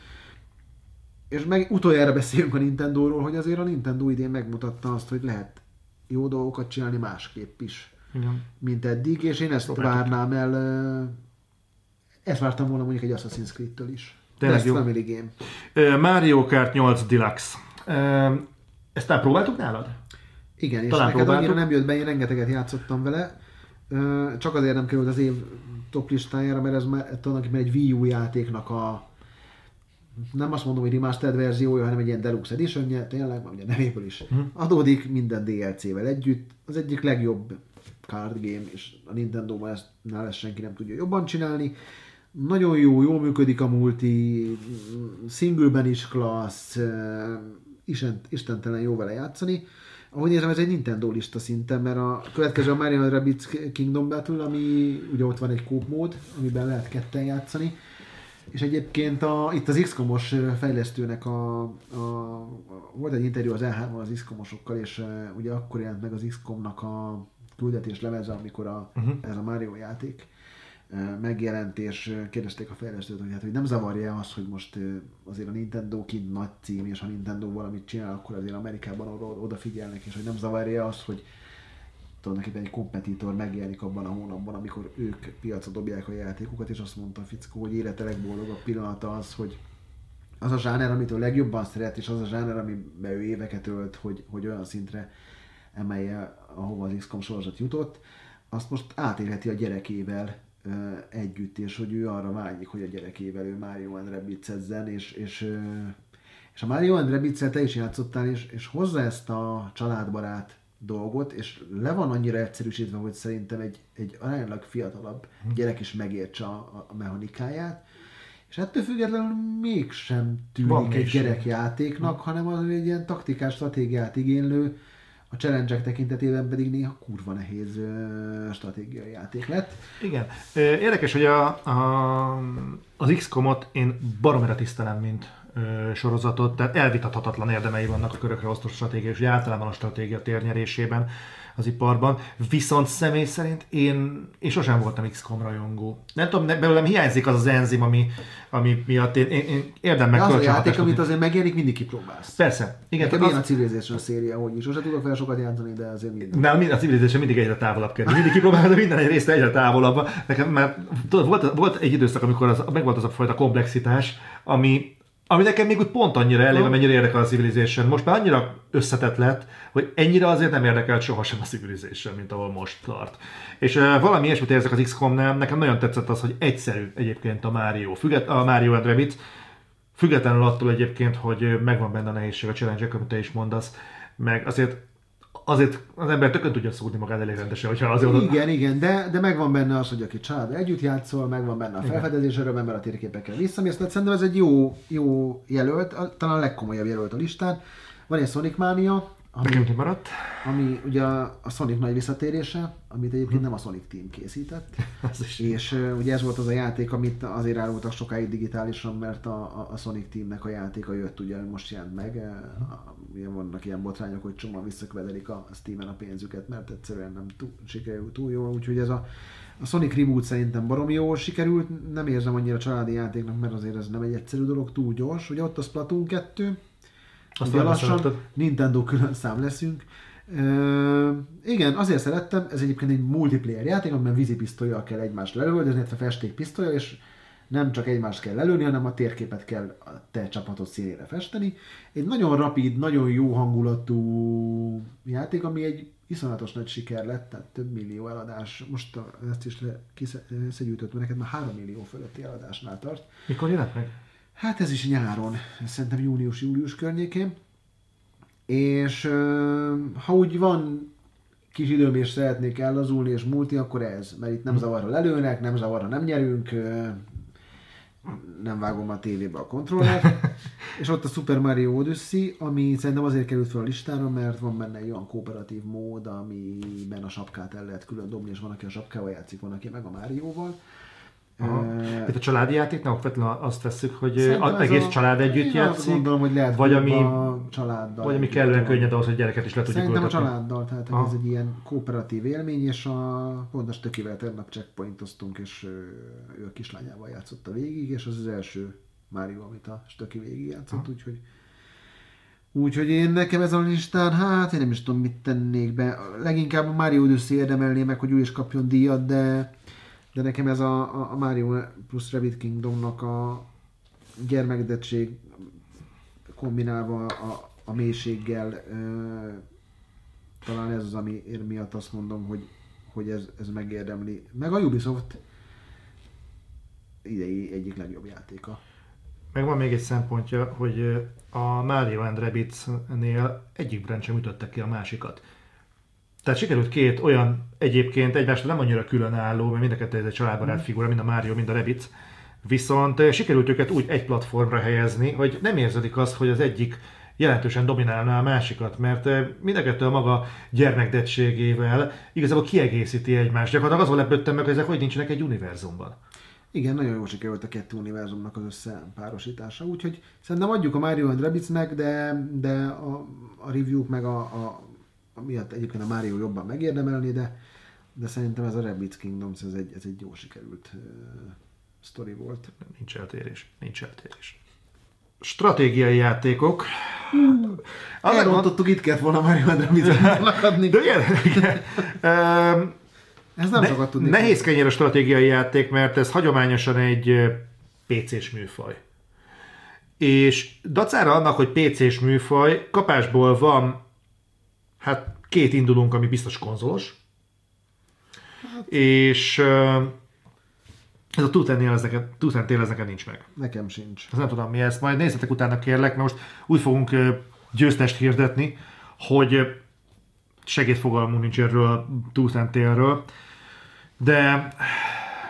és meg utoljára beszélünk a Nintendóról, hogy azért a Nintendo idén megmutatta azt, hogy lehet jó dolgokat csinálni másképp is, mint eddig, és én ezt várnám el, ezt vártam volna mondjuk egy Assassin's Creed-től is. Best Family Game. Mario Kart 8 Deluxe. Ezt már próbáltuk nálad? Igen, és neked annyira nem jött be, én rengeteget játszottam vele, csak azért nem került az év top listájára, mert ez már egy Wii U játéknak a nem azt mondom, hogy remastered verziója, hanem egy ilyen deluxe edition-je, tényleg, már ugye nevéből is adódik, minden DLC-vel együtt. Az egyik legjobb card game, és a Nintendo-ban ezt senki nem tudja jobban csinálni. Nagyon jól működik a multi, singleben is klassz, istentelen jó vele játszani. Ahogy nézem, ez egy Nintendo lista szinten, mert a következő a Mario Rabbids Kingdom Battle, ami ugye ott van egy coop mód, amiben lehet ketten játszani. És egyébként itt az XCOM-os fejlesztőnek volt egy interjú az E3-on az XCOM-osokkal, és ugye akkor jelent meg az XCOM-nak a küldetés lemeze, amikor ez a Mario játék megjelent, és kérdezték a fejlesztőt, hogy hogy nem zavarja az, hogy most azért a Nintendo kint nagy cím, és ha Nintendo valamit csinál, akkor azért Amerikában odafigyelnek, és hogy nem zavarja az, hogy tulajdonképpen egy kompetitor megjelenik abban a hónapban, amikor ők piacra dobják a játékokat, és azt mondta a fickó, hogy élete legboldogabb pillanata az, hogy az a zsáner, amit ő legjobban szeret, és az a zsáner, amiben ő éveket ölt, hogy olyan szintre emelje, ahova az XCOM sorozat jutott, azt most átélheti a gyerekével együtt, és hogy ő arra vágyik, hogy a gyerekével ő Mario & Rabbids-ezzen, és a Mario & Rabbids-el te is játszottál, és hozza ezt a családbarát dolgot, és le van annyira egyszerűsítve, hogy szerintem egy aránylag fiatalabb gyerek is megértse a mechanikáját, és ettől függetlenül mégsem tűnik egy gyerekjátéknak, hanem az egy ilyen taktikás stratégiát igénylő, a challenge-ek tekintetében pedig néha kurva nehéz stratégiai játék lett. Igen. Érdekes, hogy az XCOM-ot én baromira tisztelem, mint sorozatot, tehát elvitathatatlan érdemei vannak a körökre osztott stratégia, és általában a stratégia térnyerésében az iparban, viszont személy szerint én sosem voltam XCOM rajongó. Nem tudom, belőlem hiányzik az az enzim, ami miatt én érdemben kölcsönhatást. Az a játék, amit azért megjelenik, mindig kipróbálsz. Persze. Igen, nekem ilyen a Civilization széria, hogy is. Sose tudok vele sokat játszani, de azért mindig. Nem, a Civilization mindig egyre távolabb kerül. Mindig kipróbálod, de minden egy részt egyre távolabb. Nekem már volt egy időszak, amikor megvolt az a fajta komplexitás, ami nekem még úgy pont annyira elég, amennyire érdekel a Civilization. Most már annyira összetett lett, hogy ennyire azért nem érdekelt sohasem a Civilization, mint ahol most tart. És valami ilyesmit érzek az XCOM-nál, nekem nagyon tetszett az, hogy egyszerű egyébként a Mario. A Mario & Rabbids, függetlenül attól egyébként, hogy megvan benne a nehézség, a challenge-ek, amit te is mondasz, meg azért az ember tökön tudja szúrni magát elég rendesen, hogyha azért... Igen, de megvan benne az, hogy aki család együtt játszol, megvan benne a felfedezés öröm, mert a térképekkel visszamész, de szerintem ez egy jó jelölt, talán a legkomolyabb jelölt a listán. Van egy Sonic Mania, ami ugye a Sonic nagy visszatérése, amit egyébként nem a Sonic Team készített. És ugye ez volt az a játék, amit azért árultak sokáig digitálisan, mert a Sonic Teamnek a játéka jött, ugye most jelent meg. Vannak ilyen botrányok, hogy csomóan visszakövetelik a Steamen a pénzüket, mert egyszerűen nem sikerül túl jól, úgyhogy ez a Sonic Reboot szerintem baromi jól sikerült. Nem érzem annyira családi játéknak, mert azért ez nem egy egyszerű dolog, túl gyors. Ugye ott a Splatoon 2, ugye lassan Nintendo külön szám leszünk. Igen, azért szerettem, ez egyébként egy multiplayer játék, amiben vízipisztolyjal kell egymást lelövöldözni, illetve festékpisztolya, és nem csak egymást kell lelőni, hanem a térképet kell a te csapatod színére festeni. Egy nagyon rapid, nagyon jó hangulatú játék, ami egy iszonyatos nagy siker lett, tehát több millió eladás, most ezt is kiszegyűjtöttem, neked már 3 millió fölötti eladásnál tart. Mikor jelent meg? Hát ez is nyáron, szerintem június-július környékén, és ha úgy van kis időm és szeretnék ellazulni és múlti, akkor ez, mert itt nem zavar, ha lelőnek, nem zavar, ha nem nyerünk, nem vágom a tévébe a kontrollert, és ott a Super Mario Odyssey, ami szerintem azért került fel a listára, mert van benne egy olyan kooperatív mód, amiben a sapkát el lehet külön dobni, és van, aki a sapkával játszik, van, aki meg a Márióval. Itt a családi játéknak feltétlenül azt vesszük, hogy az egész család együtt játszik, gondolom, hogy lehet, vagy ami kellően könnyed ahhoz, hogy gyereket is le tudjuk ültetni. Szerintem a családdal, tehát ez egy ilyen kooperatív élmény, és pont a stökivel tegnap checkpointoztunk, és ő a kislányával játszotta végig, és az első Mario, amit a stöki végig játszott, úgyhogy én nekem ez a listán, én nem is tudom, mit tennék be. Leginkább a Mario Odyssey érdemelné meg, hogy ő is kapjon díjat, de nekem ez a Mario plusz Rabbit Kingdomnak a gyermekedettség kombinálva a mélységgel talán ez az, ami én miatt azt mondom, hogy ez megérdemli. Meg a Ubisoft idei egyik legjobb játéka. Meg van még egy szempontja, hogy a Mario & Rabbids-nél egyik brand sem ütötte ki a másikat. Tehát sikerült két olyan egyébként egymástól nem annyira különálló, mert mindeket ez egy családbarát figura, mind a Mario, mind a Rabbids, viszont sikerült őket úgy egy platformra helyezni, hogy nem érződik az, hogy az egyik jelentősen dominálna a másikat, mert mindkettő a maga gyermekdettségével igazából kiegészíti egymást. Gyakorlatilag azon lepődtem meg, hogy ezek hogy nincsenek egy univerzumban. Igen, nagyon jól sikerült a kettő univerzumnak az összepárosítása, úgyhogy szerintem adjuk a Mario & Rabbidsnek, de a review-k meg miatt egyébként a Mario jobban megérdemelni, de szerintem ez a Rabbids Kingdoms, ez egy jó sikerült sztori volt. Nincs eltérés. Stratégiai játékok. Elrontottuk, itt kellett volna Mario & Rabbidsnak adni. De igen. Ez nem sokat tudni. Nehézkeny a stratégiai játék, mert ez hagyományosan egy PC-s műfaj. És dacára annak, hogy PC-s műfaj, kapásból van hát két indulunk, ami biztos konzolos. És ez a Two-Ten Tales neked nincs meg. Nekem sincs. Ezt nem tudom mi ez, majd nézzetek utána kérlek, mert most úgy fogunk győztest hirdetni, hogy segédfogalmunk nincs erről a Two-Ten Tales-ről. De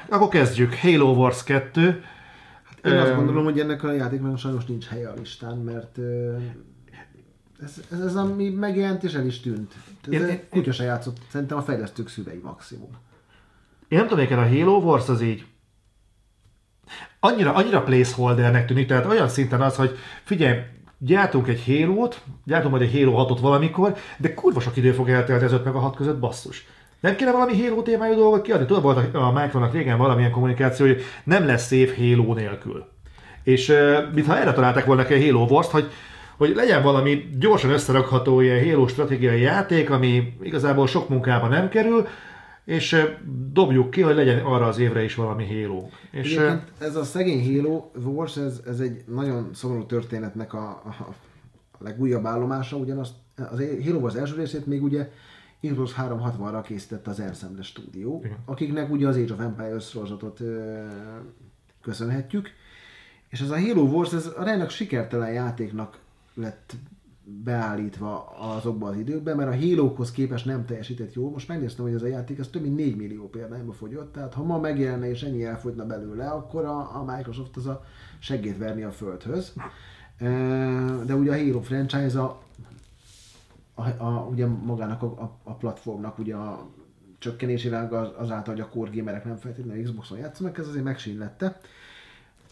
akkor kezdjük. Halo Wars 2. Hát én azt gondolom, hogy ennek a játéknak sajnos nincs helye a listán, mert ez ami megjelent és el is tűnt. Kutya se játszott, szerintem a fejlesztők szívei maximum. Én nem tudom, hogy a Halo Wars az így annyira placeholdernek tűnik, tehát olyan szinten az, hogy figyelj, gyártunk egy Halo-t, gyártunk majd egy Halo 6-ot valamikor, de kurva sok idő fog eltelni az 5 meg a 6 között, basszus. Nem kéne valami Halo témájú dolgot kiadni? Tudod, volt a Micronak régen valamilyen kommunikáció, hogy nem lesz szép Halo nélkül. És mintha erre találták volna ki a Halo Wars-t, hogy legyen valami gyorsan összerakható ilyen Halo stratégiai játék, ami igazából sok munkába nem kerül, és dobjuk ki, hogy legyen arra az évre is valami Halo. És ez a szegény Halo Wars, ez egy nagyon szomorú történetnek a legújabb állomása, ugyanaz az Halo Wars első részét még ugye Xbox 360-ra készített az Ensemble stúdió, igen, akiknek ugye az Age of Empires sorozatot köszönhetjük. És ez a Halo Wars, ez a rendnek sikertelen játéknak lett beállítva azokban az időkben, mert a Halo-hoz képest nem teljesített jól. Most megnéztem, hogy ez a játék ez több mint 4 millió példányba fogyott, tehát ha ma megjelenne és ennyi elfogyna belőle, akkor a Microsoft az a segít verni a földhöz. De ugye a Halo franchise ugye magának a platformnak ugye a csökkenésével azáltal, hogy a core gamerek nem feltétlenül Xboxon játszanak, ez azért megsínlette.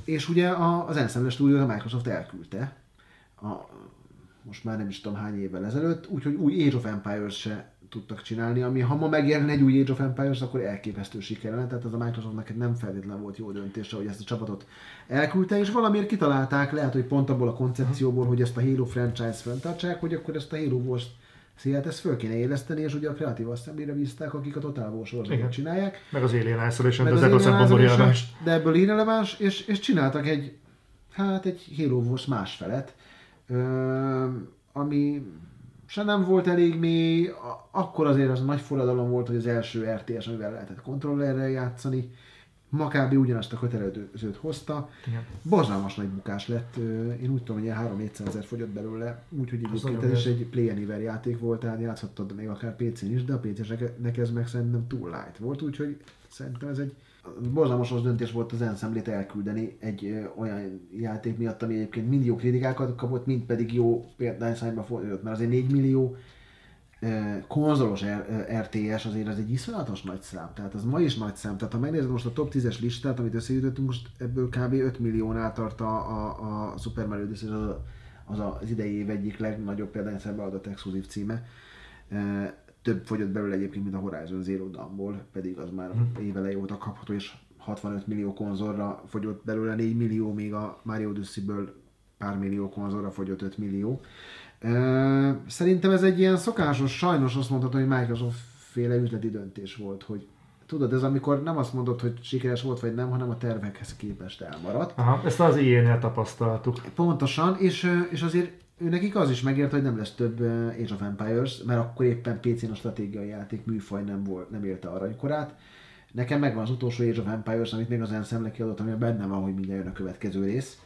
És ugye az Ensemble Studio-t a Microsoft elküldte most már nem is tudom hány évvel ezelőtt, úgyhogy új Age of Empires se tudtak csinálni, ami ha ma megjelenne egy új Age of Empires, akkor elképesztő sikerülne, tehát az a Microsoftnak nem feltétlen volt jó döntése, hogy ezt a csapatot elküldte, és valamiért kitalálták, lehet, hogy pont abból a koncepcióból, hogy ezt a Halo franchise fenntartsák, hogy akkor ezt a Halo Wars széját ezt föl kéne éleszteni, és ugye a Creative Assembly-re bízták, akik a Total War sorozatot csinálják. Meg az Alien Isolation, de az ebből szempontból irreleváns. De ebből irreleváns, és csináltak egy Halo Wars másfelet, ami se nem volt elég mély, akkor azért az nagy forradalom volt, hogy az első RTS, amivel lehetett kontrollerrel játszani, Makábi ugyanazt a kötelezőt hozta. Igen. Borzalmas nagy bukás lett, én úgy tudom, hogy ilyen 300-400 fogyott belőle, úgyhogy egyébként ez is egy Play Anywhere játék volt, tehát játszhattad még akár PC-n is, de a PC-snek ez meg szerintem túl light volt, úgyhogy szerintem ez egy borzalmas az döntés volt az Ensemble-t elküldeni egy olyan játék miatt, ami egyébként mind jó kritikákat kapott, mind pedig jó példányszámba fordult, mert azért 4 millió konzolos RTS azért az egy iszonyatos nagy szám, tehát az ma is nagy szám, tehát ha megnézed most a top 10-es listát, amit összeütöttünk, most ebből kb. 5 milliónál tart a Super Mario Odyssey, az idei év egyik legnagyobb példányszámba adott exkluzív címe. Több fogyott belőle egyébként, mint a Horizon Zero Dawnból, pedig az már évelej óta kapható, és 65 millió konzolra fogyott belőle, 4 millió, még a Mario Odyssey-ből pár millió konzolra fogyott, 5 millió. Szerintem ez egy ilyen szokásos, sajnos azt mondhatom, hogy Microsoft-féle üzleti döntés volt, hogy tudod, ez amikor nem azt mondod, hogy sikeres volt vagy nem, hanem a tervekhez képest elmaradt. Aha, ezt az ilyen tapasztaltuk. Pontosan, és azért nekik az is megért, hogy nem lesz több Age of Empires, mert akkor éppen PC-n a stratégiai játék műfaj nem élte aranykorát. Nekem megvan az utolsó Age of Empires, amit még az Ensemble kiadott, ami benne van, hogy mindjárt jön a következő rész.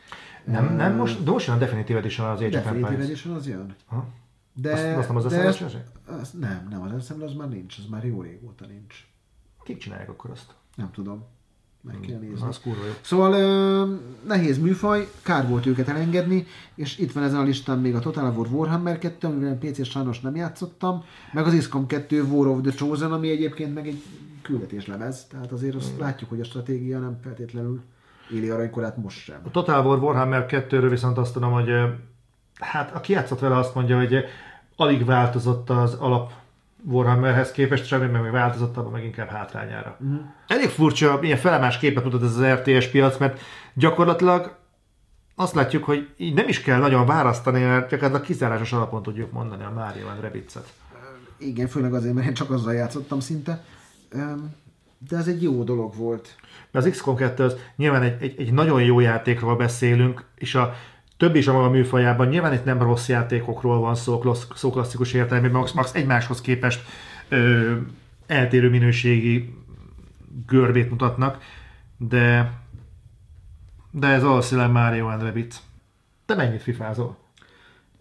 Nem most, de most jön a Definitive Edition az Age of Empires. Definitive Edition az jön. Aha. De azt nem az Ensemble az? Nem, az Ensemble az már nincs, az már jó régóta nincs. Kik csinálják akkor azt? Nem tudom. Meg kell nézni. Szóval nehéz műfaj, kár volt őket elengedni, és itt van ezen a listán még a Total War Warhammer 2, amivel PC-t sajnos nem játszottam, meg az XCOM 2 War of the Chosen, ami egyébként meg egy küldetéslemez, tehát azért azt látjuk, hogy a stratégia nem feltétlenül éli aranykorát most sem. A Total War Warhammer 2-ről viszont azt tudom, hogy hát aki játszott vele azt mondja, hogy alig változott az alap Warhammerhez képest, semmi meg változott, abban meg inkább hátrányára. Uh-huh. Elég furcsa, milyen felemás képet mutat ez az RTS piac, mert gyakorlatilag azt látjuk, hogy így nem is kell nagyon választani, mert gyakorlatilag kizárásos alapon tudjuk mondani a Mario and Rabbids-et. Igen, főleg azért, mert én csak azzal játszottam szinte. De ez egy jó dolog volt. Az XCOM 2 az nyilván egy nagyon jó játékról beszélünk, és a több is a maga műfajában. Nyilván itt nem rossz játékokról van szó klasszikus értelemben, max egymáshoz képest eltérő minőségi görbét mutatnak, de ez valószínűleg Mario & Rabbit. Te mennyit fifázol?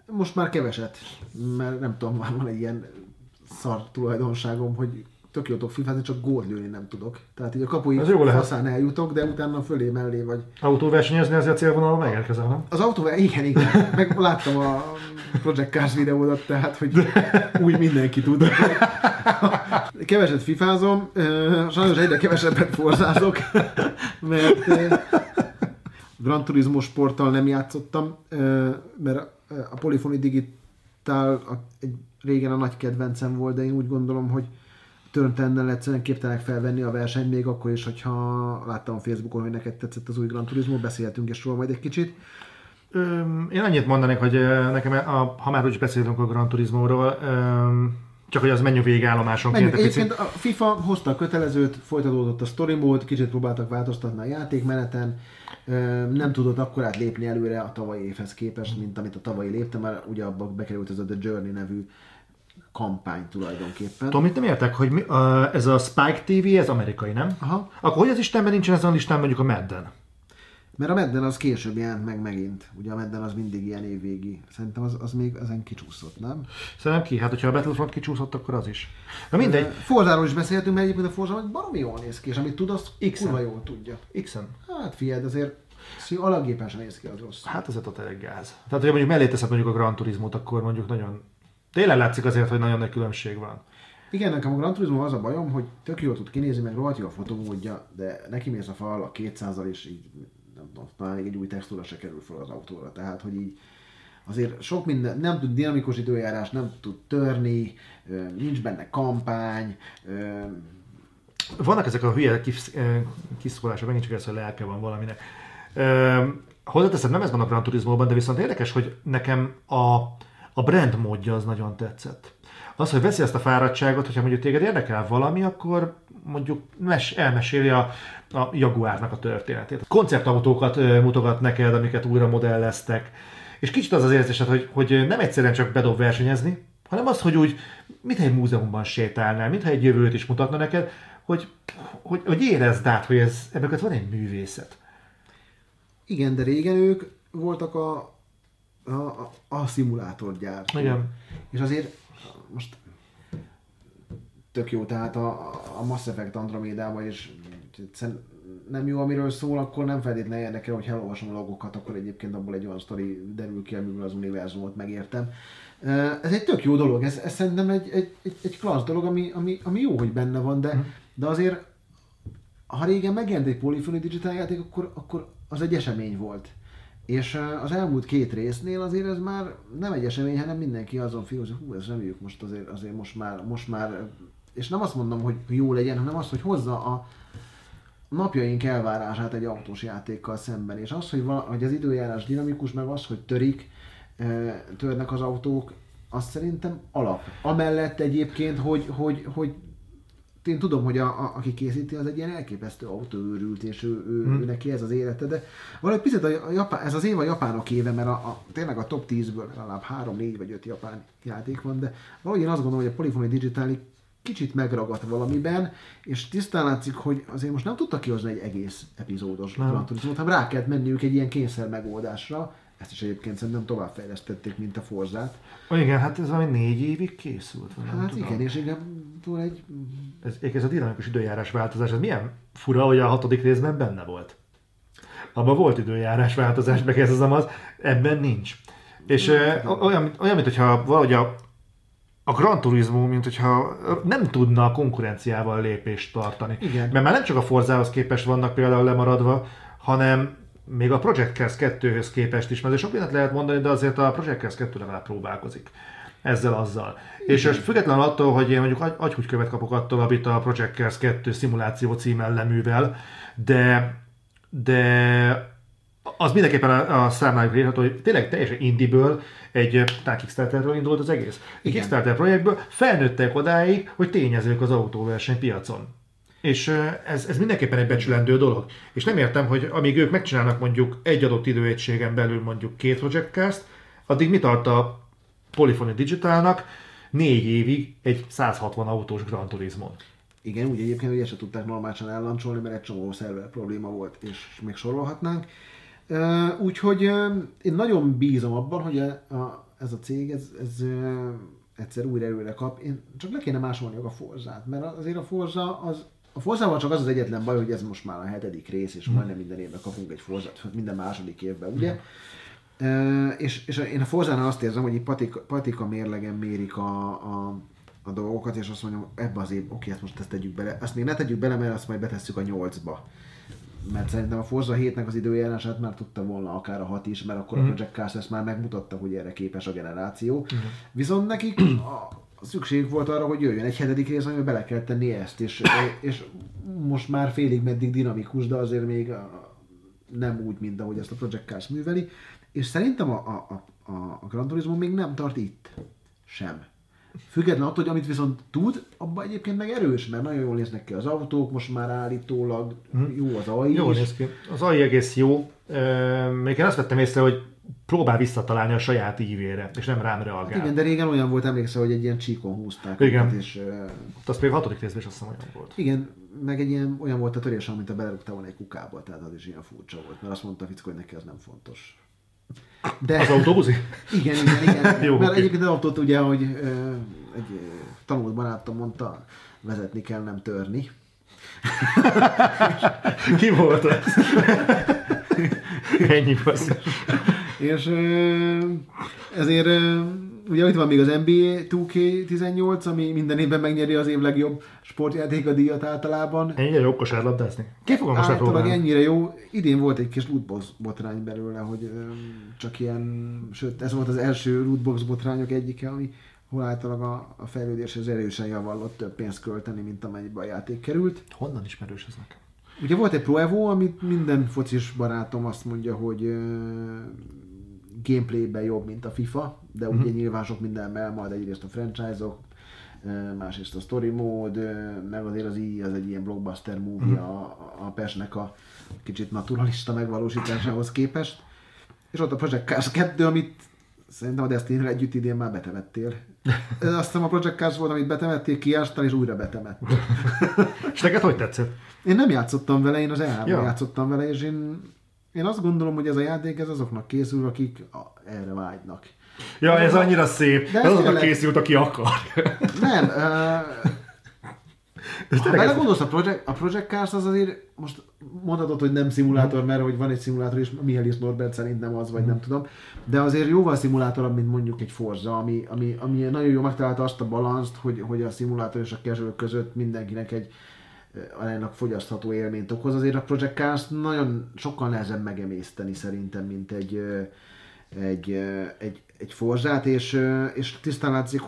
Most már keveset, mert nem tudom, már van egy ilyen szar tulajdonságom, hogy tök jó tudok fifázni, csak gólt lőni nem tudok. Tehát így a kapuig faszán eljutok, de utána fölé mellé vagy. Autóversenyezni azért a célvonalon megérkezel, nem? Az autóversenyezni, igen. Meg láttam a Project Cars videódat, tehát hogy úgy mindenki tud. Keveset fifázom, sajnos egyre kevesebbet forzázok, mert Gran Turismo Sporttal nem játszottam, mert a Polyphony Digital régen a nagy kedvencem volt, de én úgy gondolom, hogy törntennel egyszerűen képtelenek felvenni a versenyt még akkor is, hogyha láttam a Facebookon, hogy neked tetszett az új Gran Turismo, beszéltünk és róla majd egy kicsit. Én annyit mondanék, hogy nekem, ha már úgyis beszéltünk a Gran Turismo-ról, csak hogy az menjünk végigállomásonként. Egyébként a FIFA hozta a kötelezőt, folytatódott a story mód, kicsit próbáltak változtatni a játékmeneten, nem tudott akkorát lépni előre a tavalyi évhez képest, mint amit a tavalyi léptem, mert ugye abba bekerült ez a The Journey nevű kampány tulajdonképpen. Tom, itt nem értek, hogy ez a Spike TV, ez amerikai, nem? Aha. Akkor hogy az Istenben nincsen ezen a listán mondjuk a Madden? Mert a Madden az később jelent meg megint. Ugye a Madden az mindig ilyen évvégi. Szerintem az még ezen kicsúszott, nem? Szerintem ki. Hát, hogyha a Battlefront kicsúszott, akkor az is. Na mindegy. Forzáról is beszéltünk, mert egyébként a Forza hogy baromi jól néz ki, és amit tud, azt kurva jól tudja. X-en. Hát figyeld, azért alapgépen sem néz ki az rossz. Hát azért a tényleg gáz. Tehát, hogyha mellé teszed mondjuk a Gran Turismót, akkor mondjuk nagyon... Tényleg látszik azért, hogy nagyon nagy különbség van. Igen, nekem a Gran Turismo az a bajom, hogy tök jól tud kinézni, meg rohadt jó a fotomódja, de neki mész a fal a 200-al és így, nem tudom, talán egy új textúra se kerül fel az autóra. Tehát, hogy így azért sok minden, nem tud dinamikus időjárás, nem tud törni, nincs benne kampány. Vannak ezek a hülye kiszólások, megint csak ez, hogy lelke van valaminek. Hozzáteszem, nem ez van a Gran Turismo-ban, de viszont érdekes, hogy nekem a brand módja az nagyon tetszett. Az, hogy veszi ezt a fáradtságot, hogyha mondjuk téged érdekel valami, akkor mondjuk elmeséli a Jaguárnak a történetét. Konceptautókat mutogat neked, amiket újra modelleztek. És kicsit az az érzésed, hogy nem egyszerűen csak bedob versenyezni, hanem az, hogy úgy, mintha egy múzeumban sétálnál, mintha egy jövőt is mutatna neked, hogy érezd át, hogy ebből van egy művészet. Igen, de régen ők voltak a szimulátorgyár. Igen. És azért most tök jó, tehát a Mass Effect Andromédában is nem jó, amiről szól, akkor nem feltétlenül érdekel, hogy ha elolvasom a logokat, akkor egyébként abból egy olyan sztori derül ki, amiből az univerzumot megértem. Ez egy tök jó dolog, ez szerintem egy klassz dolog, ami jó, hogy benne van, de azért ha régen megjelent egy Polyphony Digital játék, akkor az egy esemény volt. És az elmúlt két résznél azért ez már nem egy esemény, hanem mindenki azon filózik, hogy ez reméljük most azért most már, és nem azt mondom, hogy jó legyen, hanem az, hogy hozza a napjaink elvárását egy autós játékkal szemben. És az, hogy az időjárás dinamikus, meg az, hogy törnek az autók, az szerintem alap. Amellett egyébként, hogy én tudom, hogy aki készíti, az egy ilyen elképesztő autóőrült, és ő neki ez az élete, de valahogy picit ez az év a japánok éve, mert tényleg a top 10-ből legalább 3-4 vagy 5 japán játék van, de valahogy én azt gondolom, hogy a Polyphony Digital kicsit megragadt valamiben, és tisztán látszik, hogy azért most nem tudtak kihozni egy egész epizódos Gran Turismót, hanem rá kellett menniük egy ilyen kényszer megoldásra, ezt is egyébként szerintem továbbfejlesztették, mint a Forzát. Igen, hát ez valami 4 évig készült. Hát igen, és igen. Ez a dinamikus időjárás változás, ez milyen fura, hogy a 6. részben benne volt. Abban volt időjárás változás, bekezdezem az, ebben nincs. És olyan, mint hogyha valahogy a Gran Turismo, mint hogyha nem tudna a konkurenciával lépést tartani. Igen. Mert már nem csak a Forzához képest vannak például lemaradva, hanem még a Project Cars 2-höz képest is, mert sok mindent lehet mondani, de azért a Project Cars 2-re már próbálkozik. Ezzel-azzal. Igen. És függetlenül attól, hogy én mondjuk agyhúgykövet kapok attól, amit a Project Cars 2 szimuláció címen leművel, de az mindenképpen a számlájuk érhető, hogy tényleg teljesen indiből, egy Kickstarterről indult az egész. Egy Kickstarter projektből felnőttek odáig, hogy tényezők az autóverseny piacon. És ez mindenképpen egy becsülendő dolog. És nem értem, hogy amíg ők megcsinálnak mondjuk egy adott időegységen belül mondjuk 2 Project-t, addig mit tart a Polyphony Digitalnak 4 évig egy 160 autós Gran Turismon. Igen, úgy egyébként, hogy ezt se tudták normálisan ellancsolni, mert egy csomó szerver probléma volt, és még sorolhatnánk. Úgyhogy én nagyon bízom abban, hogy ez a cég, ez egyszer újra erőre kap. Én csak le kéne másolniak a Forzát, mert azért a Forza az... A Forzával csak az az egyetlen baj, hogy ez most már a 7. rész, és majdnem minden évben kapunk egy Forzát, minden második évben, ugye? És én a Forzánál azt érzem, hogy patika mérlegen mérik a dolgokat, és azt mondom, ebbe az évben, oké, ezt most ezt tegyük bele. Azt még ne tegyük bele, mert azt majd betesszük a 8-ba. Mert szerintem a Forza 7-nek az időjárását már tudta volna akár a 6 is, mert akkor a Project Cars ezt már megmutatta, hogy erre képes a generáció. Viszont nekik szükség volt arra, hogy jöjjön egy 7. rész, amiben bele kell tenni ezt, és most már félig meddig dinamikus, de azért még nem úgy, mint ahogy ezt a Project Cars műveli. És szerintem a Gran Turismo még nem tart itt sem. Független attól, hogy amit viszont tud, abban egyébként meg erős, mert nagyon jól néznek ki az autók, most már állítólag jó az AI is. Néz ki. Az AI egész jó. Még én azt vettem észre, hogy próbál visszatalálni a saját ívére, és nem rám reagál. Hát igen, de régen olyan volt, emlékszel, hogy egy ilyen csíkon húzták. Igen. És, azt még a 6. részben is azt hiszem olyan volt. Igen, meg egy ilyen olyan volt a törés, mint a belerúgtál volna egy kukába, tehát az is ilyen furcsa volt, mert azt mondta a fickó, hogy neki az nem fontos. De... Az autóbuzi? Igen. Jó, mert egyébként az autót ugye, hogy egy tanult barátom mondta, vezetni kell, nem törni. Ki volt ez? Ennyi basszus. És ezért ugye itt van még az NBA 2K18, ami minden évben megnyeri az év legjobb sportjátéka díjat általában. Ennyire jó kosárlabdázni? Ki fogom most átolni? Ennyire jó. Idén volt egy kis lootbox botrány belőle, hogy csak ilyen, sőt ez volt az első lootbox botrányok egyike, ahol általában a fejlődéshez erősen javallott több pénzt költeni, mint amennyibe a játék került. Honnan ismerős ez nekem? Ugye volt egy Pro Evo, amit minden focis barátom azt mondja, hogy gameplayben jobb, mint a FIFA, de ugye nyilván sok mindenmel, majd egyrészt a franchise-ok, másrészt a story mód, meg azért az így, az egy ilyen blockbuster movie a PES-nek a kicsit naturalista megvalósításához képest. És ott a Project Cars 2, amit szerintem a Destiny-re együtt idén már betemettél. Azt hiszem a Project Cars volt, amit betemettél, kiástál és újra betemett. És neked hogy tetszett? Én nem játszottam vele, én az E3-ban játszottam vele, és én azt gondolom, hogy ez a játék ez azoknak készül, akik erre vágynak. Ja, ez annyira szép. De ez azoknak készült, aki akar. Nem. Ha belegondolsz a Project Cars, az azért most mondhatod, hogy nem szimulátor, mert hogy van egy szimulátor, és Mihály Norbert szerint nem az, vagy nem tudom. De azért jóval szimulátorabb, mint mondjuk egy Forza, ami nagyon jól megtalálta azt a balanszt, hogy a szimulátor és a casual között mindenkinek egy aránylag fogyasztható élményt okoz. Azért a Project Cars nagyon sokkal nehezebb megemészteni szerintem, mint egy Forzát, és tisztán látszik,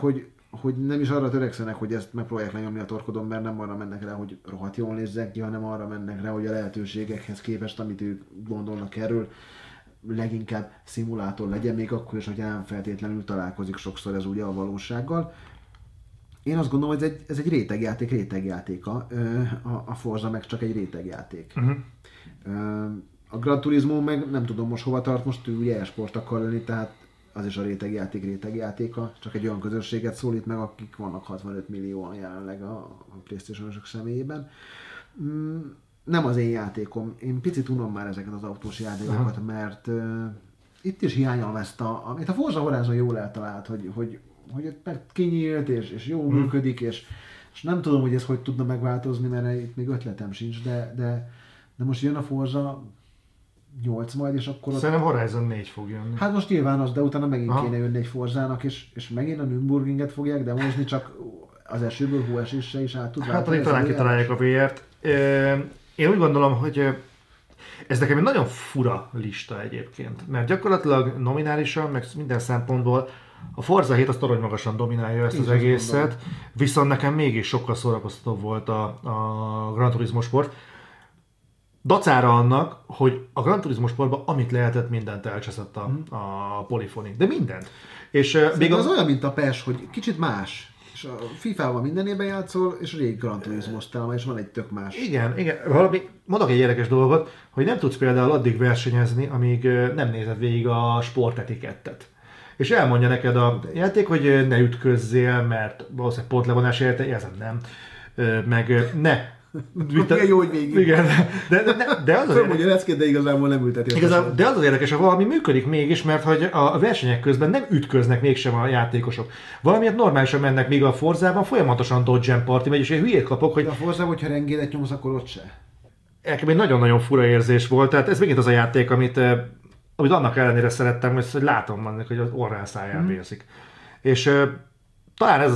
hogy nem is arra törekszenek, hogy ezt megpróbálják lenyomni a torkodon, mert nem arra mennek rá, hogy rohadt jól nézzek ki, hanem arra mennek rá, hogy a lehetőségekhez képest, amit ők gondolnak erről, leginkább szimulátor legyen, még akkor is, hogy nem feltétlenül találkozik sokszor ez ugye a valósággal. Én azt gondolom, hogy ez egy rétegjátéka, a Forza meg csak egy rétegjáték. A Gran Turismo meg nem tudom most hova tart, most ő ugye e-sport akar lenni, tehát az is a rétegjátéka, csak egy olyan közönséget szólít meg, akik vannak 65 millióan jelenleg a PlayStation-osok személyében. Nem az én játékom, én picit unom már ezeket az autós játékokat, mert itt is hiányolom ezt amit a Forza Horizon jól eltalált, hogy kinyílt, és jól működik, és nem tudom, hogy ez hogy tudna megváltozni, mert itt még ötletem sincs, de most jön a Forza 8 majd, és akkor... Szerintem Horizon 4 fog jönni. Hát most nyilván az, de utána megint kéne jönni egy Forzának, és megint a Nürburgringet fogják demozni, csak az esőből hóeséssel is át tud változni. Hát talán kitalálják a VR-t. Én úgy gondolom, hogy ez nekem egy nagyon fura lista egyébként, mert gyakorlatilag nominálisan, meg minden szempontból a Forza 7 az torony magasan dominálja ezt az egészet, viszont nekem mégis sokkal szórakoztatóbb volt a Gran Turismo Sport. Dacára annak, hogy a Gran Turismo Sportban amit lehetett, mindent elcseszett a Polyphony. De mindent. És még az olyan, mint a PES, hogy kicsit más. és a FIFA-val mindenében játszol, és a régi Gran Turismo Sport, és van egy tök más. Igen, igen. Valami, mondok egy érdekes dolgot, hogy nem tudsz például addig versenyezni, amíg nem nézed végig a sportetikettet. És elmondja neked a játék, hogy ne ütközzél, mert valószínűleg pontlevonás érte, ez nem. Meg ne. Milyen jó, hogy végig. Igen, de az mondja leckét, de igazából nem ülteti. Igazából, de az az érdekes, hogy valami működik mégis, mert hogy a versenyek közben nem ütköznek mégsem a játékosok. Valamiért normálisan mennek, míg a Forzában folyamatosan dodge-en party megy, és én hülyét kapok, hogy... De a Forzában, hogyha rengélet nyomsz, akkor ott se. Elkebb egy nagyon-nagyon fura érzés volt, tehát ez megint az a játék, amit annak ellenére szerettem, hogy látom annak, hogy az orrán száján vérzik. És talán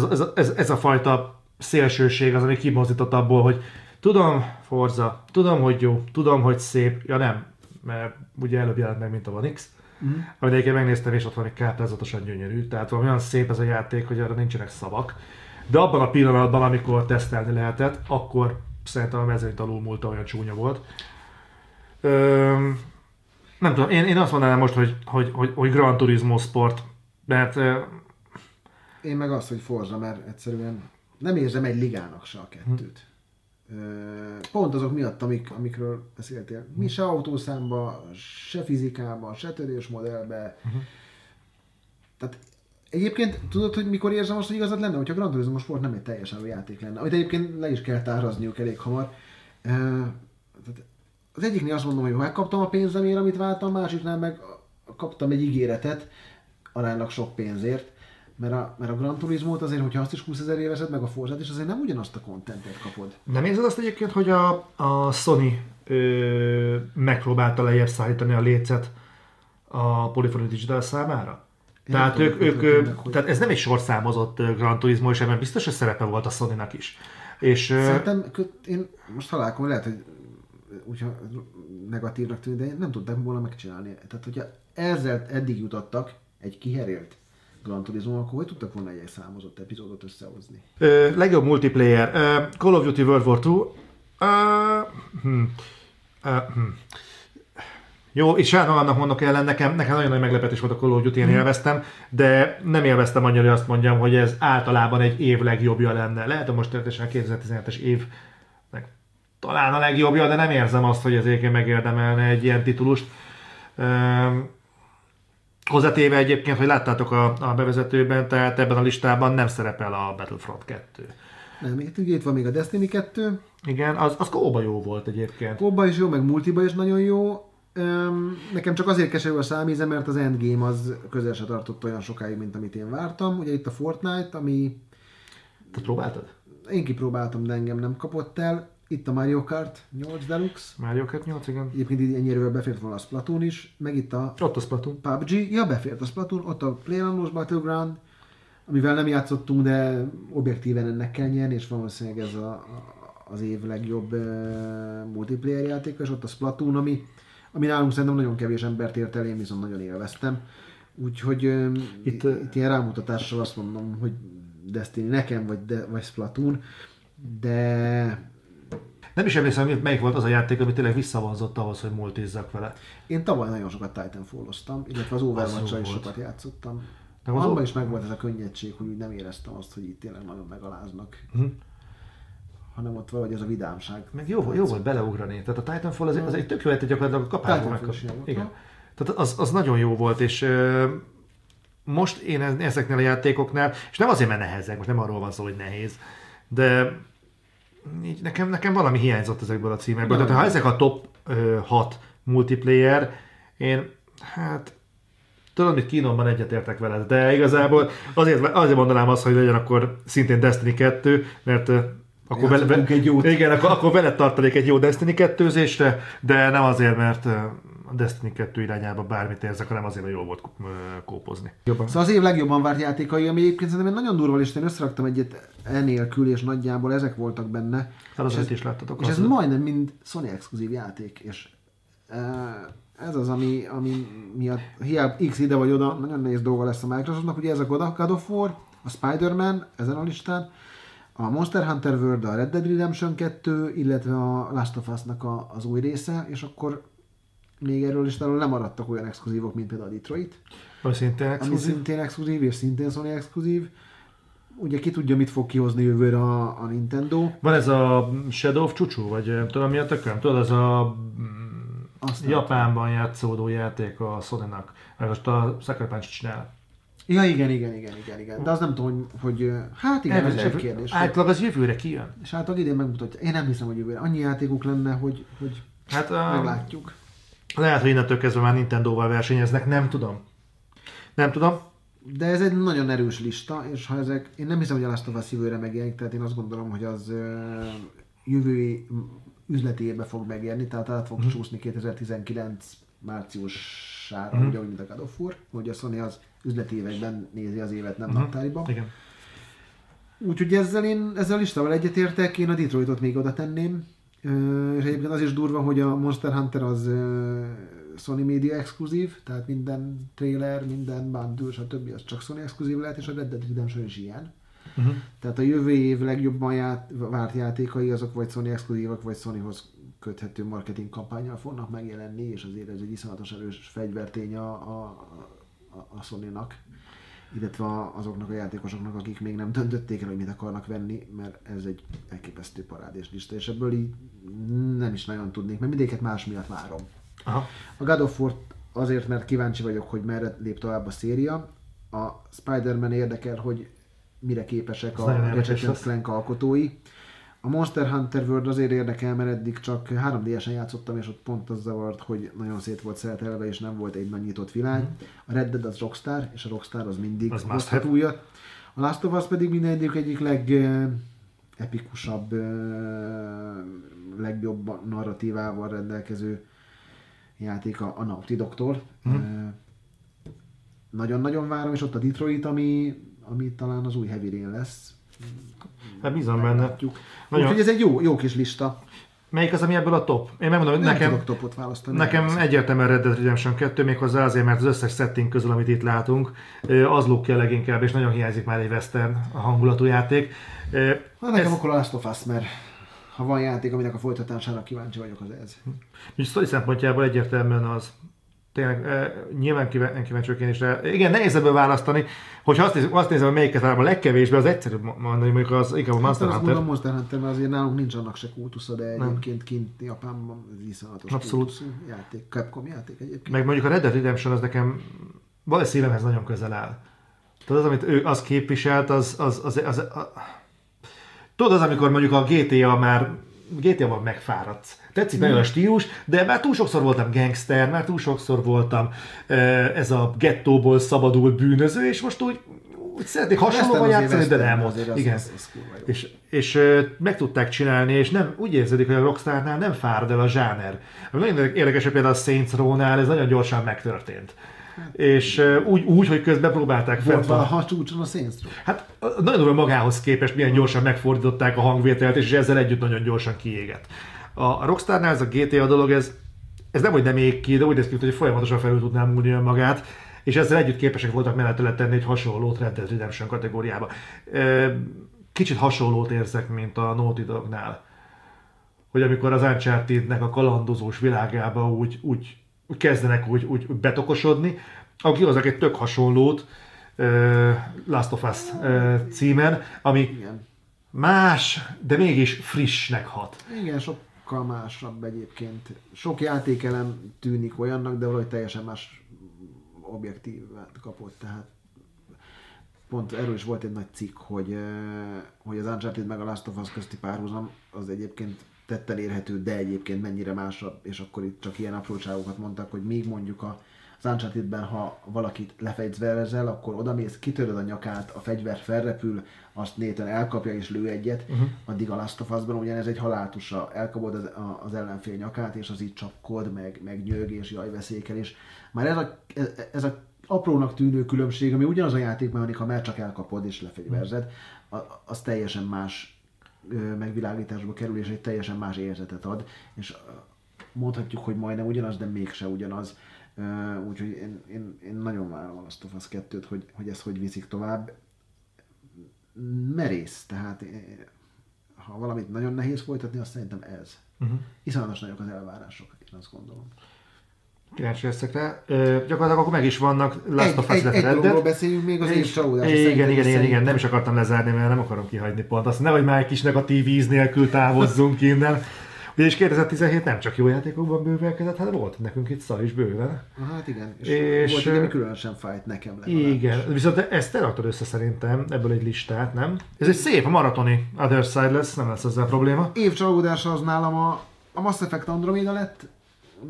ez a fajta szélsőség az, ami kimozdított abból, hogy tudom, Forza, tudom, hogy jó, tudom, hogy szép, ja nem, mert ugye előbb jelent meg, mint a One X, amit egyébként megnéztem, és ott van egy káprázatosan gyönyörű, tehát valami olyan szép ez a játék, hogy arra nincsenek szavak, de abban a pillanatban, amikor tesztelni lehetett, akkor szerintem a mezőnyt alulmúlta, olyan csúnya volt. Nem tudom, én azt mondanám most, hogy Gran Turismo Sport, mert... Én meg azt, hogy Forza, mert egyszerűen nem érzem egy ligának se a kettőt. Pont azok miatt, amikről beszéltél. Mi se autószámba, se fizikában, se törés modellbe. Tehát egyébként tudod, hogy mikor érzem azt, hogy igazad lenne, hogyha Gran Turismo Sport nem egy teljesen jó játék lenne, amit egyébként le is kell tárazniuk elég hamar. Tehát az egyiknél azt mondom, hogy megkaptam a pénzemért, amit váltam, a másiknál meg kaptam egy ígéretet, aránylag sok pénzért, mert a Gran Turismót azért, hogyha azt is 20 000 éveszed, meg a Forzát is, azért nem ugyanazt a kontentet kapod. Nem érzed azt egyébként, hogy a Sony megpróbálta lejjebb szállítani a lécet a Polyphony Digital számára? Tehát, tehát ez nem egy sorszámozott Gran Turismo, és ebben biztos, hogy szerepe volt a Sony-nak is. És, szerintem én most találkozom, lehet, hogy úgyha negatívnak tűnik, de nem tudták volna megcsinálni. Tehát, hogyha ezzel eddig jutottak egy kiherélt Gran Turismo, akkor hogy tudtak volna egy számozott epizódot összehozni? Legjobb multiplayer. Call of Duty World War 2. Jó, és saját magamnak mondok ellen, nekem nagyon nagy meglepetés volt a Call of Duty, én élveztem, de nem élveztem annyira, hogy azt mondjam, hogy ez általában egy év legjobbja lenne. Lehet, hogy most természetesen 2017-es év talán a legjobbja, de nem érzem azt, hogy ezért megérdemelne egy ilyen titulust. Hozzátéve egyébként, hogy láttátok a bevezetőben, tehát ebben a listában nem szerepel a Battlefront 2. Nem, itt van még a Destiny 2. Igen, az kóba jó volt egyébként. Kóba is jó, meg multiba is nagyon jó. Nekem csak azért keserül a számíze, mert az endgame az közel se tartott olyan sokáig, mint amit én vártam. Ugye itt a Fortnite, ami... Te próbáltad? Én kipróbáltam, de engem nem kapott el. Itt a Mario Kart 8 Deluxe. Mario Kart 8, igen. Egyébként ennyi erővel befért volna a Splatoon is, meg itt a... Ott a Splatoon. PUBG, ja, befért a Splatoon, ott a PlayerUnknown's Battleground, amivel nem játszottunk, de objektíven ennek kell nyerni, és valószínűleg ez az év legjobb multiplayer játék, és ott a Splatoon, ami nálunk szerintem nagyon kevés embert ért el, én viszont nagyon élveztem. Úgyhogy itt ilyen rámutatással azt mondom, hogy Destiny nekem, vagy Splatoon, de... Nem is emlékszem, melyik volt az a játék, ami tényleg visszavonzott ahhoz, hogy multizzak vele. Én tavaly nagyon sokat Titanfall-oztam, illetve az Overwatch-ra is sokat játszottam. Abban is megvolt ez a könnyedség, hogy nem éreztem azt, hogy itt tényleg nagyon megaláznak. Hanem ott valahogy ez a vidámság. Meg jó volt beleugrani. Tehát a Titanfall az egy tök jó lett, gyakorlatilag a kapásban megkapni. Igen. Tehát az nagyon jó volt, és most én ezeknél a játékoknál, és nem azért, mert nehezek, most nem arról van szó, hogy nehéz, de így nekem valami hiányzott ezekből a címekből. Tehát ha ezek a top 6 multiplayer, én hát tudom, hogy kínomban egyetértek veled, de igazából azért mondanám azt, hogy legyen akkor szintén Destiny 2, mert akkor veled tartalék egy jó Destiny 2-zésre, de nem azért, mert a Destiny 2 irányába bármit érzek, hanem azért, hogy jól volt kópozni. Szóval az év legjobban várt játékai, ami egyébként szerintem nagyon durva listán, összeraktam egyet enélkül, és nagyjából ezek voltak benne. Felazat is láttatok. És ez majdnem mind Sony exkluzív játék, és ez az, ami miatt hiába X ide vagy oda, nagyon nehéz dolga lesz a Microsoftnak, ugye ezek oda, God of War, a Spider-Man ezen a listán, a Monster Hunter World, a Red Dead Redemption 2, illetve a Last of Us-nak az új része, és akkor még erről listáról nem maradtak olyan exkluzívok, mint például a Detroit. Ami szintén exkluzív, és szintén Sony exkluzív. ugye ki tudja, mit fog kihozni jövőre a Nintendo. Van ez a Shadow of Chuchu, vagy nem tudom, mi a tököm? Tudod, ez a Japánban játszódó játék a Sony-nak, mert most a Sucker Punch csinál. Ja, igen. De az nem tudom, hogy hát igen, ez egy kérdés. Átlag az jövőre kijön. És átlag idén megmutatja. Én nem hiszem, hogy jövőre. Annyi játékuk lenne, hogy hát, meglátjuk. Lehet, hogy innentől kezdve már Nintendo-val versenyeznek, nem tudom. De ez egy nagyon erős lista, és ha ezek... Én nem hiszem, hogy a Last of Us jövőre megjelenik, tehát én azt gondolom, hogy az jövői üzleti évben fog megjelenni, tehát át fog csúszni 2019 márciusára, ugye, úgy, mint a God of War, hogy a Sony az üzleti években nézi az évet, nem naptáriban. Úgyhogy ezzel a listával egyetértek, én a Detroitot még oda tenném, és egyébként az is durva, hogy a Monster Hunter az Sony Media exkluzív, tehát minden trailer, minden bundle, stb. Az csak Sony exkluzív lehet, és a Red Dead Redemption is ilyen. Tehát a jövő év legjobban várt játékai azok vagy Sony exkluzívak, vagy Sonyhoz köthető marketing kampánnyal fognak megjelenni, és azért ez egy iszonyatos erős fegyvertény a Sony-nak, illetve azoknak a játékosoknak, akik még nem döntötték el, hogy mit akarnak venni, mert ez egy elképesztő parádés lista, és ebből így nem is nagyon tudnék, mert mindéket más miatt várom. Aha. A God of War azért, mert kíváncsi vagyok, hogy merre lép tovább a széria. A Spider-Man érdekel, hogy mire képesek ez a Ratchet & Clank alkotói. A Monster Hunter World azért érdekel, mert eddig csak 3D-esen játszottam, és ott pont az zavart, hogy nagyon szét volt szeletelve, és nem volt egy nagy nyitott világ. A Red Dead az Rockstar, és a Rockstar az mindig hozhat újat. A Last of Us pedig minden egyik legepikusabb, legjobb narratívával rendelkező játék a Naughty Dog-tól. Nagyon-nagyon várom, és ott a Detroit, ami talán az új Heavy Rain lesz. Hát bizony benne. Úgyhogy ez egy jó kis lista. Melyik az, ami ebből a top? Én megmondom, hogy nekem egyértelműen Red Dead Redemption 2, méghozzá azért, mert az összes setting közül, amit itt látunk, az lókja leginkább, és nagyon hiányzik már egy western a hangulatú játék. Nekem akkor a Last of Us, mert ha van játék, aminek a folytatására kíváncsi vagyok, az ez. Úgy sztori szempontjából egyértelműen az. Tényleg, nyilván kíváncsi én is rá. Igen, nehéz ebből választani, hogyha azt nézem, hogy melyiket várom a legkevésbé, az egyszerűbb mondani, mondjuk az inkább a Monster Hunter. Azt a Monster Hunter, mert azért nálunk nincs annak se kultusza, de egyébként kint Japánban ez iszonyatos kultuszú játék, Capcom játék egyébként. Meg mondjuk a Red Dead Redemption az nekem valószínűleg szívemhez nagyon közel áll. Tehát az, amit ő az képviselt, tudod, az, amikor mondjuk a GTA-ban megfáradsz. Tetszik nagyon a stílus, de már túl sokszor voltam gangster, már túl sokszor voltam ez a gettóból szabadult bűnöző, és most úgy szeretnék hasonlóan játszani, de nem azért. Igen. És meg tudták csinálni, és nem, úgy érződik, hogy a Rockstarnál nem fárad el a zsáner. Ami nagyon érdekes, például a Saints Row-nál ez nagyon gyorsan megtörtént. És úgy, hogy közben próbálták fel. Volt valaha csúcson a szénsztról. Hát nagyon jól magához képest milyen gyorsan megfordították a hangvételt, és ezzel együtt nagyon gyorsan kiégett. A Rockstarnál ez a GTA dolog, ez nem, hogy nem ég ki, de úgy néz ki, hogy folyamatosan felül tudná múlni önmagát, és ezzel együtt képesek voltak mellette letenni egy hasonlót Red Dead Redemption kategóriába. Kicsit hasonlót érzek, mint a Naughty Dognál. Hogy amikor az Uncharted-nek a kalandozós világába úgy kezdenek úgy betokosodni, aki azok egy tök hasonlót Last of Us címen, ami más, de mégis frissnek hat. Igen, sokkal másabb egyébként. Sok játékelem tűnik olyannak, de valahogy teljesen más objektívet kapott. Tehát pont erről is volt egy nagy cikk, hogy az Uncharted meg a Last of Us közti párhuzam az egyébként tetten érhető, de egyébként mennyire másabb, és akkor itt csak ilyen apróságokat mondtak, hogy még mondjuk az Uncharted-ben, ha valakit lefegyverzel, akkor odamész, kitöröd a nyakát, a fegyver felrepül, azt Nathan elkapja és lő egyet, addig a Last of Us-ban ugyanez egy haláltusa, elkapod az ellenfél nyakát, és az így csapkod, meg nyög, és jaj, veszélykelés. Már ez a aprónak tűnő különbség, ami ugyanaz a játékmechanika, mert csak elkapod és lefegyverzed, az teljesen más megvilágításba kerül, és egy teljesen más érzetet ad, és mondhatjuk, hogy majdnem ugyanaz, de mégse ugyanaz. Úgyhogy én nagyon várom a Last of Us 2-t, hogy ezt hogy viszik tovább. Merész, tehát ha valamit nagyon nehéz folytatni, azt szerintem ez. Iszonyatos nagyok az elvárások, én azt gondolom. Kíváncsi leszek rá. Gyakorlatilag akkor meg is vannak Last of Us Reddet. Egy beszéljünk még az évcsalódásra. Igen, nem is akartam lezárni, mert nem akarom kihagyni pont azt. Nehogy már egy kis negatív íz nélkül távozzunk innen. Ugyanis 2017 nem csak jó játékokban bővelkedett, hát volt nekünk itt szar is bőven. Hát igen, és volt, ami különösen fájt nekem legalábbis. Igen, viszont ezt elraktad össze szerintem, ebből egy listát, nem? Ez egy szép maratoni Other Side lesz, nem lesz ezzel probléma. Évcsalódása az nálam a Mass Effect Andromeda lett,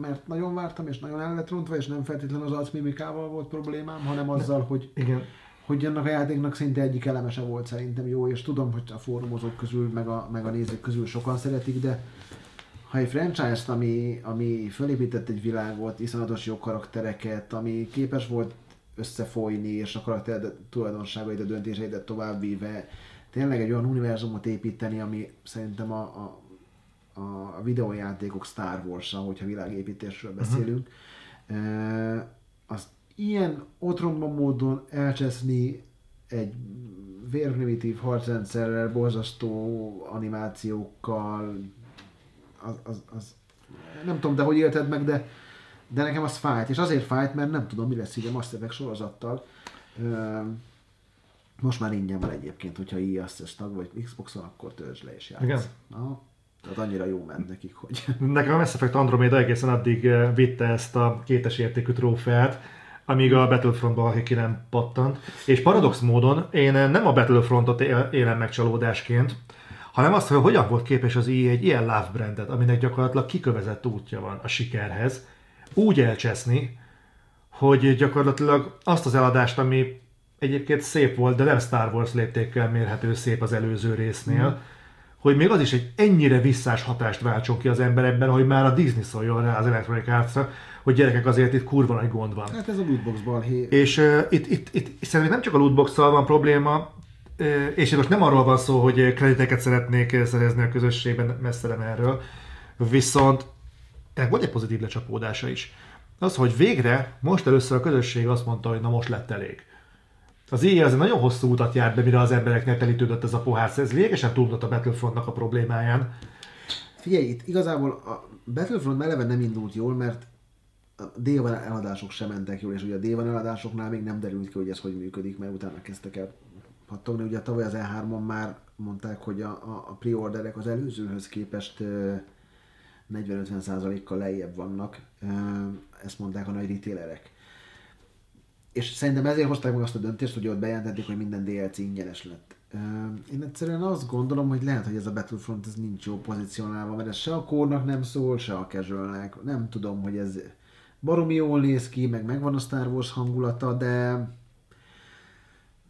mert nagyon vártam, és nagyon el lett rontva, és nem feltétlenül az arcmimikával volt problémám, hanem azzal, hogy... Igen. Hogy ennek a játéknak szinte egyik elemese volt szerintem jó, és tudom, hogy a fórumozók közül, meg a nézők közül sokan szeretik, de ha egy franchise-t, ami fölépített egy világot, iszonyatos jó karaktereket, ami képes volt összefolyni, és a karakter tulajdonságait, a döntéseidet továbbvíve, tényleg egy olyan univerzumot építeni, ami szerintem a videójátékok Star Wars-a, hogyha világépítésről beszélünk, azt ilyen otromba módon elcseszni egy vérprimitív harcrendszerrel, borzasztó animációkkal, az nem tudom, de hogy élted meg, de nekem az fájt, és azért fájt, mert nem tudom, mi lesz így a Mass Effect sorozattal. Most már ingyen van egyébként, hogyha EA Access tag vagy Xboxon, akkor töltsd le és játsz. Tehát annyira jó ment nekik, hogy... Nekem a Mass Effect Andromeda egészen addig vitte ezt a kétes értékű trófeát, amíg a Battlefrontba ki nem pattant. És paradox módon én nem a Battlefrontot élem meg csalódásként, hanem azt, hogy hogyan volt képes az EA egy ilyen love brandet, aminek gyakorlatilag kikövezett útja van a sikerhez, úgy elcseszni, hogy gyakorlatilag azt az eladást, ami egyébként szép volt, de nem Star Wars léptékkel mérhető szép az előző résznél, hogy még az is egy ennyire visszás hatást váltson ki az emberekben, hogy már a Disney szóljon rá az Electronic Arts-ra, hogy gyerekek, azért itt kurva nagy gond van. Hát ez a lootbox balhé. És itt szerintem nem csak a lootbox-szal van probléma, és most nem arról van szó, hogy krediteket szeretnék szerezni a közösségben, messzelem erről, viszont ennek volt egy pozitív lecsapódása is. Az, hogy végre, most először a közösség azt mondta, hogy na most lett elég. Az EA az nagyon hosszú utat járt be, mire az embereknek telítődött ez a pohár, ez lényegesen túlmutat a Battlefrontnak a problémáján. Figyelj, itt igazából a Battlefront eleve nem indult jól, mert a D-ban eladások sem mentek jól, és ugye a D-ban eladásoknál még nem derült ki, hogy ez hogy működik, mert utána kezdtek el pattogni. Ugye tavaly az E3-on már mondták, hogy a pre-orderek az előzőhöz képest 40-50%-kal lejjebb vannak, ezt mondták a nagy retailerek. És szerintem ezért hozták meg azt a döntést, hogy ott bejelentették, hogy minden DLC ingyenes lett. Én egyszerűen azt gondolom, hogy lehet, hogy ez a Battlefront ez nincs jó pozícionálva, mert ez se a core-nak nem szól, se a casual-nek. Nem tudom, hogy ez baromi jól néz ki, meg megvan a Star Wars hangulata, de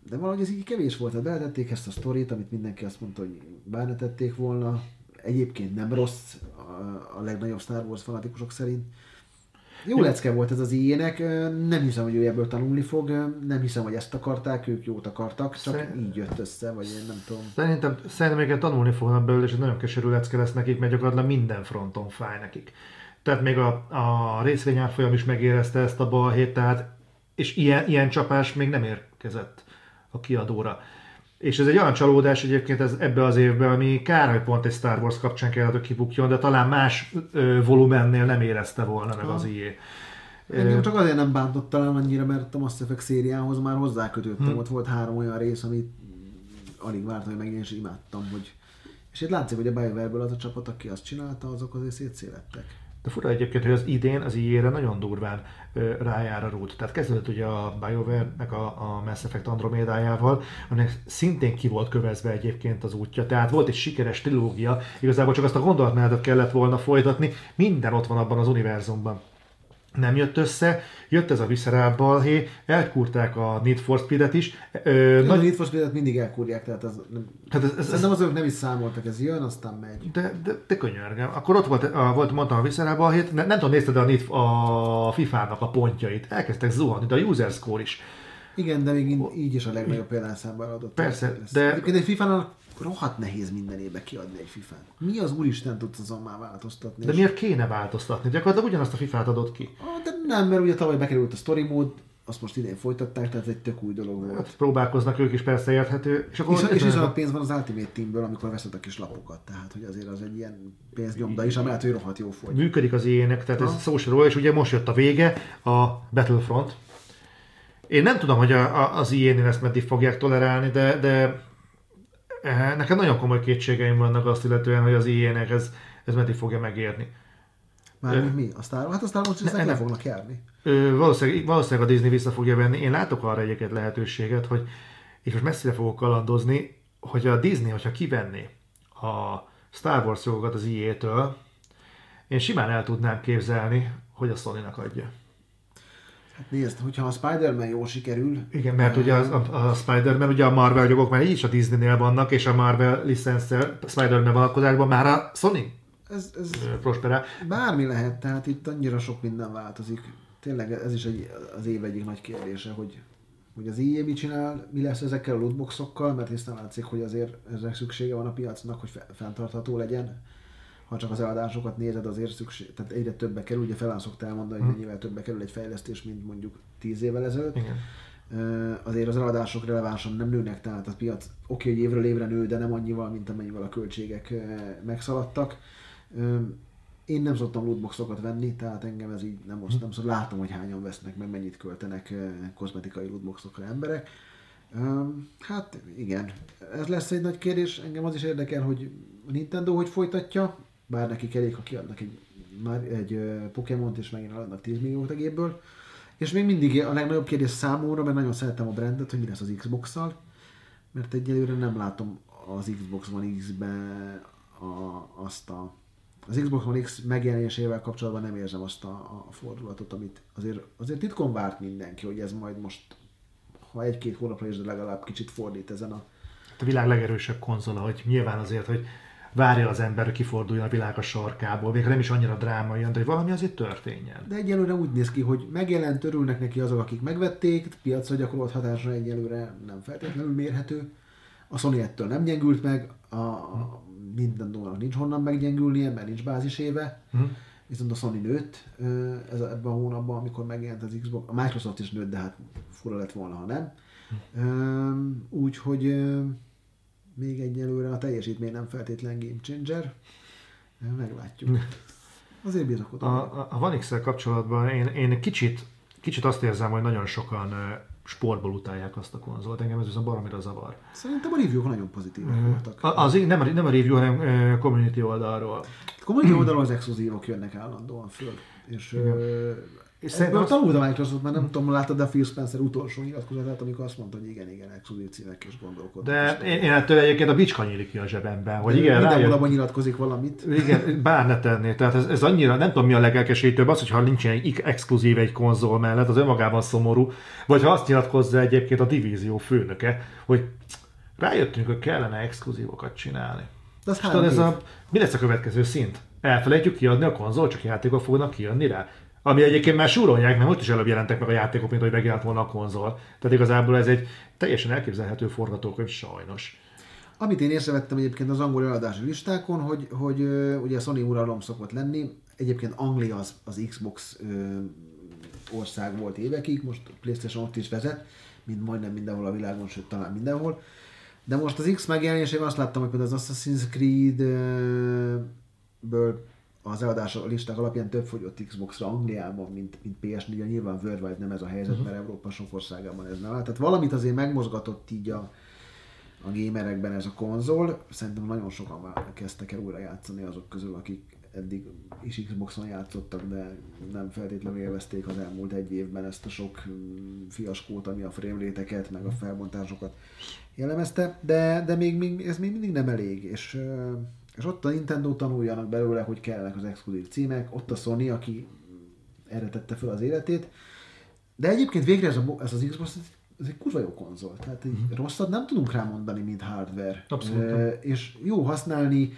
valahogy ez így kevés volt. Hát beletették ezt a sztorit, amit mindenki azt mondta, hogy bár ne tették volna. Egyébként nem rossz a legnagyobb Star Wars fanatikusok szerint. Jó lecke volt ez az EA-nek, nem hiszem, hogy ő ebből tanulni fog, nem hiszem, hogy ezt akarták, ők jót akartak, csak így jött össze, vagy én nem tudom. Szerintem őket tanulni fognak belőle, és nagyon keserű lecke lesz nekik, mert gyakorlatilag minden fronton fáj nekik. Tehát még a részvényárfolyam is megérezte ezt a balhét, tehát, és ilyen csapás még nem érkezett a kiadóra. És ez egy olyan csalódás egyébként ebbe az évben, ami kár, hogy pont egy Star Wars kapcsán kellett, hogy kibukjon, de talán más volumennél nem érezte volna meg az EA. Engem csak azért nem bántott talán annyira, mert a Mass Effect szériához már hozzákötődtem. Ott volt 3 olyan rész, amit alig vártam, hogy megint, és imádtam. És itt látszik, hogy a BioWare-ből az a csapat, aki azt csinálta, azok azért szétszélettek. De fura egyébként, hogy az idén az EA-re nagyon durván rájár a rút. Tehát kezdődött ugye a BioWare-nek a Mass Effect Andromédájával, aminek szintén ki volt kövezve egyébként az útja. Tehát volt egy sikeres trilógia, igazából csak azt a gondolatmenetet kellett volna folytatni, minden ott van abban az univerzumban. Nem jött össze, jött ez a visceral balhé, elkúrták a Need for Speed-et is. A Need for Speed-et mindig elkúrják, tehát nem azok nem is számoltak, ez jön, aztán megy. De könyörgöm. Akkor ott volt mondtam a visceral balhét, nem tudom, nézted a FIFA-nak a pontjait, elkezdtek zuhanni, de a user score is. Igen, de még így is a legnagyobb példányszámban adott. Persze, de... Egyébként egy FIFA-nak rohadt nehéz minden évben kiadni egy FIFA-t. Mi az úristen tudsz azon már változtatni? De miért kéne változtatni? Gyakorlatilag ugyanazt a FIFA-t adott ki. De nem, mert ugye tavaly bekerült a story mód, azt most idén folytatták, tehát ez egy tök új dolog volt. Hát próbálkoznak ők is, persze érthető. És akkor és a pénz van az Ultimate Teamből, amikor veszed a kis lapokat, tehát hogy azért az egy ilyen pénznyomda is, amellett ő rohadt jól fogy. Működik az ilyenek, tehát ez szó sem róla, és ugye most jött a vége, a Battlefront. Én nem tudom, hogy az ilyenél ezt meddig fogják tolerálni, de nekem nagyon komoly kétségeim vannak azt illetően, hogy az ilyenek ez meddig fogja megérni. Mármint mi? Hát aztán most ezek le fognak járni. Valószínűleg a Disney vissza fogja venni. Én látok arra egyébként lehetőséget, hogy és most messzire fogok kalandozni, hogy a Disney, hogyha kivenné a Star Wars jogokat az EA-től, én simán el tudnám képzelni, hogy a Sony-nak adja. Hát nézd, hogyha a Spider-Man jól sikerül... Igen, mert ugye a Spider-Man, ugye a Marvel jogok már így is a Disney-nél vannak, és a Marvel licenszer Spider-Man vonatkozásban már a Sony ez prosperál. Bármi lehet, tehát itt annyira sok minden változik. Tényleg ez is az év egyik nagy kérdése, hogy az EA mit csinál, mi lesz ezekkel a lootboxokkal, mert hiszen látszik, hogy azért ezek szüksége van a piacnak, hogy fenntartható legyen. Ha csak az eladásokat nézed, azért szükség, tehát egyre többe kerül, ugye felán szoktál mondani, hogy mennyivel többe kerül egy fejlesztés, mint mondjuk 10 évvel ezelőtt. Igen. Azért az eladások relevánsan nem nőnek, tehát a piac oké, hogy évről évre nő, de nem annyival, mint amennyivel a költségek megszaladtak. Én nem szoktam lootboxokat venni, tehát engem ez így nem osz, nem szóval látom, hogy hányan vesznek, meg mennyit költenek kozmetikai lootboxokra emberek. Hát igen, ez lesz egy nagy kérdés, engem az is érdekel, hogy a Nintendo hogy folytatja, bár nekik elég, ha kiadnak egy Pokémont és megint adnak 10 milliót egébből. És még mindig a legnagyobb kérdés számomra, mert nagyon szeretem a brandet, hogy mi lesz az Xbox-szal, mert egyelőre nem látom az Xbox One X-ben az Xbox One X megjelenésével kapcsolatban nem érzem azt a fordulatot, amit azért titkon várt mindenki, hogy ez majd most, ha egy-két hónapra is, de legalább kicsit fordít ezen a világ legerősebb konzola, hogy nyilván azért, hogy várja az ember, hogy kiforduljon a világ a sarkából, még nem is annyira dráma jön, de hogy valami azért történjen. De egyelőre úgy néz ki, hogy megjelent, örülnek neki azok, akik megvették, piacra gyakorolt hatásra egyelőre nem feltétlenül mérhető. A Sony ettől nem gyengült meg, a Nintendónak nincs honnan meggyengülnie, mert nincs báziséve, viszont a Sony nőtt ebben a hónapban, amikor megjelent az Xbox, a Microsoft is nőtt, de hát fura lett volna, ha nem. Úgyhogy még egyelőre a teljesítmény nem feltétlen game changer, meglátjuk. Azért bírakodom. A One X-szel kapcsolatban én kicsit azt érzem, hogy nagyon sokan sportból utálják azt a konzolt. Engem ez viszont baromira zavar. Szerintem a review-k nagyon pozitívak voltak. Nem a review, hanem community oldalról. A community oldalról az exkluzívok jönnek állandóan föl. És szerintem tanultam Microsoft, mert nem tudom, láttad a Phil Spencer utolsó nyilatkozatát, amikor azt mondta, hogy igen, exkluzív címek is gondolkodnak. De én ettől egyébként a bicska nyílik ki a zsebemben, hogy igen, rájön. Mindenhol nyilatkozik valamit. Igen, bár ne tenné. Tehát ez annyira, nem tudom mi a legelkesítőbb, az, hogyha nincs egy exkluzív egy konzol mellett, az önmagában szomorú. Vagy ha azt nyilatkozza egyébként a divízió főnöke, hogy rájöttünk, hogy kellene exkluzívokat csinálni. De mi lesz a következő szint? Elfelejtjük kiadni a konzol, csak játékok fognak kijönni rá. Ami egyébként már súrolják, mert most is előbb jelentek meg a játékok, mint hogy megjelent volna a konzol. Tehát igazából ez egy teljesen elképzelhető forgatókönyv, sajnos. Amit én észrevettem egyébként az angol eladási listákon, hogy ugye a Sony uralom szokott lenni. Egyébként Anglia az Xbox ország volt évekig, most PlayStation ott is vezet, mint majdnem mindenhol a világon, sőt talán mindenhol. De most az X megjelenésében azt láttam, hogy például az Assassin's Creed-ből az eladás listák alapján több fogyott Xbox-ra Angliában, mint PS4-en. Nyilván worldwide nem ez a helyzet, mert Európa sok országában ez nem áll. Tehát valamit azért megmozgatott így a gamerekben ez a konzol. Szerintem nagyon sokan már kezdtek el újra játszani azok közül, akik eddig is Xboxon játszottak, de nem feltétlenül élvezték az elmúlt egy évben ezt a sok fiaskót, ami a framerate-eket, meg a felbontásokat jellemezte. De még ez még mindig nem elég, és ott a Nintendo tanuljanak belőle, hogy kellnek az exkluzív címek, ott a Sony, aki erre tette fel az életét. De egyébként végre ez az Xbox, ez egy kurva jó konzol, tehát rosszat nem tudunk rámondani, mint hardware. És jó használni,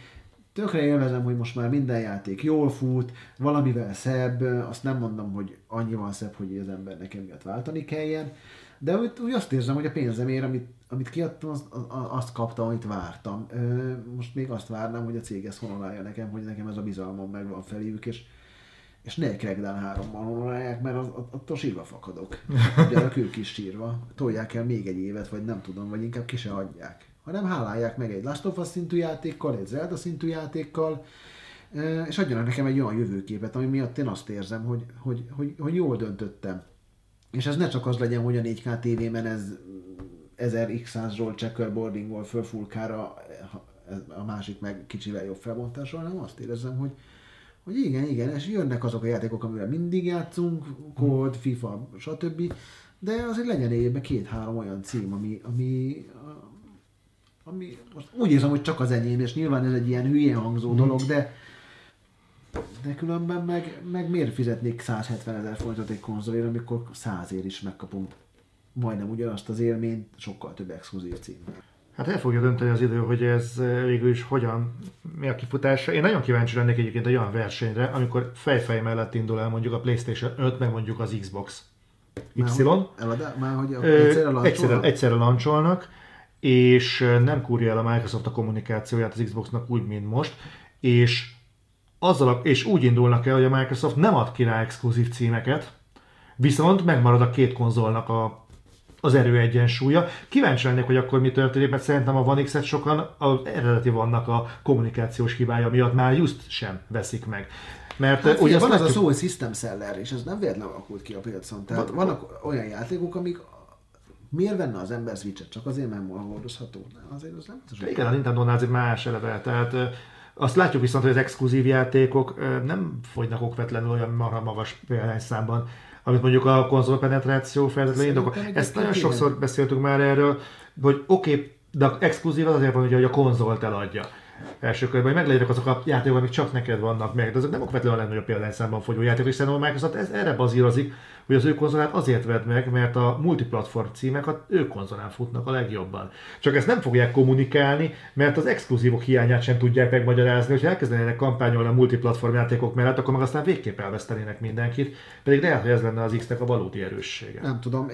tökre élvezem, hogy most már minden játék jól fut, valamivel szebb, azt nem mondom, hogy annyival szebb, hogy az embernek emiatt váltani kelljen, de úgy azt érzem, hogy a pénzemért, amit kiadtam, azt kaptam, amit vártam. Most még azt várnám, hogy a cég ezt honorálja nekem, hogy nekem ez a bizalmam megvan feléjük, és és ne Crackdown 3-mal honorálják, mert attól sírva fakadok. Ugyanak ők is sírva, tolják el még egy évet, vagy nem tudom, vagy inkább ki se hagyják. Hanem hálálják meg egy Last of Us szintű játékkal, egy Zelda szintű játékkal, és adjanak nekem egy olyan jövőképet, ami miatt én azt érzem, hogy jól döntöttem. És ez ne csak az legyen, hogy a 4K TV-ben ez 1000x100-ról checkerboardingból föl full-kára, a másik meg kicsivel jobb felbontásról, hanem azt érezzem, hogy igen, és jönnek azok a játékok, amivel mindig játszunk, COD, FIFA, stb. De azért legyen évben 2-3 olyan cím, ami most úgy érzem, hogy csak az enyém, és nyilván ez egy ilyen hülyén hangzó dolog, de különben meg miért fizetnék 170 000 forintot egy konzolért, amikor 100 000 is megkapom majdnem ugyanazt az élményt, sokkal több exkluzív címmel. Hát el fogja dönteni az idő, hogy ez végül is hogyan, mi a kifutása. Én nagyon kíváncsi lennék egyébként egy olyan versenyre, amikor fej-fej mellett indul el mondjuk a PlayStation 5, meg mondjuk az Xbox Y. Egyszerre lancsolnak, és nem kúrja el a Microsoft a kommunikációját az Xboxnak úgy, mint most, és úgy indulnak el, hogy a Microsoft nem ad ki rá exkluzív címeket, viszont megmarad a két konzolnak az erőegyensúlya. Kíváncsi lennék, hogy akkor mi történik, mert szerintem a One X-et sokan az eredeti vannak a kommunikációs hibája miatt már just sem veszik meg. Mert hát ugye van az a szó, hogy system seller, és ez nem véletlenül alakult ki a piacon. Tehát vannak olyan játékok, amik miért venne az ember Switch-et? Csak azért, mert hordozható? Azért az nem tudom. Igen, a Nintendónál azért más eleve. Tehát azt látjuk viszont, hogy az exkluzív játékok nem fogynak okvetlenül olyan magas példányszámban, amit mondjuk a konzol penetráció feltétlenül indokol. Ezt nagyon sokszor beszéltünk már erről, hogy oké, de exkluzív az azért van, hogy a konzolt eladja első körben, hogy meglegyek azok a játékok, amik csak neked vannak meg, de azok nem okvetlenül a legnagyobb példányszámban fogyó játékok, és szerintem a Microsoft erre bazírozik, hogy az ő konzolát azért vedd meg, mert a multiplatform címek az ő konzolán futnak a legjobban. Csak ezt nem fogják kommunikálni, mert az exkluzívok hiányát sem tudják megmagyarázni, hogyha elkezdenének kampányolni a multiplatform játékok mellett, akkor meg aztán végképp elvesztenének mindenkit, pedig lehet, hogy ez lenne az X-nek a valódi erőssége. Nem tudom,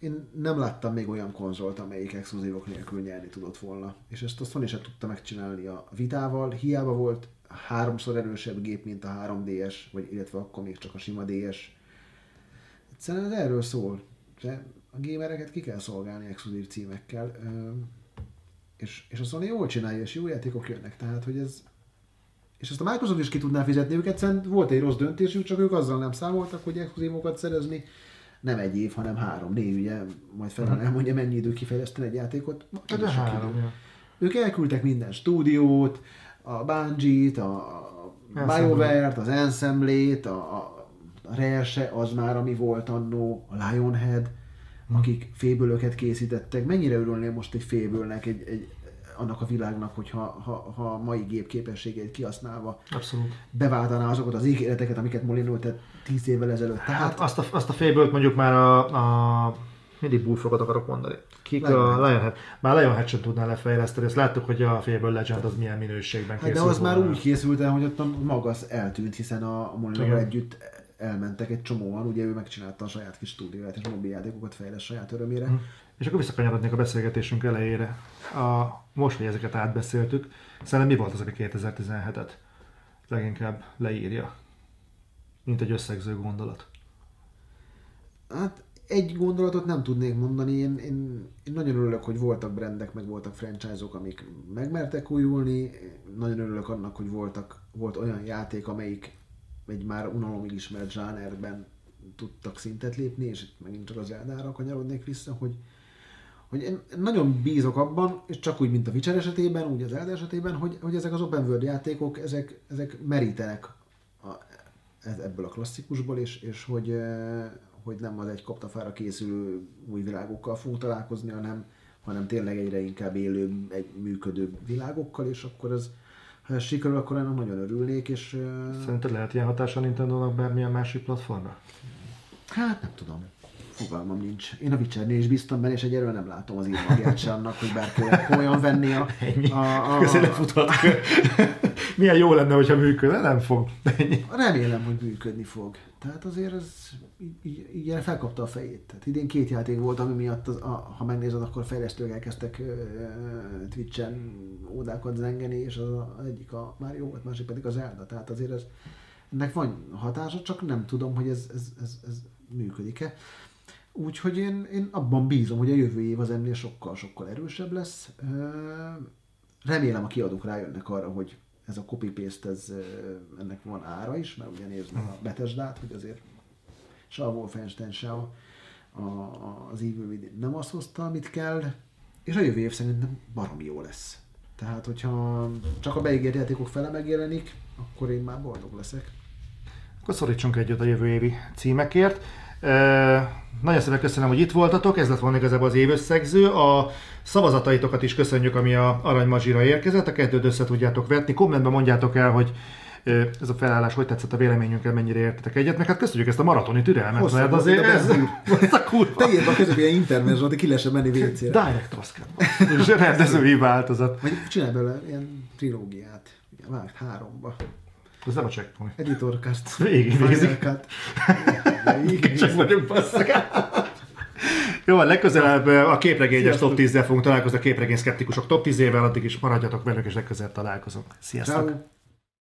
én nem láttam még olyan konzolt, amelyik exkluzívok nélkül nyerni tudott volna. És ezt a Sony sem tudta megcsinálni a Vitával, hiába volt 3-szor erősebb gép, mint a 3DS, vagy illetve akkor még csak a sima DS. Egyszerűen erről szól, de a gamereket ki kell szolgálni exkluzív címekkel, és a Sony jól csinálja, és jó játékok jönnek, tehát hogy ez... És ezt a Microsoft is ki tudná fizetni őket, egyszerűen volt egy rossz döntésük, csak ők azzal nem számoltak, hogy exkluzívokat szerezni, nem egy év, hanem 3-4, ugye, majd Ferran elmondja, mennyi idő kifejleszteni egy játékot. De 3. Ők elküldtek minden stúdiót, a Bungie-t, a BioWare-t, az Ensemble-t, a Rare-se, az már, ami volt annó, a Lionhead, akik fébölöket készítettek. Mennyire örülnél most egy fébölnek, annak a világnak, hogy ha mai gép képességeit kihasználva beváltaná azokat az ígéreteket, amiket Molinó tett 10 évvel ezelőtt. Tehát... Azt a félből mondjuk már mindig búfokat akarok mondani. Kik Lionhead. A Lionhead. Már Lionhead sem tudná lefejleszteni. Ezt láttuk, hogy a félből Legend az milyen minőségben készült. De az volna. Már úgy készült el, hogy ott a Magasz eltűnt, hiszen a Molinóval együtt elmentek egy csomóan. Ugye ő megcsinálta a saját kis stúdióját, és mobiljátékokat fejlesz saját örömére. És akkor visszakanyarodnék a beszélgetésünk elejére. Most, hogy ezeket átbeszéltük, szerintem mi volt az, ami 2017-et leginkább leírja, mint egy összegző gondolat? Hát egy gondolatot nem tudnék mondani. Én nagyon örülök, hogy voltak brandek, meg voltak franchise-ok, amik megmertek újulni. Nagyon örülök annak, hogy volt olyan játék, amelyik egy már unalomig ismert zsánerben tudtak szintet lépni, és itt megint csak az Zeldára kanyarodnék vissza, hogy én nagyon bízok abban, és csak úgy, mint a Witcher esetében, úgy az Zelda esetében, hogy ezek az open world játékok, ezek merítenek ebből a klasszikusból, és hogy nem az egy kaptafára készülő új világokkal fogunk találkozni, hanem tényleg egyre inkább élő, egy működő világokkal, és akkor ha ez sikerül, akkor ennek nagyon örülnék, és... Szerinted lehet ilyen hatása Nintendónak bármilyen másik platformra? Hát nem tudom. Fogalmam nincs. Én a Witchernél is bíztam benne, és egyelőre nem látom az írmagját se annak, hogy bárki olyan venni a... Köszönöfutat. Milyen jó lenne, hogyha működne, nem fog. Remélem, hogy működni fog. Tehát azért ez így felkapta a fejét. Tehát idén 2 játék volt, ami miatt, ha megnézed, akkor fejlesztők elkezdtek Twitch-en ódákat zengeni, és az egyik a Mario volt, másik pedig a Zelda. Tehát azért ez ennek van hatása, csak nem tudom, hogy ez működik-e. Úgyhogy én abban bízom, hogy a jövő év az ennél sokkal-sokkal erősebb lesz. Remélem a kiadók rájönnek arra, hogy ez a copy-paste, ennek van ára is, mert ugye nézd a Bethesdát, hogy azért se a Wolfenstein, se az Evil Within nem azt hozta, amit kell, és a jövő év szerintem baromi jó lesz. Tehát, hogyha csak a beígért játékok fele megjelenik, akkor én már boldog leszek. Akkor szorítsunk együtt a jövő évi címekért. Nagyon szépen köszönöm, hogy itt voltatok, ez lett volna igazából az évösszegző. A szavazataitokat is köszönjük, ami a Aranymazsira érkezett, a kettőt össze tudjátok vetni. Kommentben mondjátok el, hogy ez a felállás hogy tetszett a véleményünkkel, mennyire értetek egyet, meg hát köszönjük ezt a maratoni türelmet, hosszú, mert azért ez a kurva. Te írd a közöbb ilyen intermezsot, hogy ki lesse menni vécére. Direct Oscar van, és rendezői változat. Vagy csinálj belőle ilyen trilógiát, ugye vágd háromba. Ez nem a Checkpoint. Editor Cast. Végignézik. Csak vagyunk basszak. Jó, legközelebb a képregényes top 10-del fogunk találkozni, a képregény szkeptikusok top 10-ével, addig is maradjatok velünk, és legközelebb találkozunk. Sziasztok!